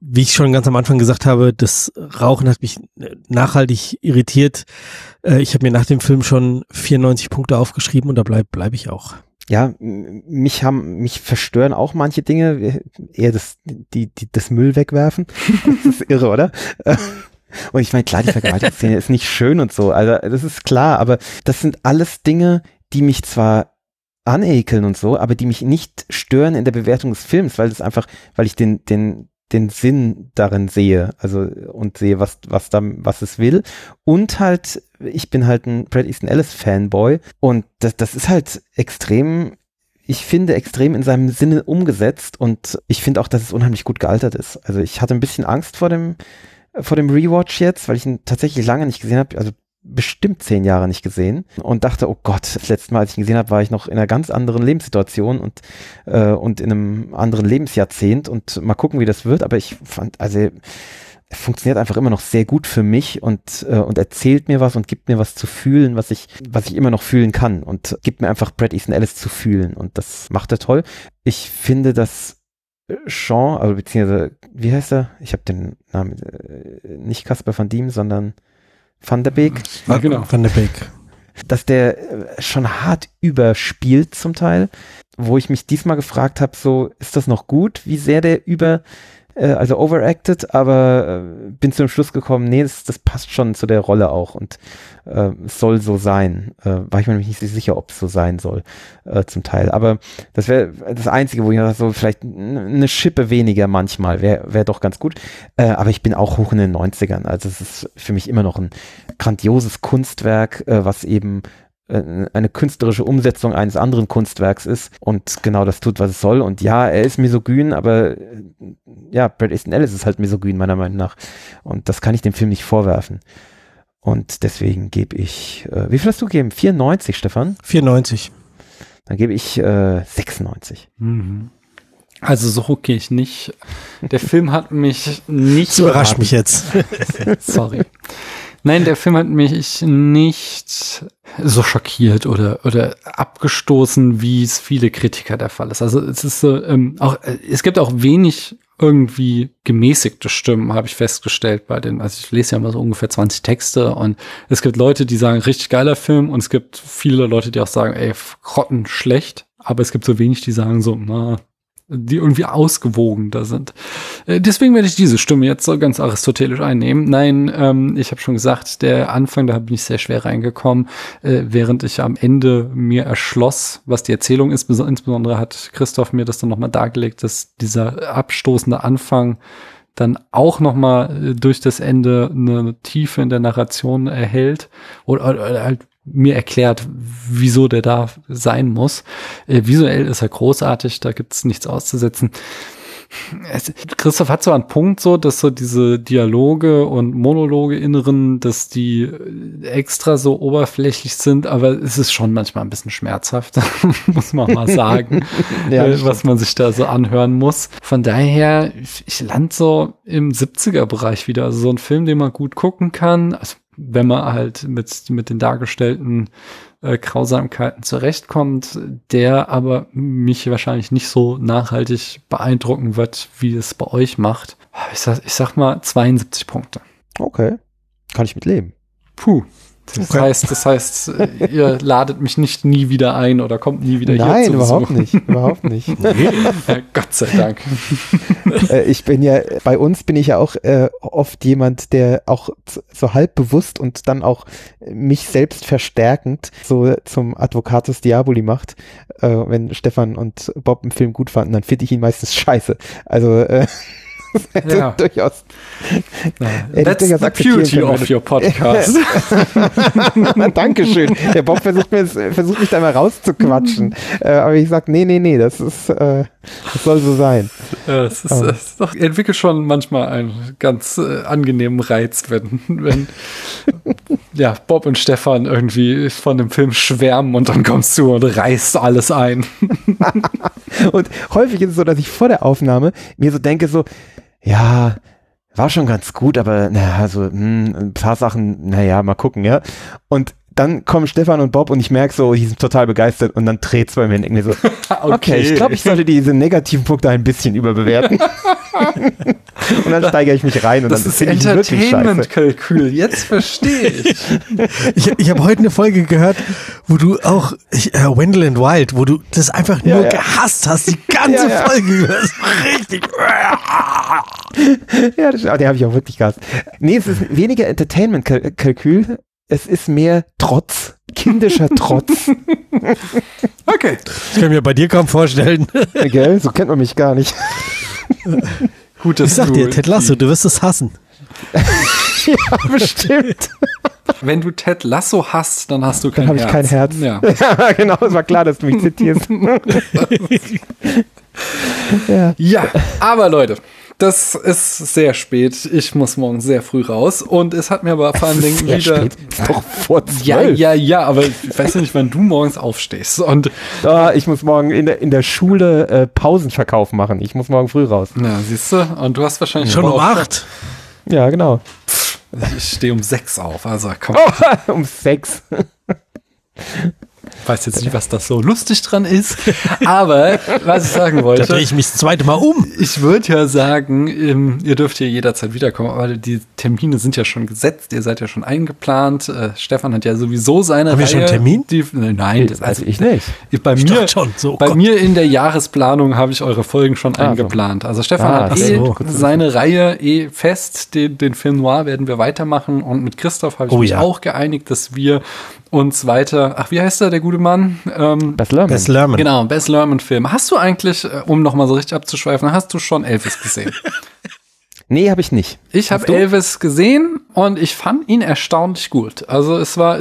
Wie ich schon ganz am Anfang gesagt habe, das Rauchen hat mich nachhaltig irritiert. Ich habe mir nach dem Film schon 94 Punkte aufgeschrieben und da bleib ich auch. Ja, mich verstören auch manche Dinge, eher das Müll wegwerfen. Das ist irre, oder? Und ich meine, klar, die Vergewaltigungsszene ist nicht schön und so, also das ist klar, aber das sind alles Dinge, die mich zwar anekeln und so, aber die mich nicht stören in der Bewertung des Films, weil ich den Sinn darin sehe, also und sehe, was es will. Und halt, ich bin halt ein Bret Easton Ellis Fanboy und das ist halt extrem, ich finde, extrem in seinem Sinne umgesetzt und ich finde auch, dass es unheimlich gut gealtert ist. Also ich hatte ein bisschen Angst vor dem Rewatch jetzt, weil ich ihn tatsächlich lange nicht gesehen habe, also bestimmt 10 Jahre nicht gesehen und dachte, oh Gott, das letzte Mal, als ich ihn gesehen habe, war ich noch in einer ganz anderen Lebenssituation und in einem anderen Lebensjahrzehnt und mal gucken, wie das wird, aber ich fand, also er funktioniert einfach immer noch sehr gut für mich und erzählt mir was und gibt mir was zu fühlen, was ich immer noch fühlen kann und gibt mir einfach Bret Easton Ellis zu fühlen und das macht er toll. Ich finde, dass Sean, also beziehungsweise, wie heißt er? Ich habe den Namen, nicht Kasper van Diem, sondern van der Beek. Ja, genau, van der Beek. Dass der schon hart überspielt zum Teil, wo ich mich diesmal gefragt habe, so, ist das noch gut, wie sehr der overacted, aber bin zu dem Schluss gekommen, nee, das passt schon zu der Rolle auch und es soll so sein. War ich mir nämlich nicht sicher, ob es so sein soll, zum Teil. Aber das wäre das Einzige, wo ich dachte, so vielleicht eine Schippe weniger manchmal, wäre doch ganz gut. Aber ich bin auch hoch in den 90ern. Also es ist für mich immer noch ein grandioses Kunstwerk, was eben eine künstlerische Umsetzung eines anderen Kunstwerks ist und genau das tut, was es soll. Und ja, er ist misogyn, aber ja, Bret Easton Ellis ist halt misogyn, meiner Meinung nach. Und das kann ich dem Film nicht vorwerfen. Und deswegen gebe ich, wie viel hast du gegeben? 94, Stefan? 94. Dann gebe ich 96. Mhm. Also so hoch gehe ich nicht. Der Film hat mich nicht... Das überrascht mich jetzt. Sorry. Nein, der Film hat mich nicht so schockiert oder abgestoßen, wie es viele Kritiker der Fall ist. Also es ist so, es gibt auch wenig irgendwie gemäßigte Stimmen, habe ich festgestellt bei den, also ich lese ja immer so ungefähr 20 Texte und es gibt Leute, die sagen, richtig geiler Film und es gibt viele Leute, die auch sagen, ey, grottenschlecht, aber es gibt so wenig, die sagen so, na, die irgendwie ausgewogen da sind. Deswegen werde ich diese Stimme jetzt so ganz aristotelisch einnehmen. Nein, ich habe schon gesagt, der Anfang, da bin ich sehr schwer reingekommen, während ich am Ende mir erschloss, was die Erzählung ist. Insbesondere hat Christoph mir das dann nochmal dargelegt, dass dieser abstoßende Anfang dann auch nochmal durch das Ende eine Tiefe in der Narration erhält oder halt mir erklärt, wieso der da sein muss. Visuell ist er großartig, da gibt's nichts auszusetzen. Christoph hat so einen Punkt, so, dass so diese Dialoge und Monologe inneren, dass die extra so oberflächlich sind, aber es ist schon manchmal ein bisschen schmerzhaft, muss man mal sagen, ja, was man sich da so anhören muss. Von daher, ich lande so im 70er-Bereich wieder, also so ein Film, den man gut gucken kann, also wenn man halt mit den dargestellten Grausamkeiten zurechtkommt, der aber mich wahrscheinlich nicht so nachhaltig beeindrucken wird, wie es bei euch macht. Ich sag mal 72 Punkte. Okay, kann ich mitleben. Puh. Das heißt, ihr ladet mich nicht nie wieder ein oder kommt nie wieder hier zu Besuch. Nein, überhaupt nicht. Ja, Gott sei Dank. Bei uns bin ich ja auch oft jemand, der auch so halb bewusst und dann auch mich selbst verstärkend so zum Advocatus Diaboli macht. Wenn Stefan und Bob einen Film gut fanden, dann finde ich ihn meistens scheiße. Also ja. Durchaus. Ja. That's durchaus the beauty of your podcast. Dankeschön. Der Bob versucht mich da mal rauszuquatschen. Aber ich sage, nee, das soll so sein. Es entwickelt schon manchmal einen ganz angenehmen Reiz, wenn ja, Bob und Stefan irgendwie von dem Film schwärmen und dann kommst du und reißt alles ein. Und häufig ist es so, dass ich vor der Aufnahme mir so denke, so, ja, war schon ganz gut, aber naja, so ein paar Sachen, naja, mal gucken, ja. Und dann kommen Stefan und Bob und ich merke so, die sind total begeistert und dann dreht es bei mir und denke mir so, okay, ich glaube, ich sollte diese negativen Punkte ein bisschen überbewerten. Und dann steigere ich mich rein und das dann finde ich wirklich Entertainment-Kalkül, jetzt verstehe ich. Ich habe heute eine Folge gehört, wo du auch, Wendell and Wild, wo du das einfach nur gehasst hast, die ganze Folge. Das ist richtig. Ja, den habe ich auch wirklich gehasst. Nee, es ist weniger Entertainment-Kalkül, es ist mehr Trotz, kindischer Trotz. Okay. Das kann ich mir bei dir kaum vorstellen. Gell, so kennt man mich gar nicht. Gut, ich sag dir, Ted Lasso, du wirst es hassen. Ja, bestimmt. Wenn du Ted Lasso hasst, dann hast du kein Herz. Dann habe ich kein Herz. Ja, genau, es war klar, dass du mich zitierst. Ja, aber Leute, das ist sehr spät. Ich muss morgen sehr früh raus. Und es hat mir aber vor allen Dingen wieder... Spät. Ist doch vor 12. Ja, aber ich weiß nicht, wann du morgens aufstehst. Und ich muss morgen in der Schule Pausenverkauf machen. Ich muss morgen früh raus. Ja, siehst du? Und du hast wahrscheinlich schon um 8. Ja, genau. Ich stehe um 6 auf. Also komm. Oh, um 6. Ich weiß jetzt nicht, was das so lustig dran ist, aber was ich sagen wollte. Da drehe ich mich das zweite Mal um. Ich würde ja sagen, ihr dürft hier jederzeit wiederkommen, aber die Termine sind ja schon gesetzt, ihr seid ja schon eingeplant. Stefan hat ja sowieso seine Reihe. Haben wir schon einen Termin? Nein, also ich nicht. Bei mir in der Jahresplanung habe ich eure Folgen schon eingeplant. Also Stefan hat seine Reihe fest, den Film Noir werden wir weitermachen und mit Christoph habe ich mich auch geeinigt, dass wir uns weiter, wie heißt der gute Mann? Baz Luhrmann. Genau, Baz Luhrmann-Film. Hast du eigentlich, um nochmal so richtig abzuschweifen, hast du schon Elvis gesehen? Nee, habe ich nicht. Ich habe Elvis gesehen und ich fand ihn erstaunlich gut. Also es war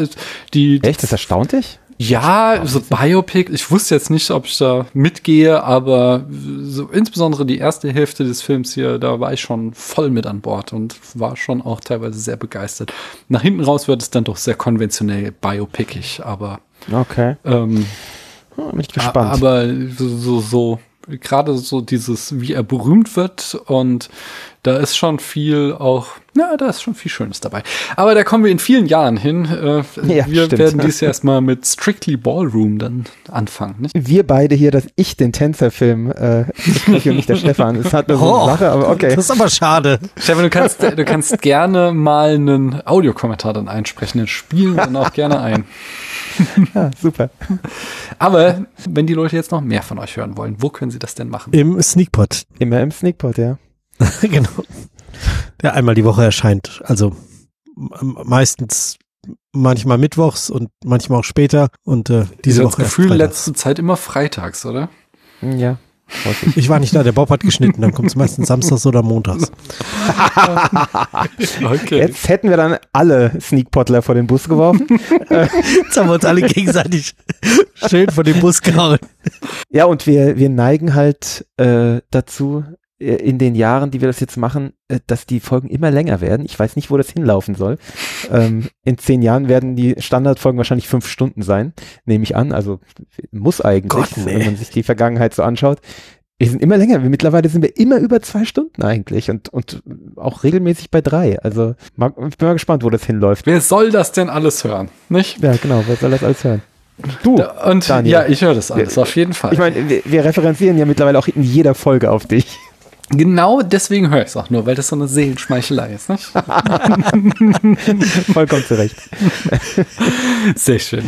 die... Echt, ist erstaunlich? Ja, so Biopic, ich wusste jetzt nicht, ob ich da mitgehe, aber so insbesondere die erste Hälfte des Films hier, da war ich schon voll mit an Bord und war schon auch teilweise sehr begeistert. Nach hinten raus wird es dann doch sehr konventionell biopicig, aber okay. Bin ich gespannt. Aber so gerade so dieses, wie er berühmt wird und da ist schon viel auch, da ist schon viel Schönes dabei. Aber da kommen wir in vielen Jahren hin. Wir werden dies Jahr erstmal mit Strictly Ballroom dann anfangen. Nicht? Wir beide hier, dass ich den Tänzerfilm und nicht der Stefan. Es hat eine Sache, aber okay. Das ist aber schade. Stefan, du kannst gerne mal einen Audiokommentar dann einsprechen. Den spielen wir dann auch gerne ein. Ja, super. Aber wenn die Leute jetzt noch mehr von euch hören wollen, wo können sie das denn machen? Im Sneakpot. Immer im Sneakpot, ja. Genau. Der einmal die Woche erscheint. Also meistens, manchmal mittwochs und manchmal auch später. Und diese Woche. Das Gefühl letzte Zeit immer freitags, oder? Ja. Ich war nicht da, der Bob hat geschnitten, dann kommt es meistens samstags oder montags. Okay. Jetzt hätten wir dann alle Sneakpottler vor den Bus geworfen. Jetzt haben wir uns alle gegenseitig schön vor den Bus gehauen. Ja, und wir neigen halt dazu, in den Jahren, die wir das jetzt machen, dass die Folgen immer länger werden. Ich weiß nicht, wo das hinlaufen soll. In 10 Jahren werden die Standardfolgen wahrscheinlich 5 Stunden sein, nehme ich an. Also muss eigentlich, Gott, nee, wenn man sich die Vergangenheit so anschaut. Wir sind immer länger. Mittlerweile sind wir immer über 2 Stunden eigentlich und auch regelmäßig bei 3. Also ich bin mal gespannt, wo das hinläuft. Wer soll das denn alles hören? Nicht? Ja, genau. Wer soll das alles hören? Du, und Daniel. Ja, ich höre das alles, auf jeden Fall. Ich meine, wir referenzieren ja mittlerweile auch in jeder Folge auf dich. Genau deswegen höre ich es auch nur, weil das so eine Seelenschmeichelei ist, ne? Vollkommen zurecht. Sehr schön.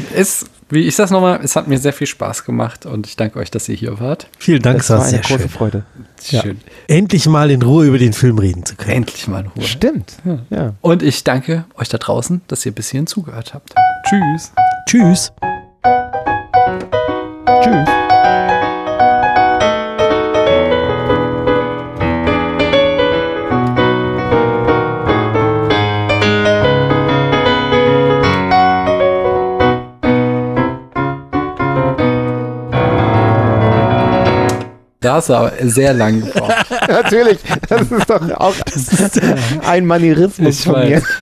Wie ich sag's nochmal, es hat mir sehr viel Spaß gemacht und ich danke euch, dass ihr hier wart. Vielen Dank, es war eine große Freude. Schön. Ja. Endlich mal in Ruhe über den Film reden zu können. Endlich mal in Ruhe. Stimmt. Ja. Ja. Und ich danke euch da draußen, dass ihr bis hierhin zugehört habt. Tschüss. Tschüss. Tschüss. Da hast du aber sehr lang gebraucht. Natürlich, das ist doch auch ein Manierismus von mir.